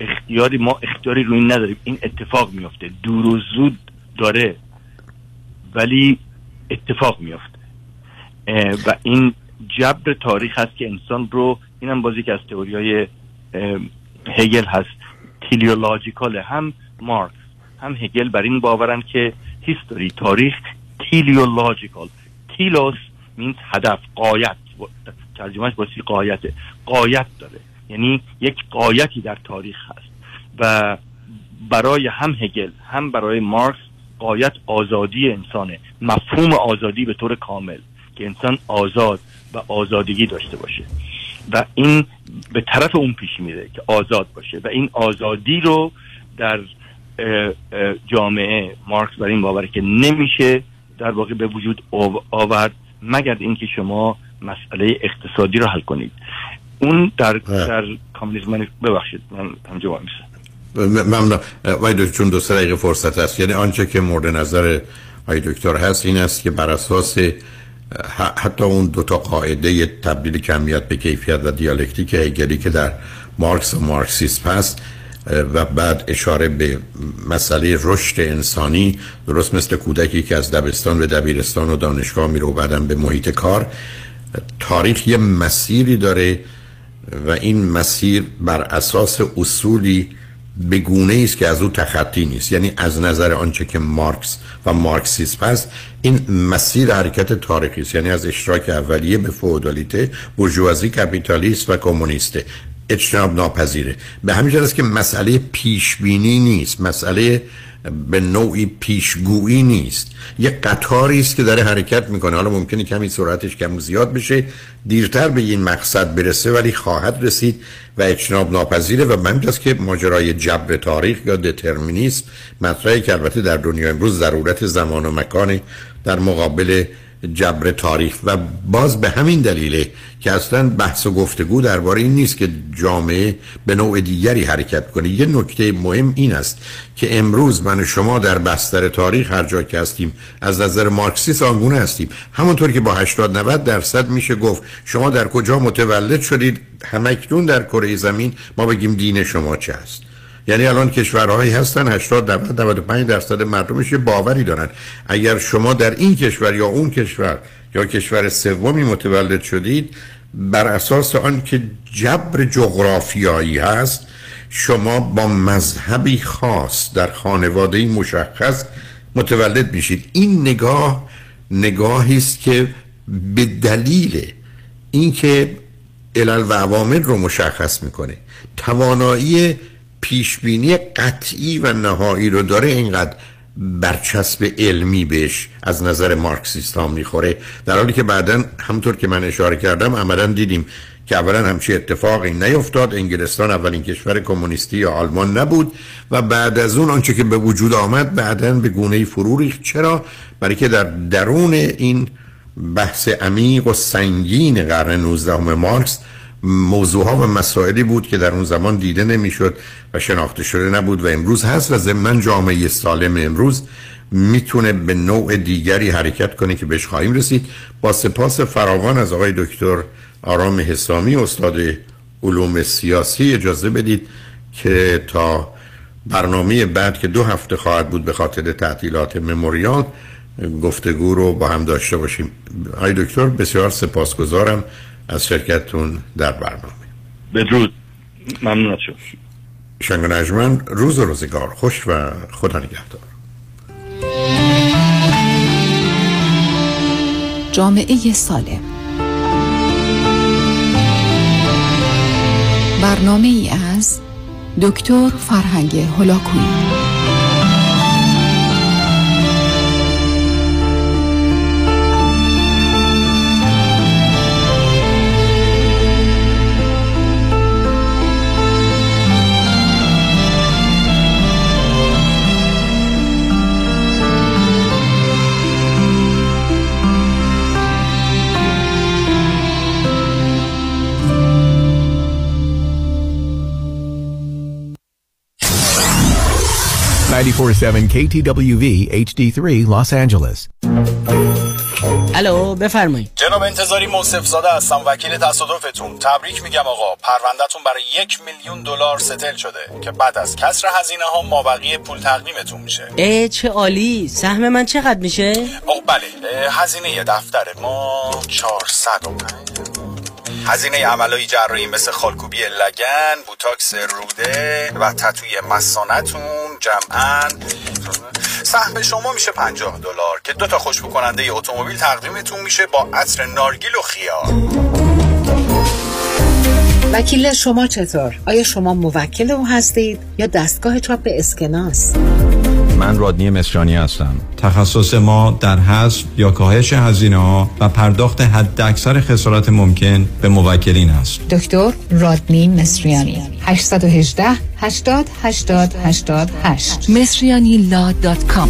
اختیاری، ما اختیاری روی نداریم، این اتفاق میفته، دور و زود داره ولی اتفاق میفته و این جبر تاریخ هست که انسان رو، اینم بازی که از تئوریای هگل هست، تیلیولوژیکال. هم مارکس هم هگل بر این باورن که هیستوری، تاریخ، تیلیولوژیکال، تیلوس means هدف، غایت، ترجمهش باسی غایته، غایت داره، یعنی یک غایتی در تاریخ هست و برای هم هگل هم برای مارکس غایت آزادی انسانه، مفهوم آزادی به طور کامل، که انسان آزاد و آزادگی داشته باشه و این به طرف اون پیش میره که آزاد باشه و این آزادی رو در جامعه مارکس بر این باوره که نمیشه در واقع به وجود آورد مگر اینکه شما مسئله اقتصادی رو حل کنید. اون در در کمونیسم، ببخشید من همجا وای میسم، ممنون وای دکتر، چون دو سه دقیقه فرصت هست. یعنی آنچه که مورد نظر وای دکتر هست این است که بر اساس حتی اون دوتا قاعده تبدیل کمیت به کیفیت و دیالکتیک هگلی که در مارکس و مارکسیسم هست و بعد اشاره به مسئله رشد انسانی، درست مثل کودکی که از دبستان به دبیرستان و دانشگاه میره و بعدم به محیط کار، تاریخ یه مسیری داره و این مسیر بر اساس اصولی به گونه‌ای است که از او تخطی نیست. یعنی از نظر آنچه که مارکس و مارکسیسم هست، این مسیر حرکت تاریخی است، یعنی از اشتراک اولیه به فئودالیته، بورژوازی، کاپیتالیسم و کمونیسته، اجتناب ناپذیره. به همین جهت است که مسئله پیشبینی نیست، مسئله به نوعی پیشگویی نیست، یه قطاری است که داره حرکت میکنه. حالا ممکنه کمی سرعتش کم زیاد بشه، دیرتر به این مقصد برسه، ولی خواهد رسید و اجتناب ناپذیره. و من میگم که ماجرای جبر تاریخ یا دترمینیسم مطرحه که البته در دنیا امروز ضرورت زمان و مکان در مقابل جبر تاریخ و باز به همین دلیله که اصلا بحث و گفتگو درباره این نیست که جامعه به نوع دیگری حرکت کنه. یه نکته مهم این است که امروز من و شما در بستر تاریخ هر جا که هستیم از نظر مارکسیست آنگونه هستیم، همونطور که با هشتاد نود درصد میشه گفت شما در کجا متولد شدید همکنون در کره زمین ما بگیم دین شما چه است. یعنی الان کشورهایی هستن هشتاد نود نود و پنج درصد مردمش یه باوری دارن اگر شما در این کشور یا اون کشور یا کشور سومی متولد شدید، بر اساس آن که جبر جغرافیایی هست شما با مذهبی خاص در خانواده‌ای مشخص متولد میشید. این نگاه نگاهی است که به دلیل اینکه علل و عوامل رو مشخص میکنه، توانایی پیشبینی قطعی و نهایی رو داره، اینقدر برچسب علمی بهش از نظر مارکسیست ها میخوره، در حالی که بعداً همطور که من اشاره کردم عملاً دیدیم که اولا همچی اتفاقی نیفتاد، انگلستان اولین کشور کمونیستی یا آلمان نبود و بعد از اون آنچه که به وجود آمد بعداً به گونه‌ای فرو ریخت. چرا؟ برای که در درون این بحث عمیق و سنگین قرن نوزدهم مارکس موضوعها و مسائلی بود که در اون زمان دیده نمیشد و شناخته شده نبود و امروز هست و ضمن جامعه سالم امروز میتونه به نوع دیگری حرکت کنه که بهش خواهیم رسید. با سپاس فراوان از آقای دکتر آرام حسامی استاد علوم سیاسی اجازه بدید که تا برنامه بعد که دو هفته خواهد بود به خاطر تعطیلات مموریال گفتگو رو با هم داشته باشیم. آقای دکتر بسیار سپاسگزارم از شرکتتون در برنامه. بدرود، ممنون شما. شنگ و نجمن، روز و روزگار خوش و خدا نگهدار. جامعه سالم، برنامه ای از دکتر فرهنگ هلاکونی. نود و چهار ممیز هفت کی تی دبلیو وی اچ دی سه Los Angeles. الو بفرمایید. جناب انتظاری موصف زاده هستم، وکیل تصادفتون. تبریک میگم آقا، پروندهتون برای یک میلیون دلار ستل شده که بعد از کسر هزینه ها مابقی پول تقدیمتون میشه. ای چه عالی. سهم من چقدر میشه؟ آقا بله، هزینه دفتر ما چهارصد و پنج، هزینه عملای جراحی مثل خالکوبی لگن، بوتاکس روده و تتوی مثانه‌تون جمعاً سهم شما میشه پنجاه دلار که دو تا خوشبو کننده اتومبیل تقدیمتون میشه با عطر نارگیل و خیار. وکیل شما چطور؟ آیا شما موکل او هستید یا دستگاه چاپ اسکناس؟ من رادنی مصریانی هستم. تخصص ما در حذف یا کاهش هزینه‌ها و پرداخت حداکثر خسارت ممکن به موکلین است. دکتر رادنی مصریانی، هشت یک هشت هشتاد هشتاد هشتاد هشت مصریانی لا دات کام.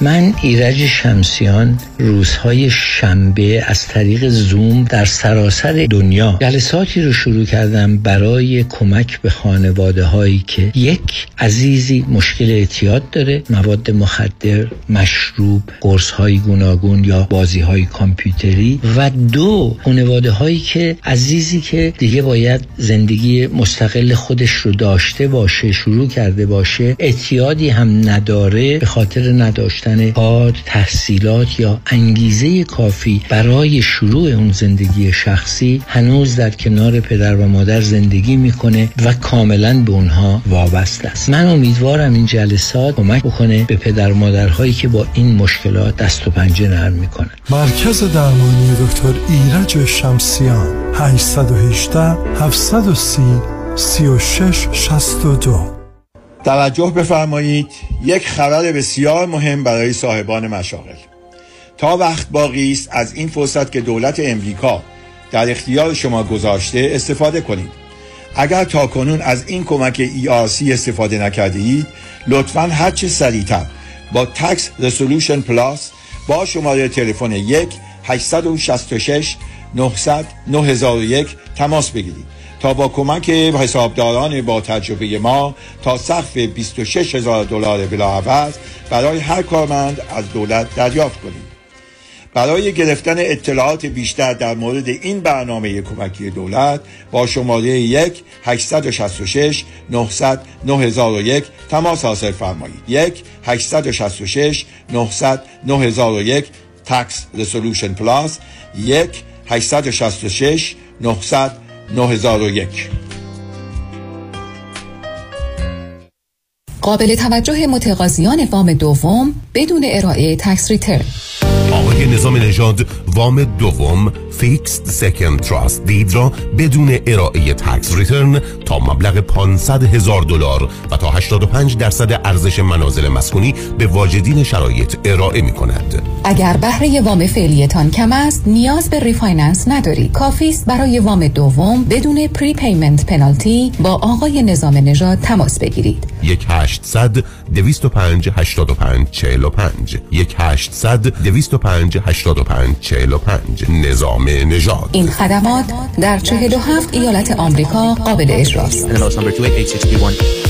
من ایرج شمسیان روزهای شنبه از طریق زوم در سراسر دنیا جلساتی رو شروع کردم برای کمک به خانواده هایی که یک عزیزی مشکل اعتیاد داره، مواد مخدر، مشروب، قرص های گوناگون یا بازی های کامپیوتری، و دو خانواده هایی که عزیزی که دیگه باید زندگی مستقل خودش رو داشته باشه، شروع کرده باشه، اعتیادی هم نداره، به خاطر نداشته کار، تحصیلات یا انگیزه کافی برای شروع اون زندگی شخصی، هنوز در کنار پدر و مادر زندگی میکنه و کاملا به اونها وابسته است. من امیدوارم این جلسات کمک بکنه به پدر و مادرهایی که با این مشکلات دست و پنجه نرم میکنن. مرکز درمانی دکتر ایرج شمسیان، هشت یک هشت هفت سه صفر سه شش شش دو. توجه بفرمایید، یک خبر بسیار مهم برای صاحبان مشاغل. تا وقت باقی است از این فرصت که دولت امریکا در اختیار شما گذاشته استفاده کنید. اگر تاکنون از این کمک ای آر سی استفاده نکرده اید، لطفاً هر چه سریعتر با تکس رسولوشن پلاس با شماره تلفن یک هشت شش شش نه صفر صفر نه صفر صفر یک تماس بگیرید تا با کمک حسابداران با تجربه ما تا سقف بیست و شش هزار دلار بلاعوض برای هر کارمند از دولت دریافت کنید. برای گرفتن اطلاعات بیشتر در مورد این برنامه کمکی دولت با شماره یک هشت شش شش نه صفر صفر نه صفر صفر یک تماس حاصل فرمایید. یک هشت شش شش نه صفر صفر نه صفر صفر یک Tax Resolution Plus یک هشت شش شش نه صفر صفر نه صفر صفر یک. قابل توجه متقاضیان وام دوم بدون ارائه تکس ریترن. آقای نظام نژاد وام دوم Fixed Second Trust دید را بدون ارائه تکس ریترن تا مبلغ پانصد هزار دلار و تا هشتاد و پنج درصد ارزش منازل مسکونی به واجدین شرایط ارائه می کند. اگر بهره وام فعلیتان کم است نیاز به ریفایننس نداری. کافی است برای وام دوم بدون پری پیمنت پنالتی با آقای نظام نژاد تماس بگیرید. یک هشتصد دویست و پنج هشتاد و پنج چهل و پنج یک هشتصد دویست و پنج هشتاد و پنج چهل و پنج نظام نژاد. این خدمات در چهل و هفت ایالت آمریکا قابل اجراست.